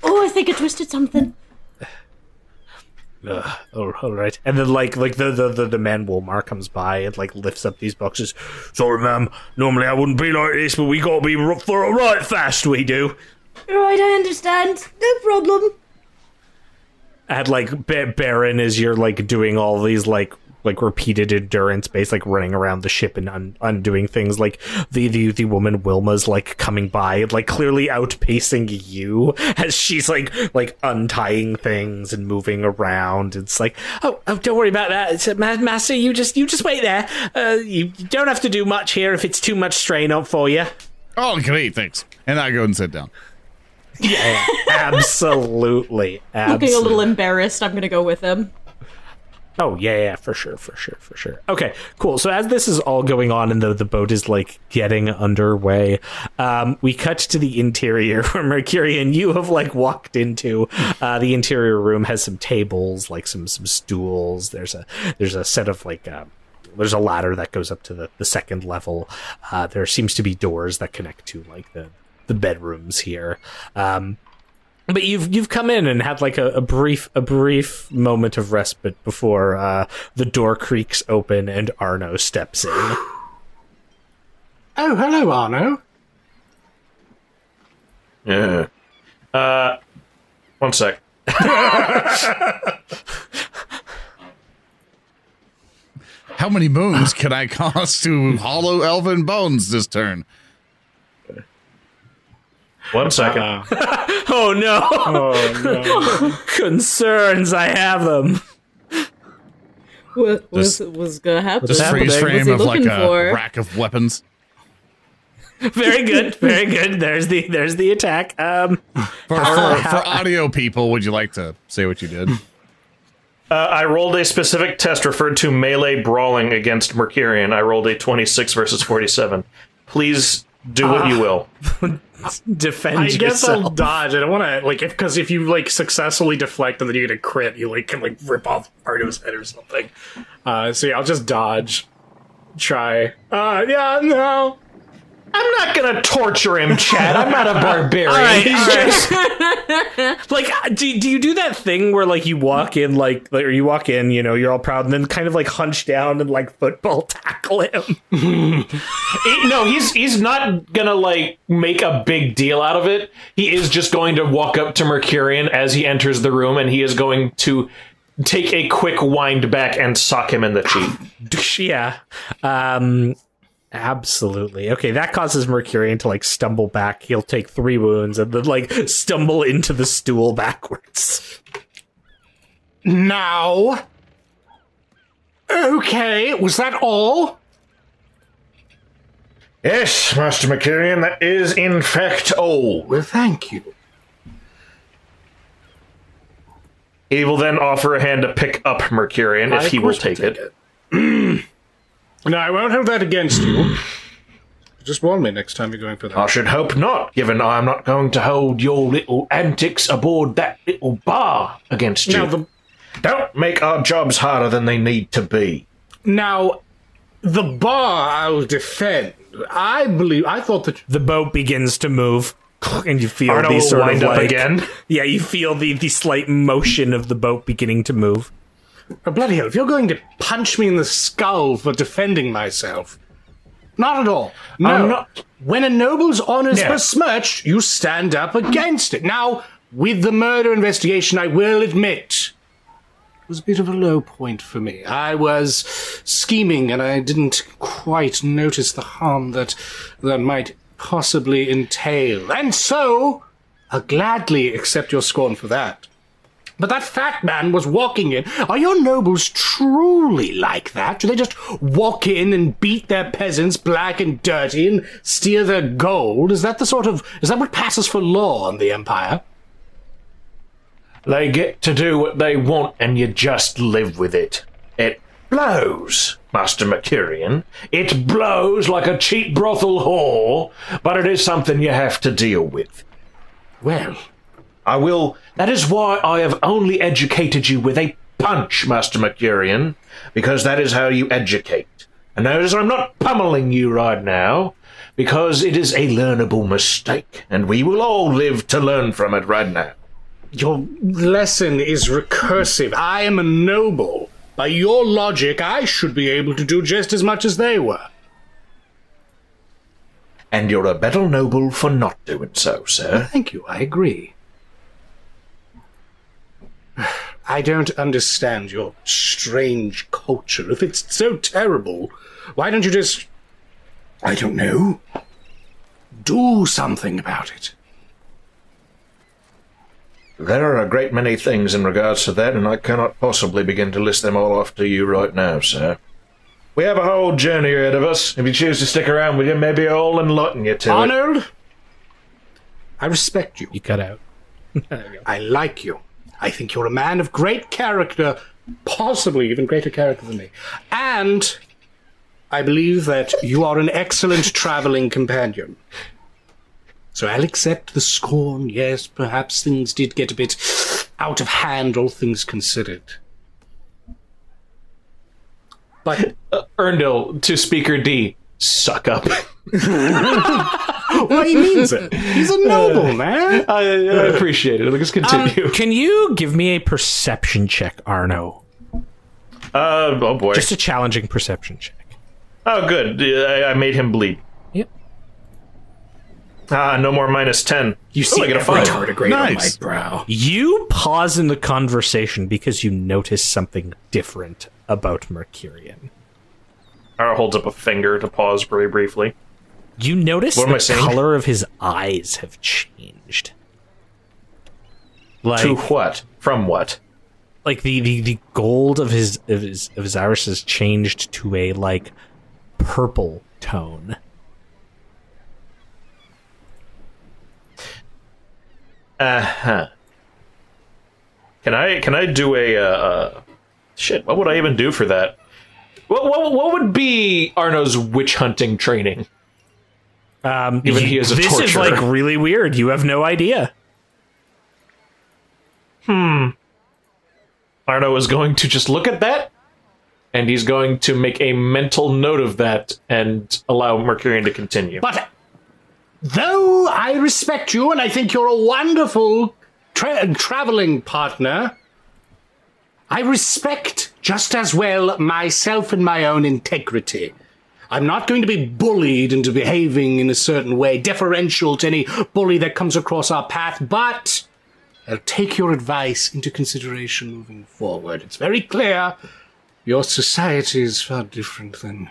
Oh, I think I twisted something. Uh, oh, all right. And then, like, like the the the, the man Wolmar comes by and like lifts up these boxes. Sorry, ma'am. Normally I wouldn't be like this, but we gotta be for a right fast. We do. Right, I understand. No problem. And like Barin, as you're like doing all these like. Like repeated endurance based, like running around the ship and un- undoing things. Like the, the the woman Wilma's like coming by, and, like clearly outpacing you as she's like like untying things and moving around. It's like, oh, oh don't worry about that, it's, uh, Master. You just you just wait there. Uh, you don't have to do much here if it's too much strain on for you. Oh, great, thanks. And I go and sit down. Yeah, absolutely. absolutely. Looking a little embarrassed, I'm gonna go with him. Oh, yeah, yeah, for sure, for sure, for sure. Okay, cool. So as this is all going on and the, the boat is, like, getting underway, um, we cut to the interior where Mecurion, you have, like, walked into. Uh, the interior room has some tables, like, some some stools. There's a there's a set of, like, uh, there's a ladder that goes up to the, the second level. Uh, there seems to be doors that connect to, like, the, the bedrooms here. Um But you've you've come in and had like a, a brief a brief moment of respite before uh, the door creaks open and Arno steps in. Oh, hello, Arno. Yeah. Uh, one sec. How many moons can I cause to hollow elven bones this turn? One second. Uh, oh, no. Oh, no. Concerns, I have them. What was, was going to happen? This freeze frame of like a for? rack of weapons. Very good. Very good. There's the there's the attack. Um, for, for, for audio people, would you like to say what you did? Uh, I rolled a specific test referred to melee brawling against Mecurion. I rolled a twenty-six versus forty-seven. Please do what uh, you will. Defend I yourself. Guess I'll dodge. I don't want to, like, because if, if you, like, successfully deflect and then you get a crit, you, like, can, like, rip off Arno's head or something. Uh, so, yeah, I'll just dodge. Try. Uh, yeah, no. I'm not going to torture him, Chad. I'm not a barbarian. All right, all right. Like, do, do you do that thing where, like, you walk in, like, or you walk in, you know, you're all proud, and then kind of, like, hunch down and, like, football tackle him? it, no, he's he's not going to, like, make a big deal out of it. He is just going to walk up to Mecurion as he enters the room, and he is going to take a quick wind back and sock him in the cheek. Yeah. Um... Absolutely. Okay, that causes Mecurion to like stumble back. He'll take three wounds and then like stumble into the stool backwards. Now, okay, was that all? Yes, Master Mecurion, that is in fact all. Well, thank you. He will then offer a hand to pick up Mecurion if I he will take, take it. it. No, I won't have that against you. Just warn me next time you're going for that. I should hope not, given I'm not going to hold your little antics aboard that little bar against you. Now the... Don't make our jobs harder than they need to be. Now, the bar I'll defend. I believe... I thought that... The boat begins to move. and you feel Arno the sort wind of up like, again. Yeah, you feel the, the slight motion of the boat beginning to move. Oh, bloody hell, if you're going to punch me in the skull for defending myself. Not at all. No. Not. When a noble's honor is no. besmirched, you stand up against it. Now, with the murder investigation, I will admit, it was a bit of a low point for me. I was scheming, and I didn't quite notice the harm that that might possibly entail. And so, I'll gladly accept your scorn for that. But that fat man was walking in. Are your nobles truly like that? Do they just walk in and beat their peasants black and dirty and steal their gold? Is that the sort of... Is that what passes for law in the Empire? They get to do what they want and you just live with it. It blows, Master Mecurion. It blows like a cheap brothel whore, but it is something you have to deal with. Well... I will... That is why I have only educated you with a punch, Master Mecurion, because that is how you educate. And notice I'm not pummeling you right now, because it is a learnable mistake, and we will all live to learn from it right now. Your lesson is recursive. I am a noble. By your logic, I should be able to do just as much as they were. And you're a better noble for not doing so, sir. Thank you, I agree. I don't understand your strange culture. If it's so terrible, why don't you just, I don't know, do something about it? There are a great many things in regards to that, and I cannot possibly begin to list them all off to you right now, sir. We have a whole journey ahead of us. If you choose to stick around with you, maybe I'll enlighten you to Arnold, it. Arnold! I respect you. You cut out. I like you. I think you're a man of great character, possibly even greater character than me. And I believe that you are an excellent traveling companion. So I'll accept the scorn. Yes, perhaps things did get a bit out of hand, all things considered. But... Uh, Eärendil, to Speaker D, suck up. Well, he means it. He's a noble, uh, man. I, I appreciate it. Let's continue. Um, can you give me a perception check, Arno? Uh, oh, boy. Just a challenging perception check. Oh, good. I, I made him bleed. Yep. Ah, no more minus ten. You see oh, I get a five. Retrograde on my brow. You pause in the conversation because you notice something different about Mecurion. Arno holds up a finger to pause very briefly. You notice the color of his eyes have changed. Like, to what? From what? Like the, the, the gold of his of his of his iris has changed to a like purple tone. Uh huh. Can I can I do a uh, uh, shit? What would I even do for that? What what what would be Arno's witch hunting training? Um, Even you, he is a this torturer. Is like really weird. You have no idea. Hmm. Arno is going to just look at that, and he's going to make a mental note of that and allow Mecurion to continue. But though I respect you, and I think you're a wonderful tra- traveling partner, I respect just as well myself and my own integrity. I'm not going to be bullied into behaving in a certain way, deferential to any bully that comes across our path, but I'll take your advice into consideration moving forward. It's very clear your society is far different than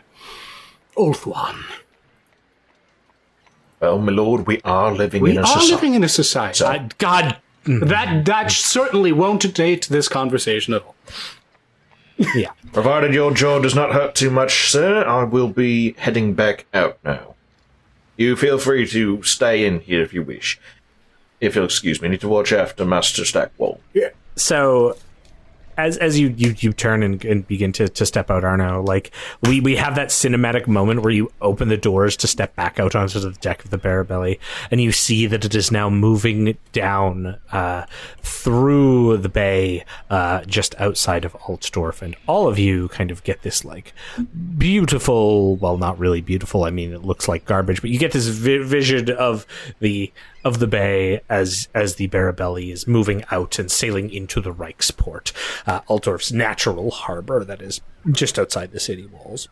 Ulthuan. Well, my lord, we are living we in a society. We are living in a society. So- I, God, that, that certainly won't date this conversation at all. Yeah. Provided your jaw does not hurt too much, sir, I will be heading back out now. You feel free to stay in here if you wish. If you'll excuse me, I need to watch after Master Stackwall. Yeah. So, as as you, you, you turn and, and begin to, to step out, Arno, like, we, we have that cinematic moment where you open the doors to step back out onto the deck of the Barabelli, and you see that it is now moving down uh, through the bay uh, just outside of Altdorf, and all of you kind of get this, like, beautiful, well, not really beautiful, I mean, it looks like garbage, but you get this vi- vision of the of the bay as as the Barabelli is moving out and sailing into the Reichsport, uh, Altdorf's natural harbor that is just outside the city walls.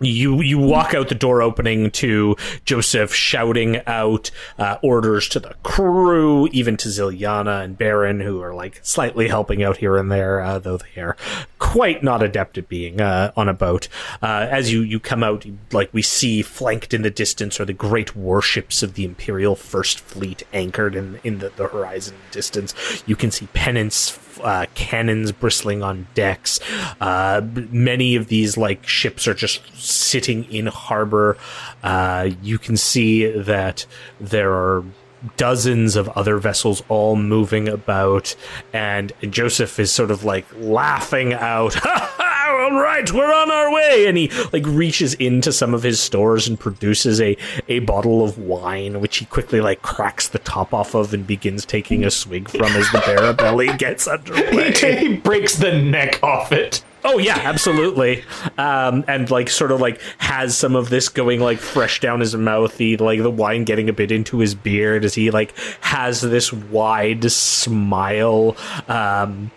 You you walk out the door opening to Yosef shouting out uh, orders to the crew, even to Zilyana and Barin, who are like slightly helping out here and there, uh, though they are quite not adept at being uh, on a boat. Uh, as you, you come out, like we see flanked in the distance are the great warships of the Imperial First Fleet anchored in, in the, the horizon distance. You can see pennants, uh, cannons bristling on decks. Uh, many of these like ships are just sitting in harbor. Uh, you can see that there are dozens of other vessels all moving about, and Yosef is sort of like laughing out, ha ha! All right, we're on our way, and he like reaches into some of his stores and produces a a bottle of wine, which he quickly like cracks the top off of and begins taking a swig from as the Barabelli gets underway. He, he breaks the neck off it. Oh yeah, absolutely. Um, and like sort of like has some of this going like fresh down his mouth, the like the wine getting a bit into his beard as he like has this wide smile. Um,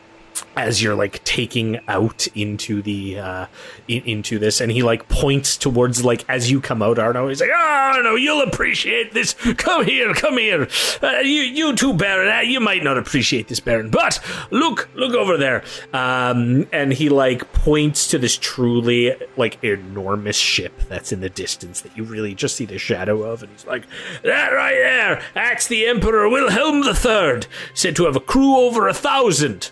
as you're like taking out into the uh in, into this, and he like points towards like as you come out, Arno. He's like, oh, Arno, you'll appreciate this. Come here, come here. Uh, you, you too, Barin. Uh, you might not appreciate this, Barin, but look, look over there. Um, and he like points to this truly like enormous ship that's in the distance that you really just see the shadow of, and he's like, that right there, that's the Emperor Wilhelm the Third, said to have a crew over a thousand.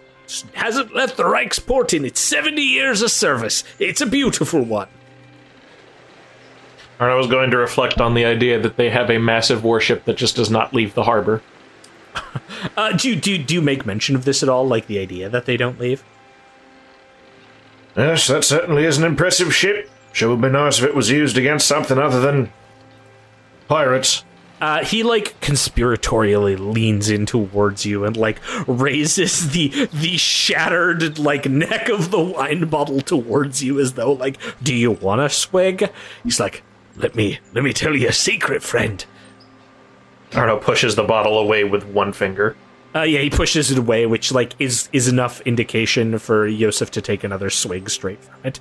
Hasn't left the Reichsport in its seventy years of service. It's a beautiful one. I was going to reflect on the idea that they have a massive warship that just does not leave the harbor. uh, do, do, do you make mention of this at all, like the idea that they don't leave? Yes, that certainly is an impressive ship. Sure would be nice if it was used against something other than pirates. Uh, he, like, conspiratorially leans in towards you and, like, raises the the shattered, like, neck of the wine bottle towards you as though, like, do you want a swig? He's like, let me, let me tell you a secret, friend. Arno pushes the bottle away with one finger. Uh, yeah, he pushes it away, which, like, is, is enough indication for Yosef to take another swig straight from it.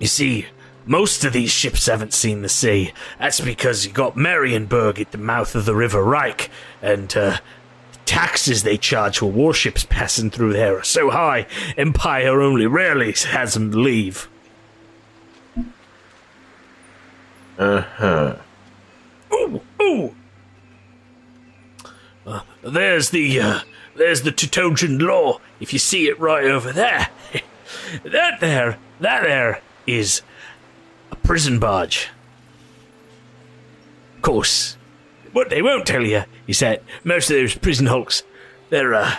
You see, most of these ships haven't seen the sea. That's because you got Marienburg at the mouth of the River Reich, and uh, the taxes they charge for warships passing through there are so high, Empire only rarely has them leave. Uh-huh. Ooh, ooh! Uh, there's the, uh, there's the Totenian law, if you see it right over there. that there, that there is... prison barge. Of course, what they won't tell you is that most of those prison hulks, they're, uh,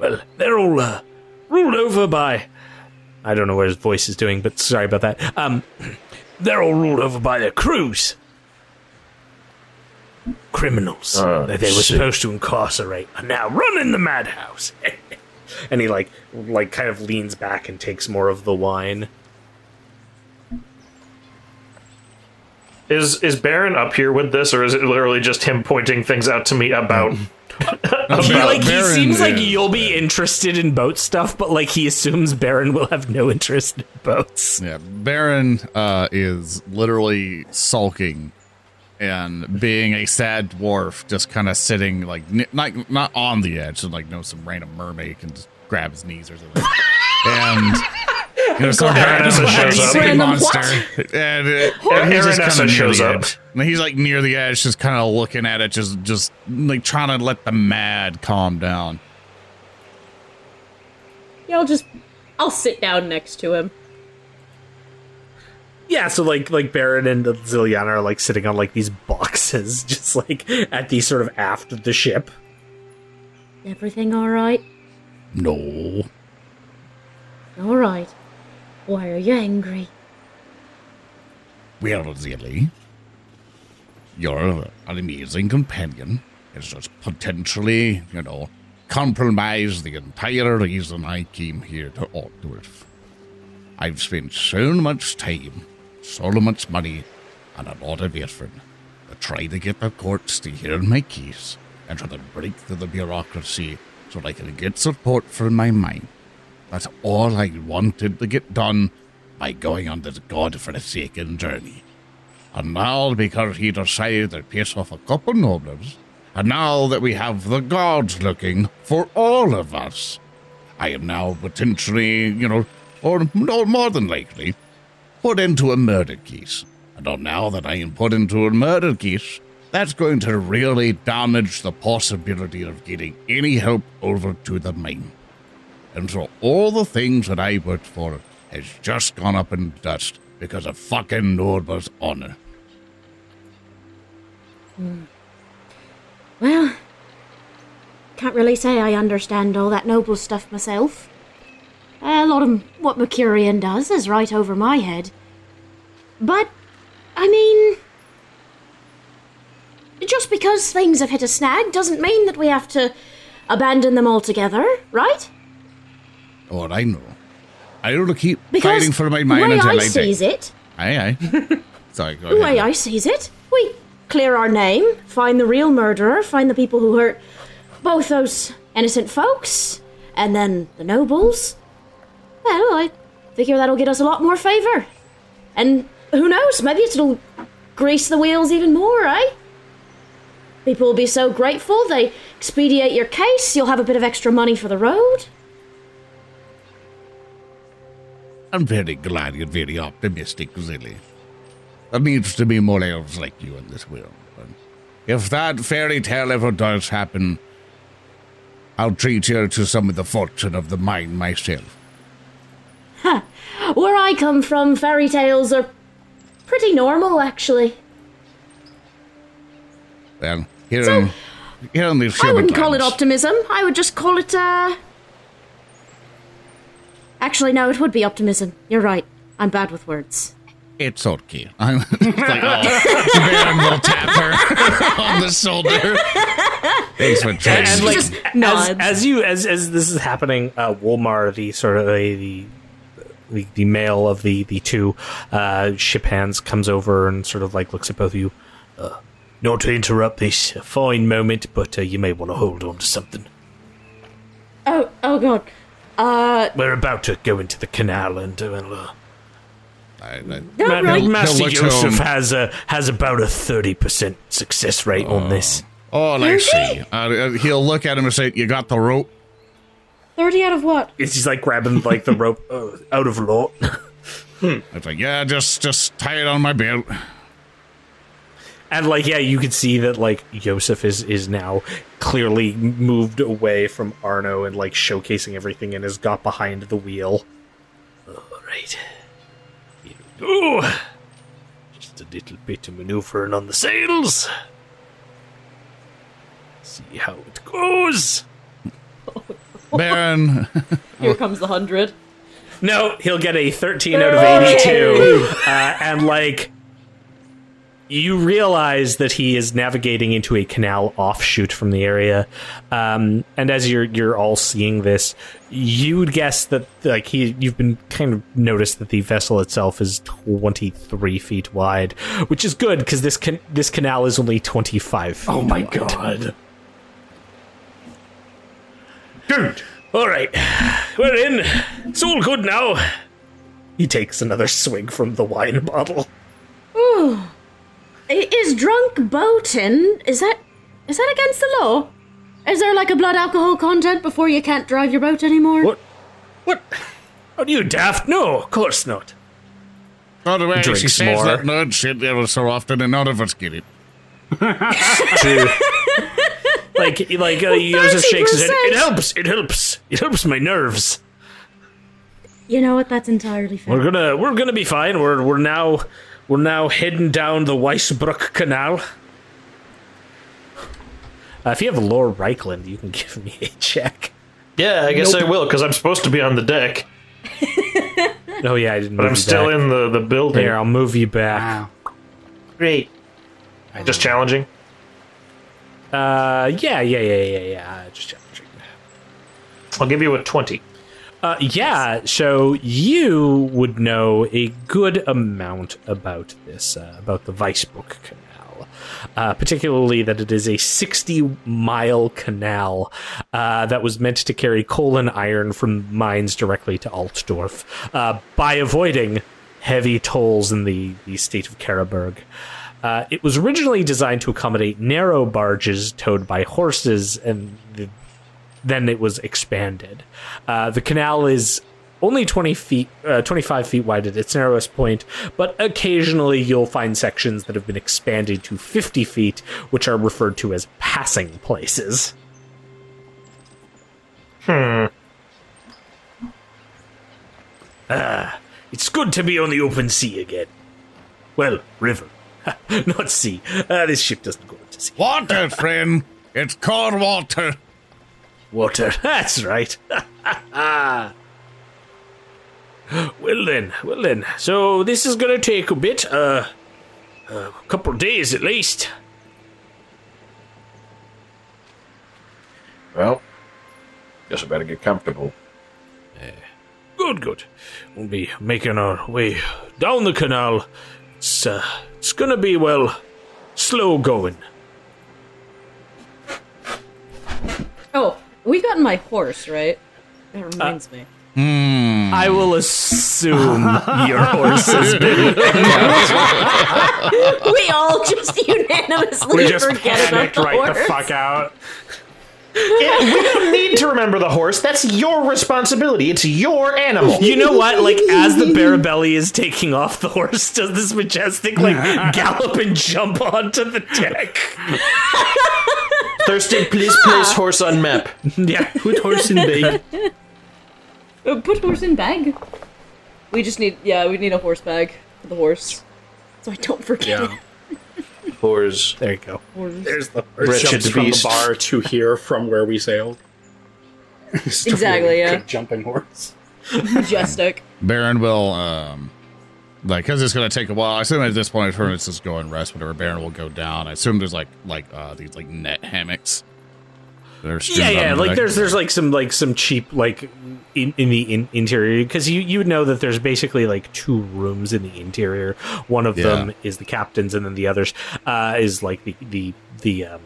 well, they're all, uh, ruled over by, I don't know what his voice is doing, but sorry about that, um, they're all ruled over by their crews. Criminals uh, that they were shit. supposed to incarcerate are now running the madhouse. And he, like, like, kind of leans back and takes more of the wine. Is is Barin up here with this, or is it literally just him pointing things out to me about? about he, like, he seems like you'll be interested in boat stuff, but like he assumes Barin will have no interest in boats. Yeah, Barin uh, is literally sulking and being a sad dwarf, just kind of sitting like n- not not on the edge, so like no some random mermaid can just grab his knees or something. and. You know, so Eärendil shows up. He's a monster. What? And, uh, and he's just kind of shows up. And he's like near the edge, just kind of looking at it, just, just like trying to let the mad calm down. Yeah, I'll just, I'll sit down next to him. Yeah, so like like Barin and Zilyana are like sitting on like these boxes, just like at the sort of aft of the ship. Everything all right? No. All right. Why are you angry? Well, Zilly, you're an amazing companion. It's just potentially, you know, compromise the entire reason I came here to Altdorf. I've spent so much time, so much money, and a lot of effort. The but try to get the courts to hear my case and try to break through the bureaucracy so I can get support for my mine. That's all I wanted to get done by going on this godforsaken journey. And now, because he decided to piss off a couple nobles, and now that we have the gods looking for all of us, I am now potentially, you know, or no, more than likely, put into a murder case. And now that I am put into a murder case, that's going to really damage the possibility of getting any help over to the mine. And so all the things that I worked for has just gone up in dust because of fucking Norba's honor. Hmm. Well, can't really say I understand all that noble stuff myself. A lot of what Mecurion does is right over my head. But, I mean, just because things have hit a snag doesn't mean that we have to abandon them altogether, right? Or I know. I don't keep because fighting for my mind until I die. The way I sees it... Aye, aye. Sorry, go ahead. The way I sees it, we clear our name, find the real murderer, find the people who hurt both those innocent folks, and then the nobles. Well, I figure that'll get us a lot more favor. And who knows, maybe it'll grease the wheels even more, eh? People will be so grateful, they expedite your case, you'll have a bit of extra money for the road. I'm very glad you're very optimistic, Zilly. There needs to be more elves like you in this world. But if that fairy tale ever does happen, I'll treat you to some of the fortune of the mine myself. Huh. Where I come from, fairy tales are pretty normal, actually. Well, here so, on, here on these I wouldn't call it optimism. I would just call it, uh... Actually, no, it would be optimism. You're right. I'm bad with words. It's okay. I'm like, oh, Baron will tap her on the shoulder. Thanks for trying. And, like, as, as you as as this is happening, uh, Wolmar, the sort of uh, the the the male of the the two uh, ship hands, comes over and sort of like looks at both of you. Uh, not to interrupt this fine moment, but uh, you may want to hold on to something. Oh, oh God. Uh, We're about to go into the canal and doing. Uh, I, I, Ma- no, right. Master no, Yosef has a has about a thirty percent success rate oh. on this. Oh, I see. Uh, he'll look at him and say, "You got the rope." Thirty out of what? It's just like grabbing like the rope uh, out of lot. hmm. It's like, yeah, just just tie it on my belt. And like, yeah, you can see that like Yosef is is now clearly moved away from Arno and like showcasing everything and has got behind the wheel. All right, here we go. Just a little bit of maneuvering on the sails. See how it goes. Baron, here comes the hundred. No, he'll get a thirteen out of eighty-two, uh, and like. You realize that he is navigating into a canal offshoot from the area, um, and as you're you're all seeing this, you would guess that like he you've been kind of noticed that the vessel itself is twenty-three feet wide, which is good because this can this canal is only twenty-five feet. Oh my wide. God, dude! All right, we're in. It's all good now. He takes another swig from the wine bottle. Ooh. Is drunk boating, is that is that against the law? Is there like a blood alcohol content before you can't drive your boat anymore? What? What? Are you daft? No, of course not. By the way, Drinks she says more. That nerd shit ever so often and none of us get it. True. Like, like uh, well, he uses shakes his head. It helps, it helps. It helps my nerves. You know what? That's entirely fair. We're gonna, we're gonna be fine. We're, we're now... We're now heading down the Weissbruck Canal. Uh, if you have a lore Reikland, you can give me a check. Yeah, I guess nope. I will, because I'm supposed to be on the deck. Oh, yeah, I didn't know. But I'm still back. in the, the building. Here, I'll move you back. Wow. Great. Just challenging? Uh, yeah, yeah, yeah, yeah, yeah. Just challenging. I'll give you a twenty. Uh, yeah, so you would know a good amount about this, uh, about the Weissbruck Canal. well, uh, particularly that it is a sixty-mile canal uh, that was meant to carry coal and iron from mines directly to Altdorf uh, by avoiding heavy tolls in the, the state of Karaburg. Uh, it was originally designed to accommodate narrow barges towed by horses, and the, then it was expanded. Uh, the canal is only twenty feet, uh, twenty-five feet wide at its narrowest point, but occasionally you'll find sections that have been expanded to fifty feet, which are referred to as passing places. Hmm. Ah, it's good to be on the open sea again. Well, river. Not sea. Uh, this ship doesn't go into sea. Water, friend. It's called water. Water. That's right. Well then, well then. So this is going to take a bit. Uh, a couple of days at least. Well, guess I better get comfortable. Yeah. Good, good. We'll be making our way down the canal. It's, uh, it's gonna be, well, slow going. Oh, we got my horse, right? That reminds uh, me. Mm. I will assume your horse has been. We all just unanimously we just forget about the right horse. The fuck out. It, we don't need to remember the horse. That's your responsibility. It's your animal. You know what? Like, as the Barabelli is taking off, the horse does this majestic, like, gallop and jump onto the deck. Thurston, please place horse on map. Yeah, put horse in bag. Uh, put horse in bag? We just need, yeah, we need a horse bag for the horse. So I don't forget yeah. Whores. There you go. Whores. There's the wretched beast. From the bar to here from where we sailed. Exactly, yeah. Jumping horse. Majestic. Barin will, um, like, because it's going to take a while, I assume at this point, it's just go and rest, whatever. Barin will go down. I assume there's, like, like uh, these, like, net hammocks. Yeah, yeah, like, deck. there's, there's, like, some, like, some cheap, like, in, in the in- interior, because you, you know that there's basically, like, two rooms in the interior. One of yeah. them is the captain's, and then the others uh, is, like, the, the, the, um,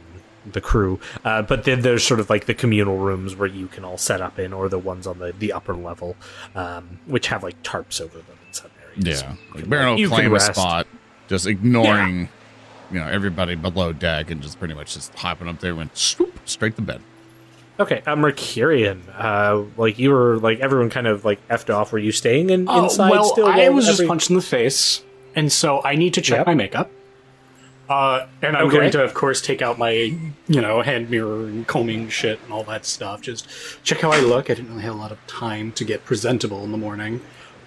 the crew. Uh, but then there's sort of, like, the communal rooms where you can all set up in, or the ones on the, the upper level, um, which have, like, tarps over them in some areas. Yeah, like, Baron will claim a spot, just ignoring... Yeah. You know, everybody below deck and just pretty much just hopping up there and went swoop, straight to bed. Okay, uh, Mecurion, uh, like you were, like everyone kind of like effed off. Were you staying in, oh, inside well, still? I was every... just punched in the face, and so I need to check yep. my makeup. Uh, and I'm okay. going to, of course, take out my, you know, hand mirror and combing shit and all that stuff. Just check how I look. I didn't really have a lot of time to get presentable in the morning.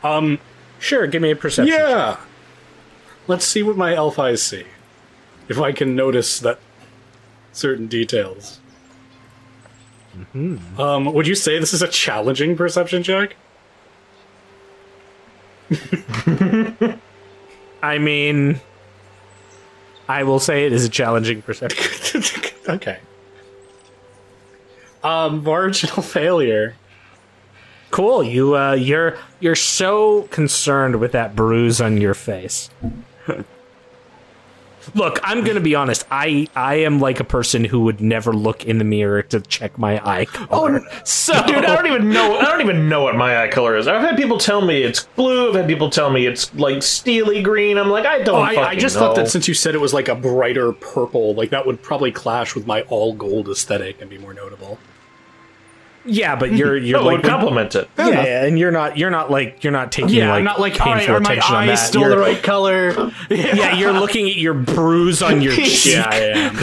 Um, sure, give me a perception. Yeah. Check. Let's see what my elf eyes see. If I can notice that certain details. Mm-hmm. Um, would you say this is a challenging perception check? I mean, I will say it is a challenging perception. Okay. Um, marginal failure. Cool. You, uh, you're you're so concerned with that bruise on your face. Look, I'm going to be honest. I, I am like a person who would never look in the mirror to check my eye color. Oh, so dude, I don't even know. I don't even know what my eye color is. I've had people tell me it's blue. I've had people tell me it's like steely green. I'm like, I don't. Oh, I, fucking I just know. Thought that since you said it was like a brighter purple, like that would probably clash with my all gold aesthetic and be more notable. Yeah, but you're you're no, like would compliment it. Yeah, yeah, and you're not you're not like you're not taking yeah, like, I'm not like painful right, are my attention eyes on that. Still you're, the right color. Yeah. Yeah, you're looking at your bruise on your cheek. Yeah, I am.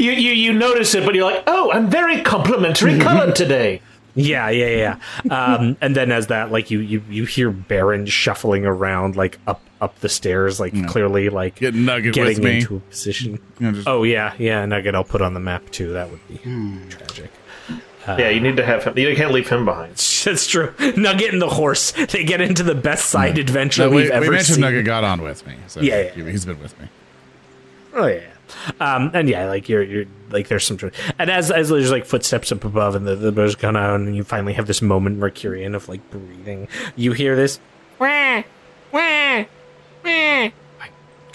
You you you notice it, but you're like, oh, I'm very complimentary colored today. Yeah, yeah, yeah. Um, and then as that, like you you you hear Barin shuffling around, like up up the stairs, like no. clearly like Get Nugget getting with me. Into a position. Yeah, just... Oh yeah, yeah. Nugget, I'll put on the map too. That would be hmm. tragic. Uh, yeah, you need to have him. You can't leave him behind. That's true. Nugget and the horse, they get into the best side yeah. adventure no, we, we've ever seen. We mentioned seen. Nugget got on with me. So yeah, yeah. He's been with me. Oh, yeah. Um, and yeah, like, you're, you're, like, there's some truth. And as, as there's, like, footsteps up above and the, the boat's gone on, and you finally have this moment, Mecurion, of, like, breathing, you hear this. Wah! Wah! Wah!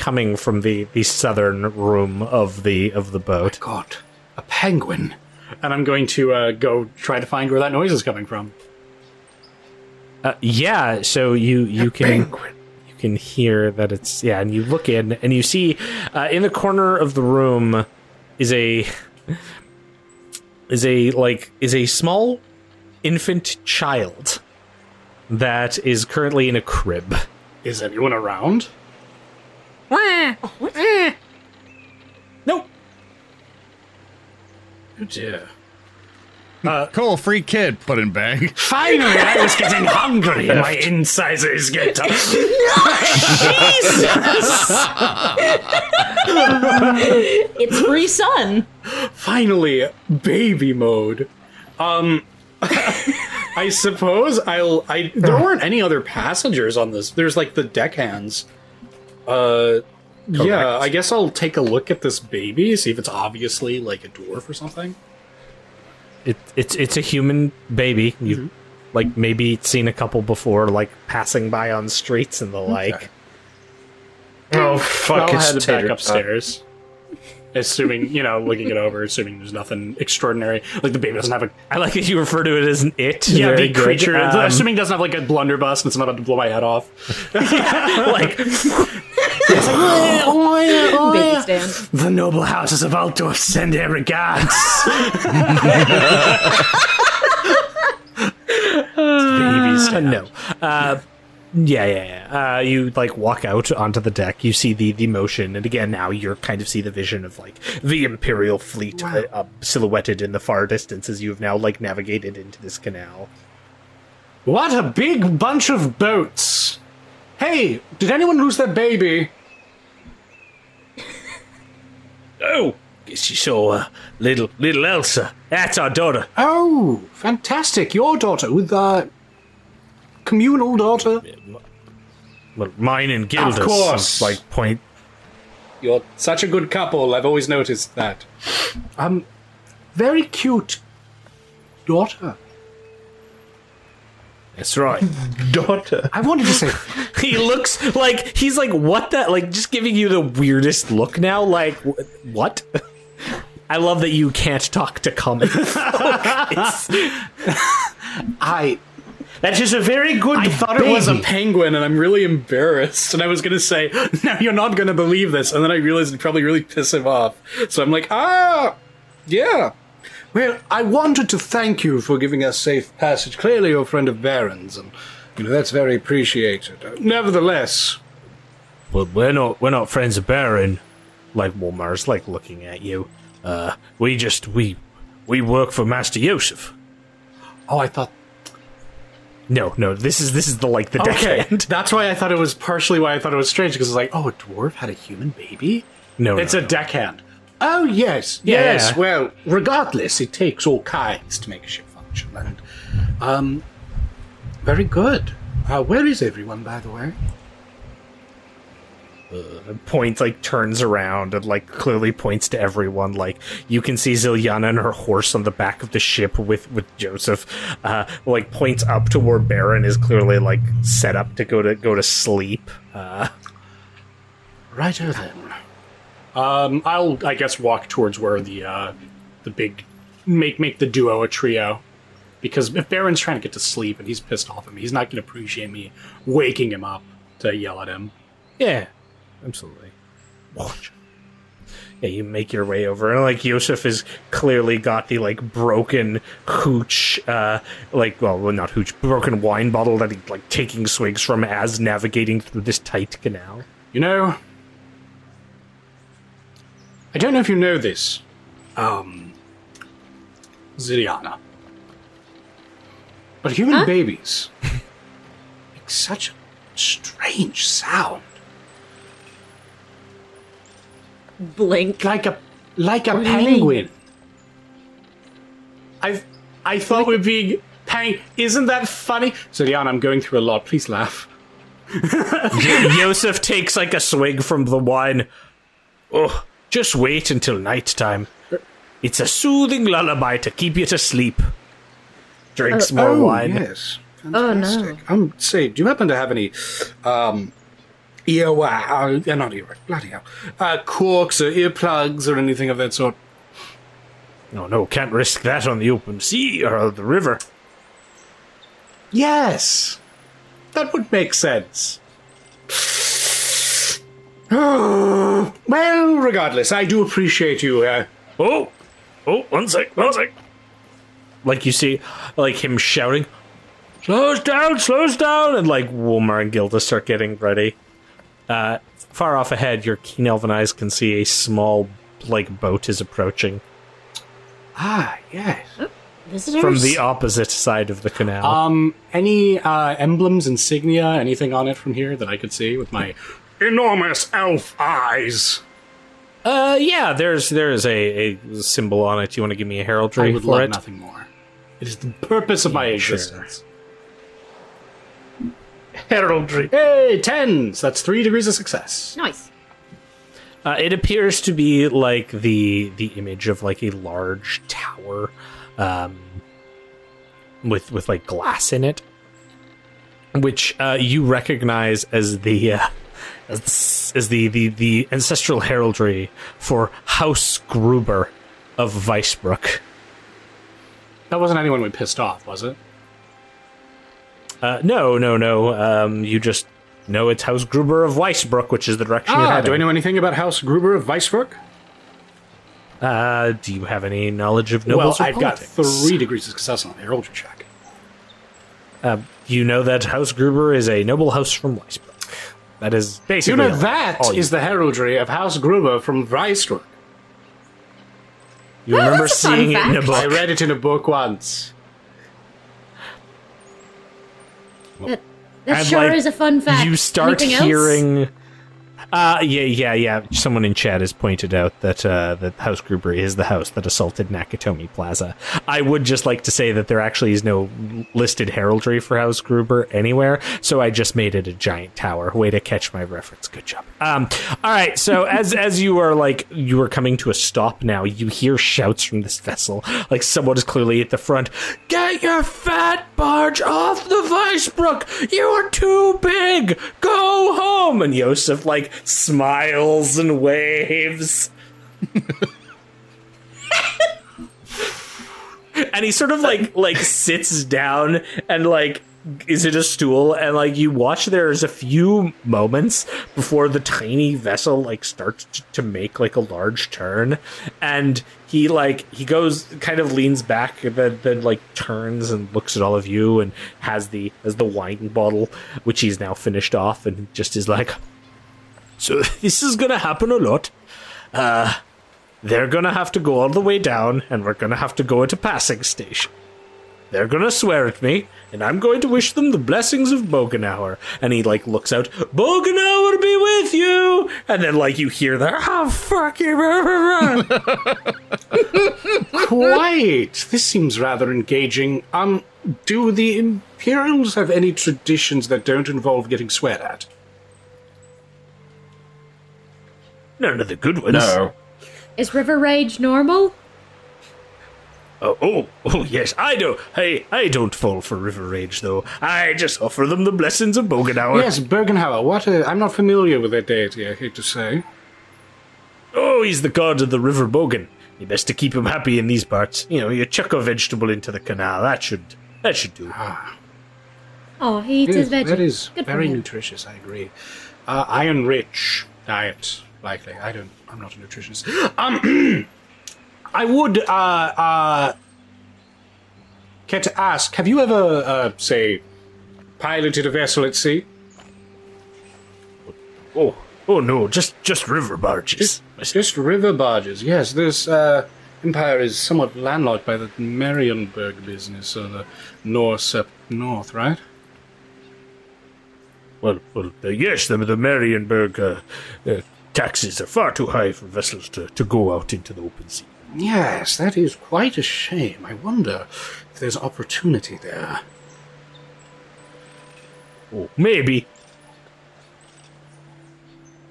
coming from the, the southern room of the of the boat. Oh my God, a penguin. And I'm going to uh, go try to find where that noise is coming from. Uh, yeah, so you you a can penguin. You can hear that it's yeah, and you look in and you see uh, in the corner of the room is a is a like is a small infant child that is currently in a crib. Is anyone around? Wah, what? Eh. Nope. Oh dear. Uh, Cool, free kid, put in bag. Finally, I was getting hungry and my incisors get up. No, Jesus! It's free sun. Finally, baby mode. Um, I suppose I'll... I, there weren't any other passengers on this. There's like the deckhands. Uh, Correct. Yeah, I guess I'll take a look at this baby, see if it's obviously like a dwarf or something. It, it's it's a human baby. You've mm-hmm. like maybe seen a couple before, like passing by on streets and the like. Okay. Oh fuck! I'll head back upstairs, up. assuming you know, looking it over, assuming there's nothing extraordinary. Like the baby doesn't have a. I like that you refer to it as an it. Yeah, the creature. Um, assuming it doesn't have like a blunderbuss and it's not about to blow my head off. Yeah, like. It's like, oh, yeah, oh, yeah. Baby stand. The noble houses of Altdorf send their regards. Baby stand. No. Uh, yeah, yeah, yeah. Uh, you, like, walk out onto the deck. You see the, the motion. And again, now you're kind of see the vision of, like, the Imperial fleet wow. uh, uh, silhouetted in the far distance as you have now, like, navigated into this canal. What a big bunch of boats! Hey, did anyone lose their baby? Oh, guess you saw uh, little little Elsa. That's our daughter. Oh, fantastic! Your daughter with uh, communal daughter. Well, mine and Gilda's. Of course. Like point. You're such a good couple. I've always noticed that. Um, very cute daughter. That's right. Daughter. I wanted to say... He looks like... He's like, what the... Like, just giving you the weirdest look now. Like, wh- what? I love that you can't talk to common folk. It's, I... That's just a very good I thought baby. It was a penguin, and I'm really embarrassed. And I was going to say, no, you're not going to believe this. And then I realized it'd probably really piss him off. So I'm like, ah, yeah. Well, I wanted to thank you for giving us safe passage. Clearly you're a friend of Barin's, and you know that's very appreciated. Uh, nevertheless... Well, we're not we're not friends of Barin, like Wolmar's like looking at you. Uh, we just we we work for Master Yosef. Oh, I thought No, no, this is this is the like the deckhand. Okay. That's why I thought it was partially why I thought it was strange, because it's like, oh, a dwarf had a human baby? No. It's no, a no. deckhand. Oh, yes, yes, yeah. Well, regardless, it takes all kinds to make a ship function, and, um, very good. Uh, where is everyone, by the way? Uh, point, like, turns around and, like, clearly points to everyone. Like, you can see Zilyana and her horse on the back of the ship with, with Yosef, uh, like, points up to where Barin is clearly, like, set up to go to, go to sleep. Uh, righto then. Um, I'll, I guess, walk towards where the, uh, the big, make make the duo a trio, because if Baron's trying to get to sleep and he's pissed off at me, he's not going to appreciate me waking him up to yell at him. Yeah, absolutely. Watch. Yeah, you make your way over, and, like, Yosef has clearly got the, like, broken hooch, uh, like, well, not hooch, broken wine bottle that he's, like, taking swigs from as navigating through this tight canal. You know... I don't know if you know this, um, Zilyana, but human huh? babies make such a strange sound. Blink. Like a like a what penguin. I I thought we'd be pang. Isn't that funny, Zilyana? I'm going through a lot. Please laugh. Yosef takes like a swig from the wine. Oh. Just wait until nighttime. It's a soothing lullaby to keep you to sleep. Drinks uh, more oh, wine. Yes. Fantastic. Oh, no. Um, say, do you happen to have any um, earwax, uh, not earwax, bloody hell, uh, corks or earplugs or anything of that sort. No, no, can't risk that on the open sea or the river. Yes, that would make sense. Oh, well, regardless, I do appreciate you. Uh, oh, oh, one sec, one sec. Like you see, like him shouting, slow us down, slow us down, and like Wolmar and Gilda start getting ready. Uh, far off ahead, your keen elven eyes can see a small, like, boat is approaching. Ah, yes. Oh, visitors? From the opposite side of the canal. Um, any uh, emblems, insignia, anything on it from here that I could see with my enormous elf eyes? Uh, yeah, there's there's a, a symbol on it. You want to give me a heraldry for it? I would love it? Nothing more. It is the purpose of yeah, my existence. Sure. Heraldry. Hey, tens! That's three degrees of success. Nice. Uh, it appears to be like the the image of like a large tower, um, with with like glass in it, which uh, you recognize as the uh, as, as the, the the ancestral heraldry for House Gruber of Weissbruck. That wasn't anyone we pissed off, was it? Uh, no, no, no. Um, you just. No, it's House Gruber of Weissbruck, which is the direction ah, you're heading. Do I know anything about House Gruber of Weissbruck? Uh, do you have any knowledge of nobles well, or I've politics? Got three degrees of success on the heraldry check. Uh, you know that House Gruber is a noble house from Weissbruck. That is basically You know that all is you. The heraldry of House Gruber from Weissbruck. You well, remember seeing it in a book? I read it in a book once. Well, uh, That and sure like, is a fun fact. You start Anything hearing, else? uh, yeah, yeah, yeah. Someone in chat has pointed out that uh, that House Gruber is the house that assaulted Nakatomi Plaza. I would just like to say that there actually is no listed heraldry for House Gruber anywhere, so I just made it a giant tower. Way to catch my reference. Good job. Um, all right. So as as you are like you are coming to a stop now, you hear shouts from this vessel. Like someone is clearly at the front. Get your fat barge off the Weissbruck. You are too big. Go home. And Yosef like smiles and waves. And he sort of like like sits down and like is it a stool, and like you watch there's a few moments before the tiny vessel like starts to make like a large turn, and he like he goes kind of leans back and then, then like turns and looks at all of you and has the has the wine bottle, which he's now finished off, and just is like, so this is gonna happen a lot. Uh they're gonna have to go all the way down, and we're gonna have to go at a passing station. They're gonna swear at me, and I'm going to wish them the blessings of Bogenhauer. And he, like, looks out, Bogenhauer be with you! And then, like, you hear that, oh, fuck you! Quite! This seems rather engaging. Um, do the Imperials have any traditions that don't involve getting sweared at? None of the good ones. No. Is river rage normal? Oh, oh, oh, yes, I do. Hey, I don't fall for river rage, though. I just offer them the blessings of Bogenhauer. Yes, Bogenhauer. What a... I'm not familiar with that deity, I hate to say. Oh, he's the god of the river Bogen. You best to keep him happy in these parts. You know, you chuck a vegetable into the canal. That should... That should do. Ah. Oh, he eats his vegetables. That is Good very nutritious, I agree. Uh, iron-rich diet, likely. I don't... I'm not a nutritionist. Um... I would, uh, uh, care to ask, have you ever, uh, say, piloted a vessel at sea? Oh, oh no, just, just river barges. Just, just river barges, yes. This, uh, empire is somewhat landlocked by the Marienburg business, or the Norse up north, right? Well, well, uh, yes, the, the Marienburg, uh, uh, taxes are far too high for vessels to, to go out into the open sea. Yes, that is quite a shame. I wonder if there's opportunity there. Oh, maybe.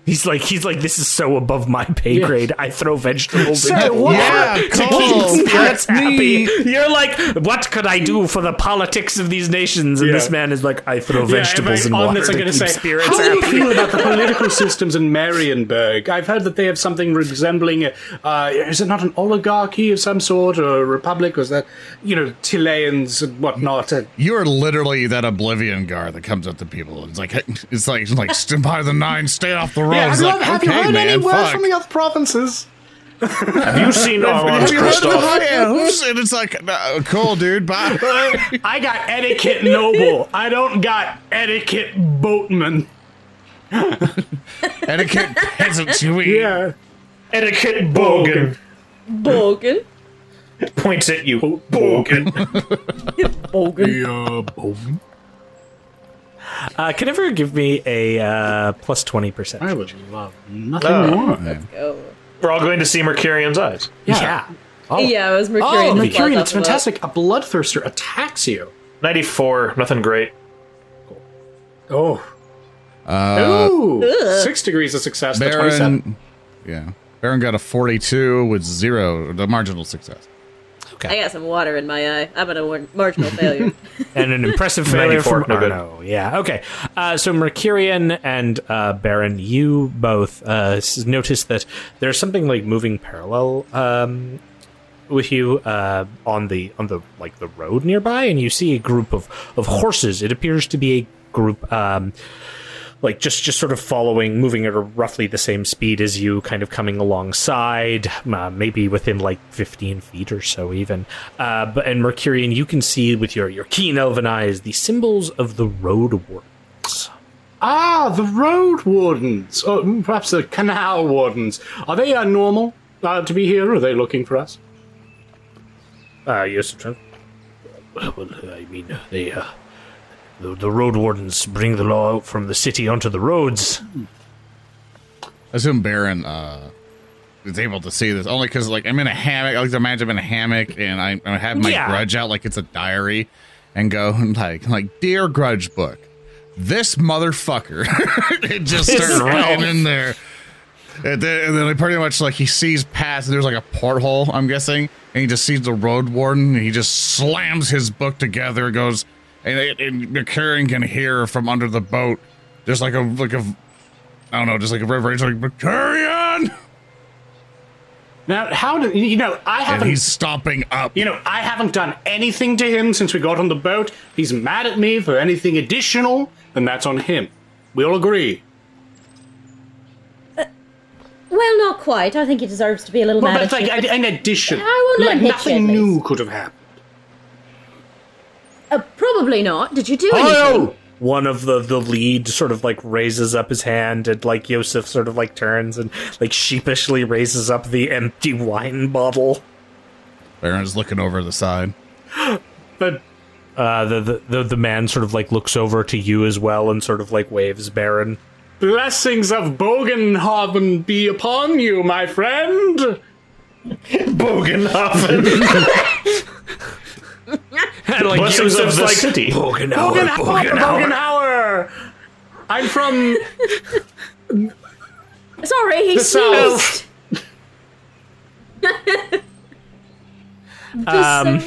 He's like, he's like, this is so above my pay grade. Yeah. I throw vegetables so into water yeah, to cool. keep spirits happy. Me. You're like, what could I do for the politics of these nations? And yeah. this man is like, I throw vegetables yeah, in water this, to keep say, spirits happy. How do you feel about the political systems in Marienburg? I've heard that they have something resembling, uh, is it not an oligarchy of some sort or a republic? Or is that, you know, Tileans and whatnot? You're literally that oblivion guard that comes up to people. It's like, it's like, it's like by the nine, stay off the road. Yeah, have you, like, have okay, you heard man, any words from the other provinces? Have you seen Orange Christoph? And it's like, no, cool, dude, bye. I got etiquette noble. I don't got etiquette boatman. Etiquette peasant, you mean? Yeah. Etiquette bogan. Bogan. Points at you. Bogan. Bogan. Yeah, bogan. Uh, can everyone give me a uh, plus twenty percent? I would love nothing oh, more. Let's go. We're all going to see Mercurion's eyes. Yeah. Yeah, oh. yeah it was Mercurion. Oh, Mercurion, it's fantastic. Up. A bloodthirster attacks you. ninety-four, nothing great. Cool. Oh. Uh, Ooh. Six degrees of success, Barin, the twenty-seven. Yeah. Barin got a forty-two with zero, the marginal success. Okay. I got some water in my eye. I'm at a marginal failure. And an impressive failure from Arno. Yeah, okay. Uh, so Mercurion and uh, Barin, you both uh, notice that there's something like moving parallel um, with you uh, on the on the like the road nearby, and you see a group of, of horses. It appears to be a group. Um, Like, just, just sort of following, moving at roughly the same speed as you, kind of coming alongside, uh, maybe within, like, fifteen feet or so, even. Uh, but, and Mercurion, you can see with your, your keen elven eyes the symbols of the road wardens. Ah, the road wardens! Or oh, perhaps the canal wardens. Are they uh, normal uh, to be here, or are they looking for us? Uh, yes, sir. Well, I mean, they, uh... The, the road wardens bring the law out from the city onto the roads. I assume Barin uh, is able to see this only because, like, I'm in a hammock. I like to imagine I'm in a hammock, and I, I have my yeah. grudge out like it's a diary, and go and like, like, dear grudge book, this motherfucker. It just starts right in there, and then, and then like, pretty much like he sees past. And there's like a porthole, I'm guessing, and he just sees the road warden, and he just slams his book together, and goes. And, and Mercurion can hear from under the boat, just like a like a, I don't know, just like a river. It's like Mercurion. Now, how do you know? I haven't. And he's stomping up. You know, I haven't done anything to him since we got on the boat. He's mad at me for anything additional, and that's on him. We all agree. Uh, well, not quite. I think he deserves to be a little well, mad. But at like you, an addition, I will like admit nothing you, new could have happened. Uh, probably not. Did you do anything? Oh! One of the, the lead sort of like raises up his hand, and like Yosef sort of like turns and like sheepishly raises up the empty wine bottle. Baron's looking over the side. But uh, the, the, the, the man sort of like looks over to you as well and sort of like waves Barin. Blessings of Bogenhafen be upon you, my friend. Bogenhafen. And like Blessings Joseph's of the like, city. Bogenhauer, Bogenhauer. I'm from... Sorry, he sneezed. um,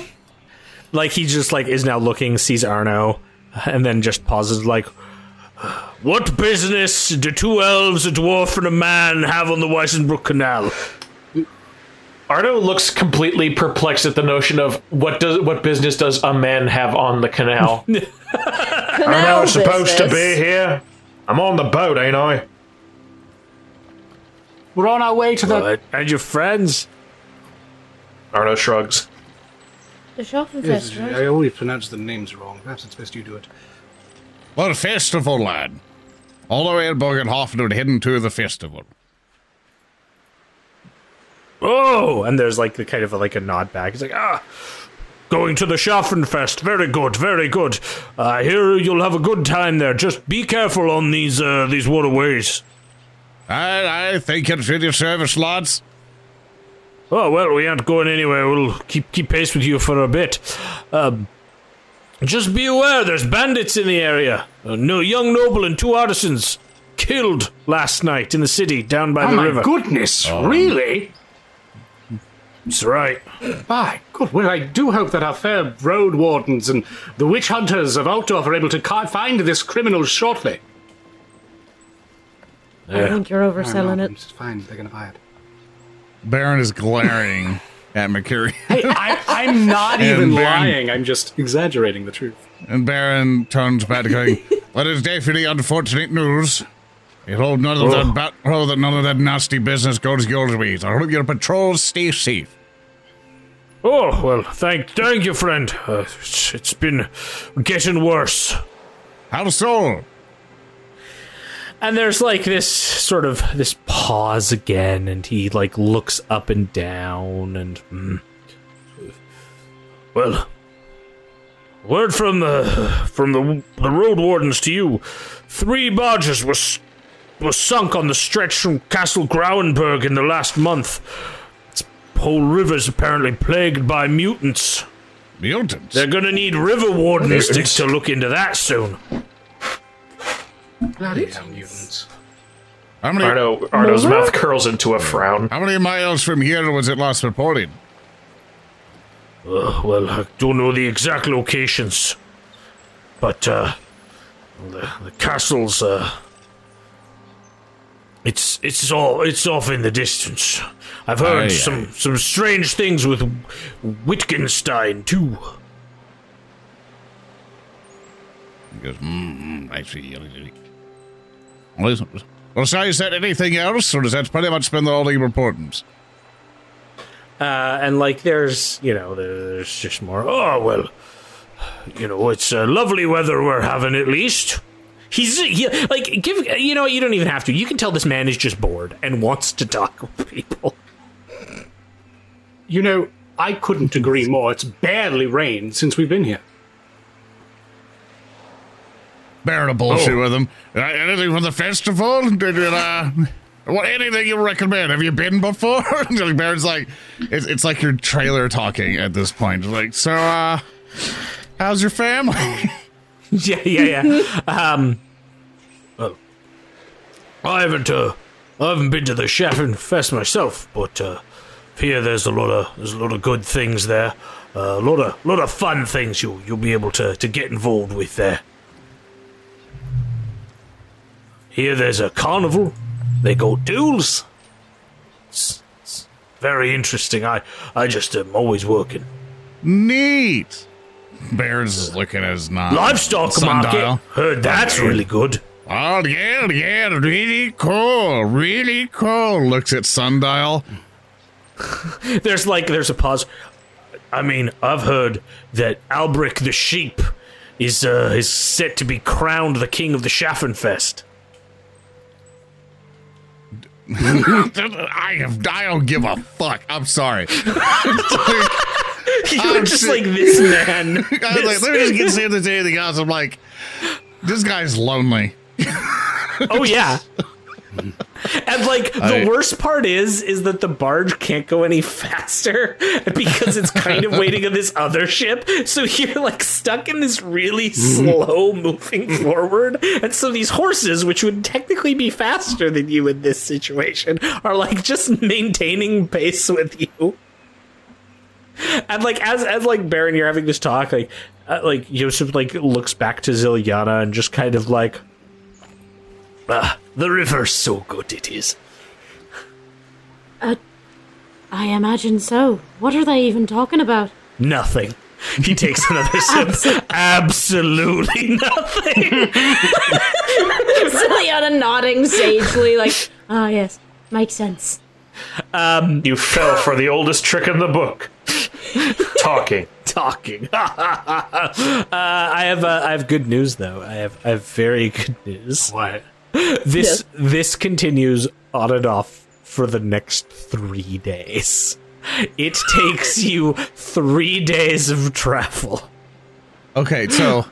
like, he just, like, is now looking, sees Arno, and then just pauses, like, what business do two elves, a dwarf, and a man have on the Weissbruck Canal? Arno looks completely perplexed at the notion of what does what business does a man have on the canal? Arno is supposed to be here. I'm on the boat, ain't I? We're on our way to the... Right. And your friends? Arno shrugs. The Schaffenfest, right? I always pronounce the names wrong. Perhaps it's best you do it. Well, festival, lad. All the way in Bogenhafen, heading to the festival. Oh, and there's like the kind of a, like a nod back. It's like, ah, going to the Schaffenfest. Very good, very good. I uh, hear you'll have a good time there. Just be careful on these uh, these waterways. I I think it's in your service, lads. Oh well, we aren't going anywhere. We'll keep keep pace with you for a bit. Um, just be aware, there's bandits in the area. Uh, no young noble and two artisans. killed last night in the city down by oh the river. Oh, my goodness, um, really? That's right. My God, well, I do hope that our fair road wardens and the witch hunters of Altdorf are able to find this criminal shortly. Yeah. I think you're overselling no, no, it. It's fine, they're going to buy it. Barin is glaring at Mecurion. Hey, I, I'm not even Barin, lying, I'm just exaggerating the truth. And Barin turns back to going, "That is definitely unfortunate news. I hope none of, that, bat oh, that none of that nasty business goes your ways. I hope your patrols stay safe." Oh, well, thank, thank you, friend. Uh, it's, it's been getting worse. How so? And there's like this sort of this pause again, and he like looks up and down, and mm, well, word from the from the the road wardens to you, three barges were were sunk on the stretch from Castle Grauenberg in the last month. This whole river's apparently plagued by mutants. Mutants? They're gonna need river wardens to, to look into that soon. Bloody hell, mutants. How many, Arno, Arno's what? Mouth curls into a frown. How many miles from here was it last reported? Uh, well, I don't know the exact locations. But, uh, the, the castle's, uh, it's, it's all, it's off in the distance. I've heard aye, some, aye. some strange things with Wittgenstein, too. He goes, mm, I see. Well, so is that anything else, or does that pretty much been all the importance? Uh, and, like, there's, you know, there's just more, oh, well, you know, it's uh, lovely weather we're having, at least. He's, he, like, give, you know, you don't even have to. You can tell this man is just bored and wants to talk with people. You know, I couldn't agree more. It's barely rained since we've been here. Bearing a bullshit oh. with them. Anything from the festival? Did you, uh, what anything you recommend? Have you been before? Baron's like, it's, it's like your trailer talking at this point. Like, so, uh, how's your family? yeah, yeah, yeah. um, well, I haven't, uh, I haven't been to the Schaffenfest myself, but uh, here there's a lot of there's a lot of good things there, uh, a lot of lot of fun things you you'll be able to to get involved with there. Here there's a carnival. They go duels. It's, it's very interesting. I, I just am always working. Neat. Bears is looking at his nine. Livestock sundial. Market. Heard that's really good. Oh, yeah, yeah. Really cool. Really cool. Looks at sundial. There's like, there's a pause. I mean, I've heard that Albric the Sheep is, uh, is set to be crowned the king of the Schaffenfest. I have. I don't give a fuck. I'm sorry. Like, you're I'm just sick. Like this man. I was this. Like, let me just get to see anything else. I'm like, this guy's lonely. Oh yeah. And like the I, worst part is, is that the barge can't go any faster because it's kind of waiting on this other ship. So you're like stuck in this really slow moving forward. And so these horses, which would technically be faster than you in this situation, are like just maintaining pace with you. And like as as like Barin, you're having this talk, like uh, like Yosef like looks back to Zilyana and just kind of like. Ah, the river's so good it is. Uh, I imagine so. What are they even talking about? Nothing. He takes another sip. Absolutely nothing. Zilyana nodding sagely like, ah, oh, yes, makes sense. Um, you fell for the oldest trick in the book. Talking. Talking. uh, I have uh, I have good news, though. I have I have very good news. What? This yeah. this continues on and off for the next three days. It takes you three days of travel. Okay, so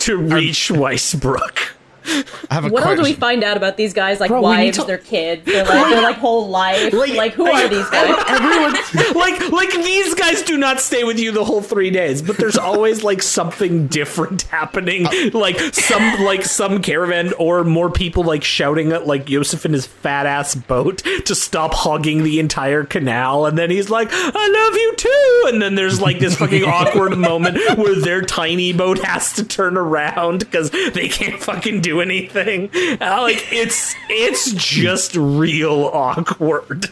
to reach I'm, Weissbruck. I have a what question. Else do we find out about these guys? Like Bro, wives, their kids, their like, their like whole life. Like, like who are these guys? Everyone, like like these guys do not stay with you the whole three days, but there's always like something different happening. Uh, like some like some caravan or more people like shouting at like Yosef in his fat ass boat to stop hogging the entire canal, and then he's like, "I love you too," and then there's like this fucking awkward moment where their tiny boat has to turn around because they can't fucking do anything. Uh, like it's it's just real awkward.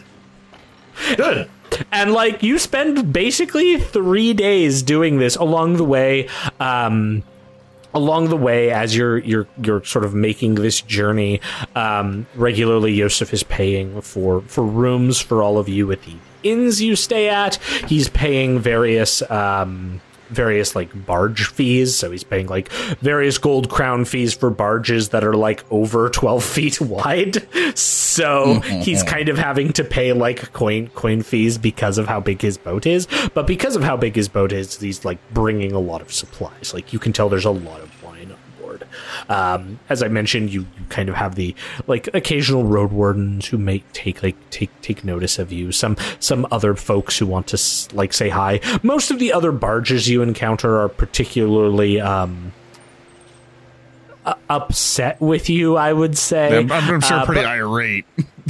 Good. And like you spend basically three days doing this along the way. Um, along the way, as you're you're you're sort of making this journey, um, regularly Yosef is paying for for rooms for all of you at the inns you stay at. He's paying various. Um, various like barge fees, so he's paying like various gold crown fees for barges that are like over twelve feet wide, so he's kind of having to pay like coin coin fees because of how big his boat is. But because of how big his boat is, he's like bringing a lot of supplies. Like you can tell there's a lot of wine on board. Um as I mentioned, you, you kind of have the like occasional road wardens who may take like take take notice of you, some some other folks who want to like say hi. Most of the other barges you encounter are particularly um upset with you, I would say. I'm, I'm sure uh, pretty but, irate.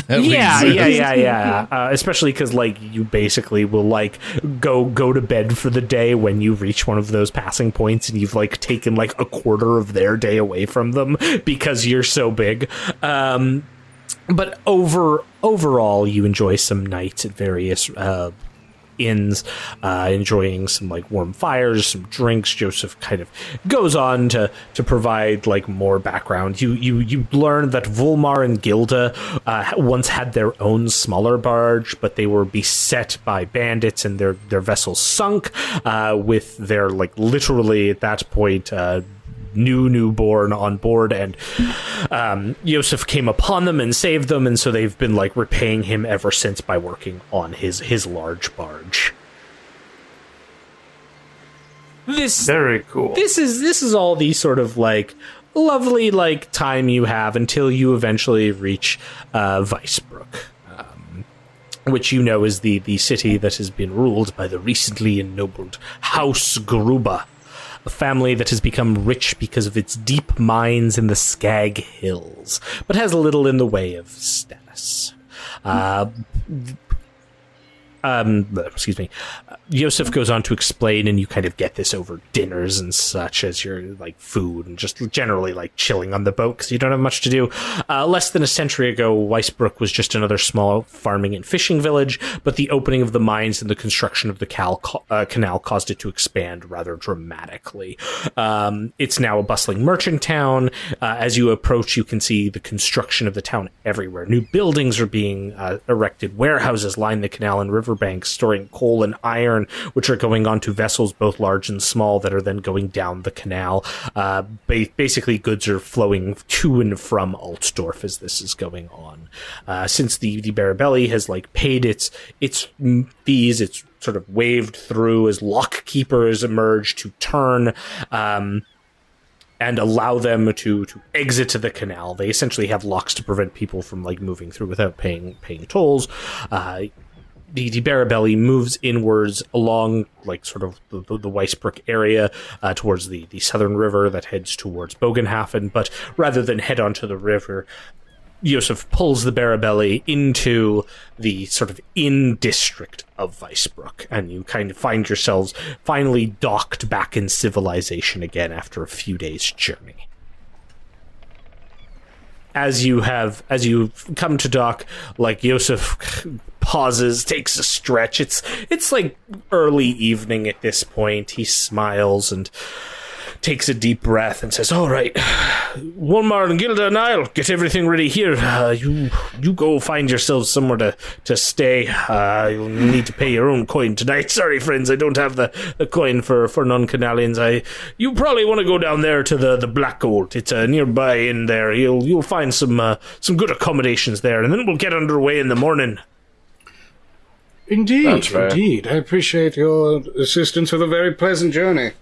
Yeah, yeah, yeah, yeah, yeah. Uh, especially because like you basically will like go go to bed for the day when you reach one of those passing points, and you've like taken like a quarter of their day away from them because you're so big. Um, but over overall, you enjoy some nights at various uh, inns, uh, enjoying some like warm fires, some drinks. Yosef kind of goes on to to provide like more background. You you you learn that Wolmar and Gilda uh, once had their own smaller barge, but they were beset by bandits and their their vessel sunk uh, with their like literally at that point. Uh, new newborn on board, and um, Yosef came upon them and saved them, and so they've been like repaying him ever since by working on his his large barge. This very cool. This is this is all the sort of like lovely like time you have until you eventually reach uh, Weissbruck, um, which you know is the the city that has been ruled by the recently ennobled House Gruber. A family that has become rich because of its deep mines in the Skag Hills, but has little in the way of status. Uh, um, excuse me. Uh, Yosef goes on to explain, and you kind of get this over dinners and such as your like food and just generally like chilling on the boat because you don't have much to do. Uh, less than a century ago, Weissbruck was just another small farming and fishing village, but the opening of the mines and the construction of the cal- uh, canal caused it to expand rather dramatically. Um, it's now a bustling merchant town. Uh, as you approach, you can see the construction of the town everywhere. New buildings are being uh, erected. Warehouses line the canal and riverbanks, storing coal and iron, which are going onto vessels both large and small that are then going down the canal. Uh, ba- basically, goods are flowing to and from Altdorf as this is going on. Uh, since the, the Barabelli has like paid its its fees, it's sort of waved through as lockkeepers emerge to turn. Um, and allow them to, to exit to the canal. They essentially have locks to prevent people from like moving through without paying paying tolls. Uh, The, the Barabelli moves inwards along, like, sort of the, the, the Weissbruck area uh, towards the, the southern river that heads towards Bogenhafen. But rather than head onto the river, Yosef pulls the Barabelli into the sort of inn district of Weissbruck. And you kind of find yourselves finally docked back in civilization again after a few days' journey. As you have, as you come to dock, like, Yosef pauses, takes a stretch. It's it's like early evening at this point. He smiles and takes a deep breath and says, "All right, Wolmar and Gilda and I'll get everything ready here. Uh, you you go find yourselves somewhere to to stay. Uh, you'll need to pay your own coin tonight. Sorry, friends, I don't have the, the coin for, for non-Canalians. I you probably want to go down there to the, the Black Gold. It's a nearby inn there. You'll you'll find some uh, some good accommodations there, and then we'll get underway in the morning." Indeed, indeed. I appreciate your assistance with a very pleasant journey.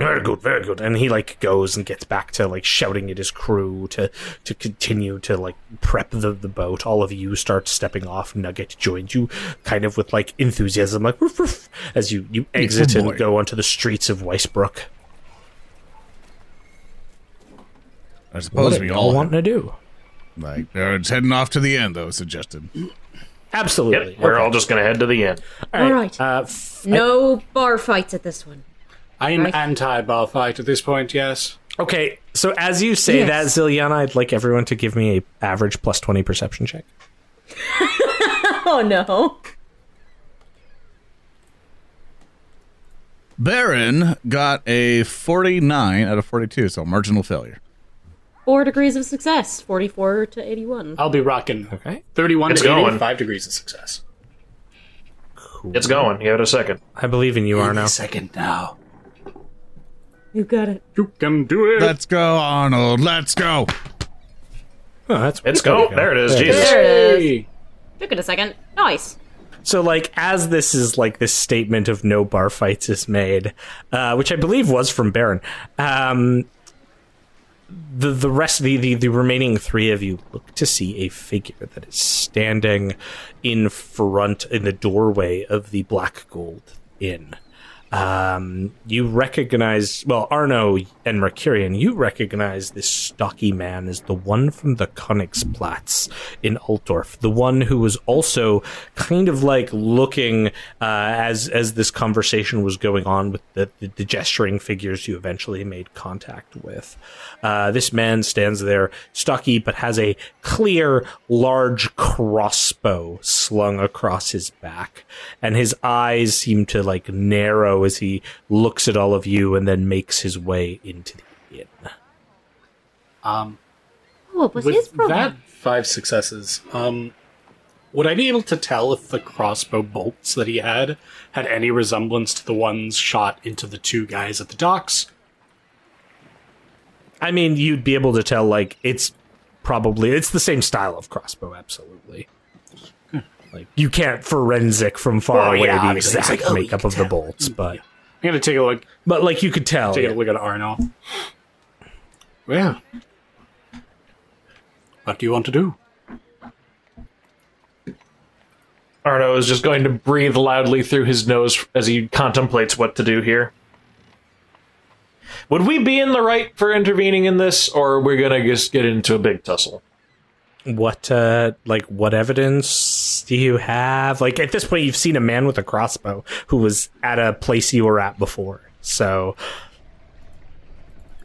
Very good, very good. And he, like, goes and gets back to, like, shouting at his crew to, to continue to, like, prep the, the boat. All of you start stepping off. Nugget joins you kind of with, like, enthusiasm, like, woof, woof, as you, you exit and go onto the streets of Weissbruck. I suppose we all want to do. Like, it's heading off to the end, though, suggested. Absolutely. Yep, we're okay. all just going to head to the end. All right. All right. Uh, f- no bar fights at this one. I'm right. anti-bar fight at this point, yes. Okay, so as you say yes. that, Zilyana, I'd like everyone to give me an average plus twenty perception check. Oh, no. Barin got a forty-nine out of forty-two, so marginal failure. Four degrees of success, forty-four to eighty-one. I'll be rocking. Okay. thirty-one it's to going. eighty-five degrees of success. Cool. It's going. Give it a second. I believe in you, Arno. Give it a second now. You got it. You can do it. Let's go, Arnold. Let's go. Oh, that's Let's go. go. There it is. There Jesus. There it is. Took it a second. Nice. So, like, as this is, like, this statement of no bar fights is made, uh, which I believe was from Barin, um, the the rest, the, the, the remaining three of you look to see a figure that is standing in front, in the doorway of the Black Gold Inn. Um, you recognize, well, Arno and Mecurion, you recognize this stocky man as the one from the Königsplatz in Altdorf, the one who was also kind of like looking uh, as as this conversation was going on with the, the, the gesturing figures you eventually made contact with. Uh, this man stands there, stocky, but has a clear, large crossbow slung across his back, and his eyes seem to like narrow as he looks at all of you and then makes his way into the inn. Um, what was his problem? That five successes. Um, would I be able to tell if the crossbow bolts that he had had any resemblance to the ones shot into the two guys at the docks? I mean, you'd be able to tell, like, it's probably, it's the same style of crossbow, absolutely. Like, you can't forensic from far well, away yeah, the exact like, oh, makeup of tell. the bolts, but... Yeah. I'm going to take a look. But, like, you could tell. Take yeah. a look at Arnold. Well, what do you want to do? Arnold is just going to breathe loudly through his nose as he contemplates what to do here. Would we be in the right for intervening in this, or are we going to just get into a big tussle? What, uh, like, what evidence do you have? Like, at this point, you've seen a man with a crossbow who was at a place you were at before, so...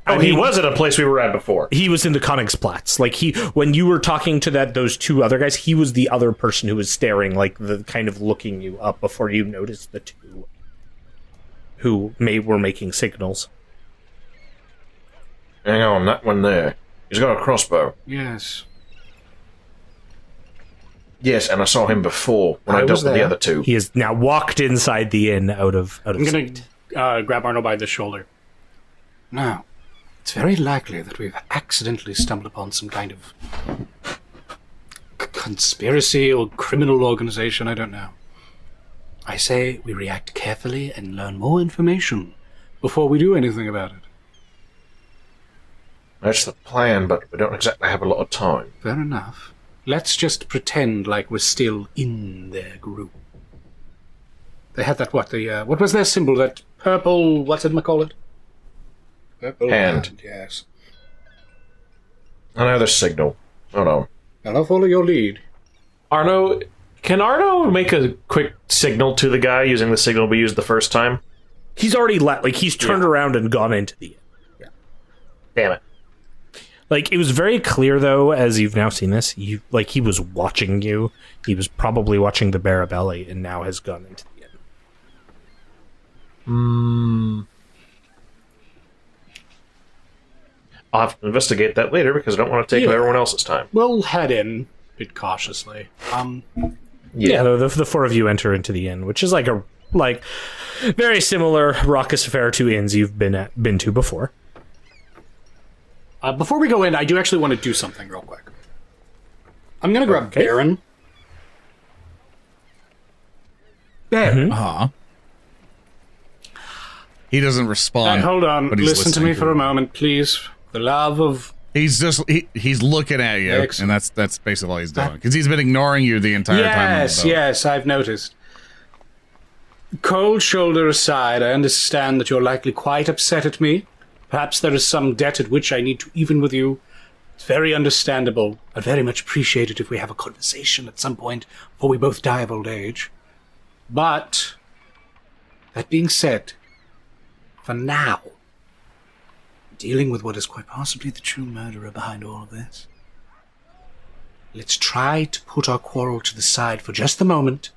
Oh, I mean, he was at a place we were at before. He was in the Königsplatz. Like, he, when you were talking to that, those two other guys, he was the other person who was staring, like, the kind of looking you up before you noticed the two who may were making signals. Hang on, that one there. He's got a crossbow. Yes. Yes, and I saw him before when I, I dealt with the other two. He has now walked inside the inn out of out of I'm going to uh, grab Arnold by the shoulder. Now, it's very likely that we've accidentally stumbled upon some kind of c- conspiracy or criminal organization, I don't know. I say we react carefully and learn more information before we do anything about it. That's the plan, but we don't exactly have a lot of time. Fair enough. Let's just pretend like we're still in their group. They had that, what, the, uh, what was their symbol? That purple, what did I call it? Purple hand. hand. Yes. Another signal. Oh, no. And I'll follow your lead. Arno, can Arno make a quick signal to the guy using the signal we used the first time? He's already, la- like, he's turned yeah. around and gone into the... Yeah. Damn it. Like, it was very clear, though, as you've now seen this, you like, he was watching you. He was probably watching the Barabelli and now has gone into the inn. Hmm. I'll have to investigate that later because I don't want to take yeah. everyone else's time. We'll head in a bit cautiously. Um, yeah, yeah the, the four of you enter into the inn, which is like a like very similar raucous affair to inns you've been at, been to before. Uh, before we go in, I do actually want to do something real quick. I'm going to grab okay. Barin. Barin. Mm-hmm. Uh-huh. He doesn't respond. Hey, hold on. Listen to me for a moment, please. The love of... He's just, he, he's looking at you, Ex and that's that's basically all he's doing. Because he's been ignoring you the entire yes, time. Yes, yes, I've noticed. Cold shoulder aside, I understand that you're likely quite upset at me. Perhaps there is some debt at which I need to even with you. It's very understandable. I'd very much appreciate it if we have a conversation at some point before we both die of old age. But, that being said, for now... dealing with what is quite possibly the true murderer behind all of this. Let's try to put our quarrel to the side for just the moment,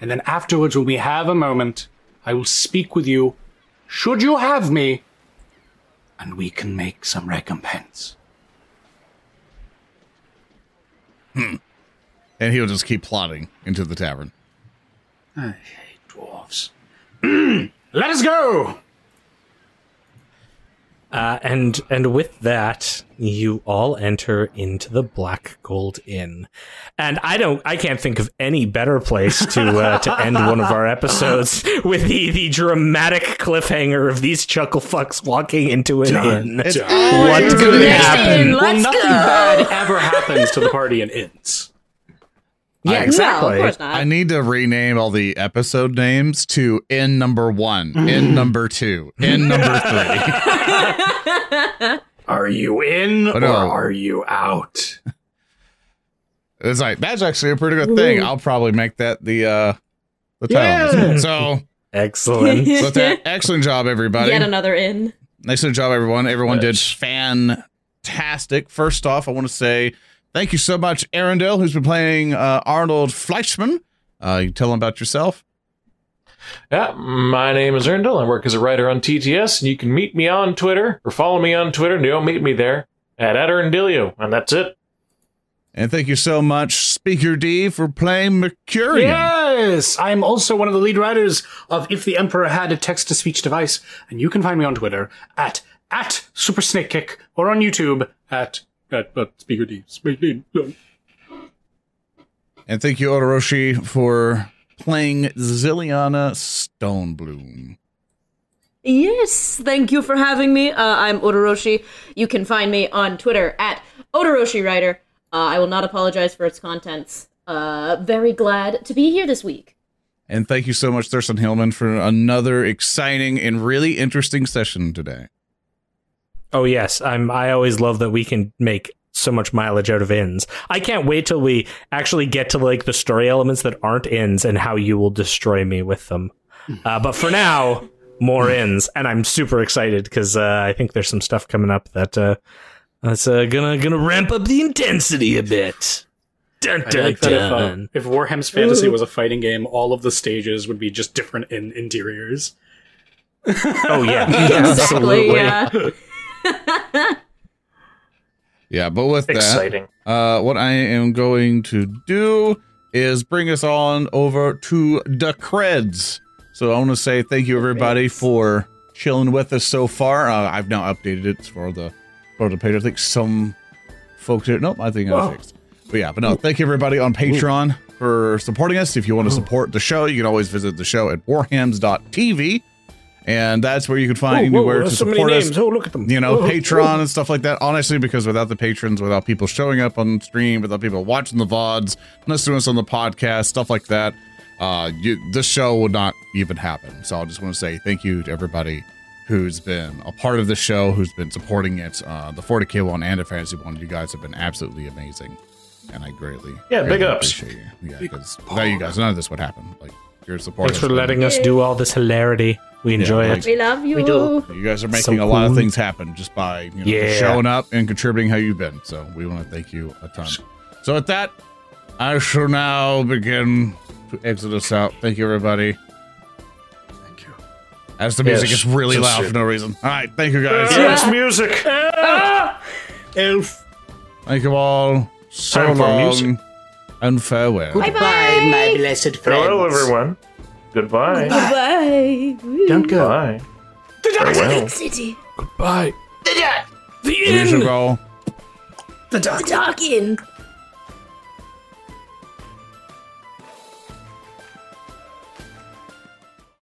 and then afterwards when we have a moment, I will speak with you, should you have me, and we can make some recompense. Hmm. And he'll just keep plodding into the tavern. I hate dwarves. Let us go! Uh, and and with that, you all enter into the Black Gold Inn, and I don't, I can't think of any better place to uh, to end one of our episodes with the the dramatic cliffhanger of these chuckle fucks walking into an Done. inn. What's going to happen? Well, nothing go. bad ever happens to the party in inns. Yeah, I, exactly. No, of course not. I need to rename all the episode names to in number one, in number two, in number three. Are you in but or no. are you out? It's like, that's actually a pretty good thing. Ooh. I'll probably make that the uh the title. Yeah. So excellent. So that, excellent job, everybody. Yet another in. Excellent job, everyone. Everyone Gosh. did fantastic. First off, I want to say thank you so much, Eärendil, who's been playing uh, Arnold Fleischman. Uh, you tell him about yourself. Yeah, my name is Eärendil. I work as a writer on T T S, and you can meet me on Twitter, or follow me on Twitter, and you'll meet me there, at @Eärendilio, and that's it. And thank you so much, Speaker D, for playing Mecurion. Yes! I'm also one of the lead writers of If the Emperor Had a Text-to-Speech Device, and you can find me on Twitter at, at SuperSnakeKick, or on YouTube at... At, at Speaker D. Speaker D. No. And thank you, Odoroshi, for playing Zilyana Stonebloom. Yes, thank you for having me. Uh, I'm Odoroshi. You can find me on Twitter at OdoroshiWriter. Uh, I will not apologize for its contents. Uh, very glad to be here this week. And thank you so much, Thurston Hillman, for another exciting and really interesting session today. Oh yes, I'm. I always love that we can make so much mileage out of inns. I can't wait till we actually get to like the story elements that aren't inns and how you will destroy me with them. Uh, but for now, more inns, and I'm super excited because uh, I think there's some stuff coming up that uh, that's uh, gonna gonna ramp up the intensity a bit. Dun, dun, I like that if, uh, if Warhammer Fantasy was a fighting game, all of the stages would be just different in interiors. Oh yeah, exactly. Absolutely. Yeah. Yeah, but with Exciting. that, uh, what I am going to do is bring us on over to the creds. So I want to say thank you, everybody, Thanks. for chilling with us so far. Uh, I've now updated it for the for the page. I think some folks here. Nope, I think Whoa. I fixed. But yeah, but no, thank you, everybody, on Patreon Ooh. for supporting us. If you want to support the show, you can always visit the show at warhams dot T V. And that's where you can find whoa, whoa, anywhere to so support us. Oh, look at them. You know, whoa, Patreon whoa. and stuff like that. Honestly, because without the patrons, without people showing up on stream, without people watching the V O Ds, listening to us on the podcast, stuff like that, uh, you, this show would not even happen. So I just want to say thank you to everybody who's been a part of the show, who's been supporting it. Uh, the forty K one and the Fantasy one, you guys have been absolutely amazing. And I greatly, yeah, greatly big ups. appreciate you. Yeah, because without you guys, none of this would happen. Like, your support. Thanks for letting us do all this hilarity. We enjoy yeah, it. We love you. We do. You guys are making so a lot cool. of things happen just by you know, yeah. showing up and contributing how you've been. So we want to thank you a ton. So with that, I shall now begin to exit us out. Thank you, everybody. Thank you. As the music yes. is really That's loud it. for no reason. All right. Thank you, guys. Yes, music. Ah! Elf. Thank you all so Time long music. and farewell. Goodbye, Bye-bye. my blessed friends. Hello, everyone. Goodbye. Goodbye. Goodbye. Don't go. Goodbye. The dark well. city. Goodbye. The dark. The inn. The dark inn.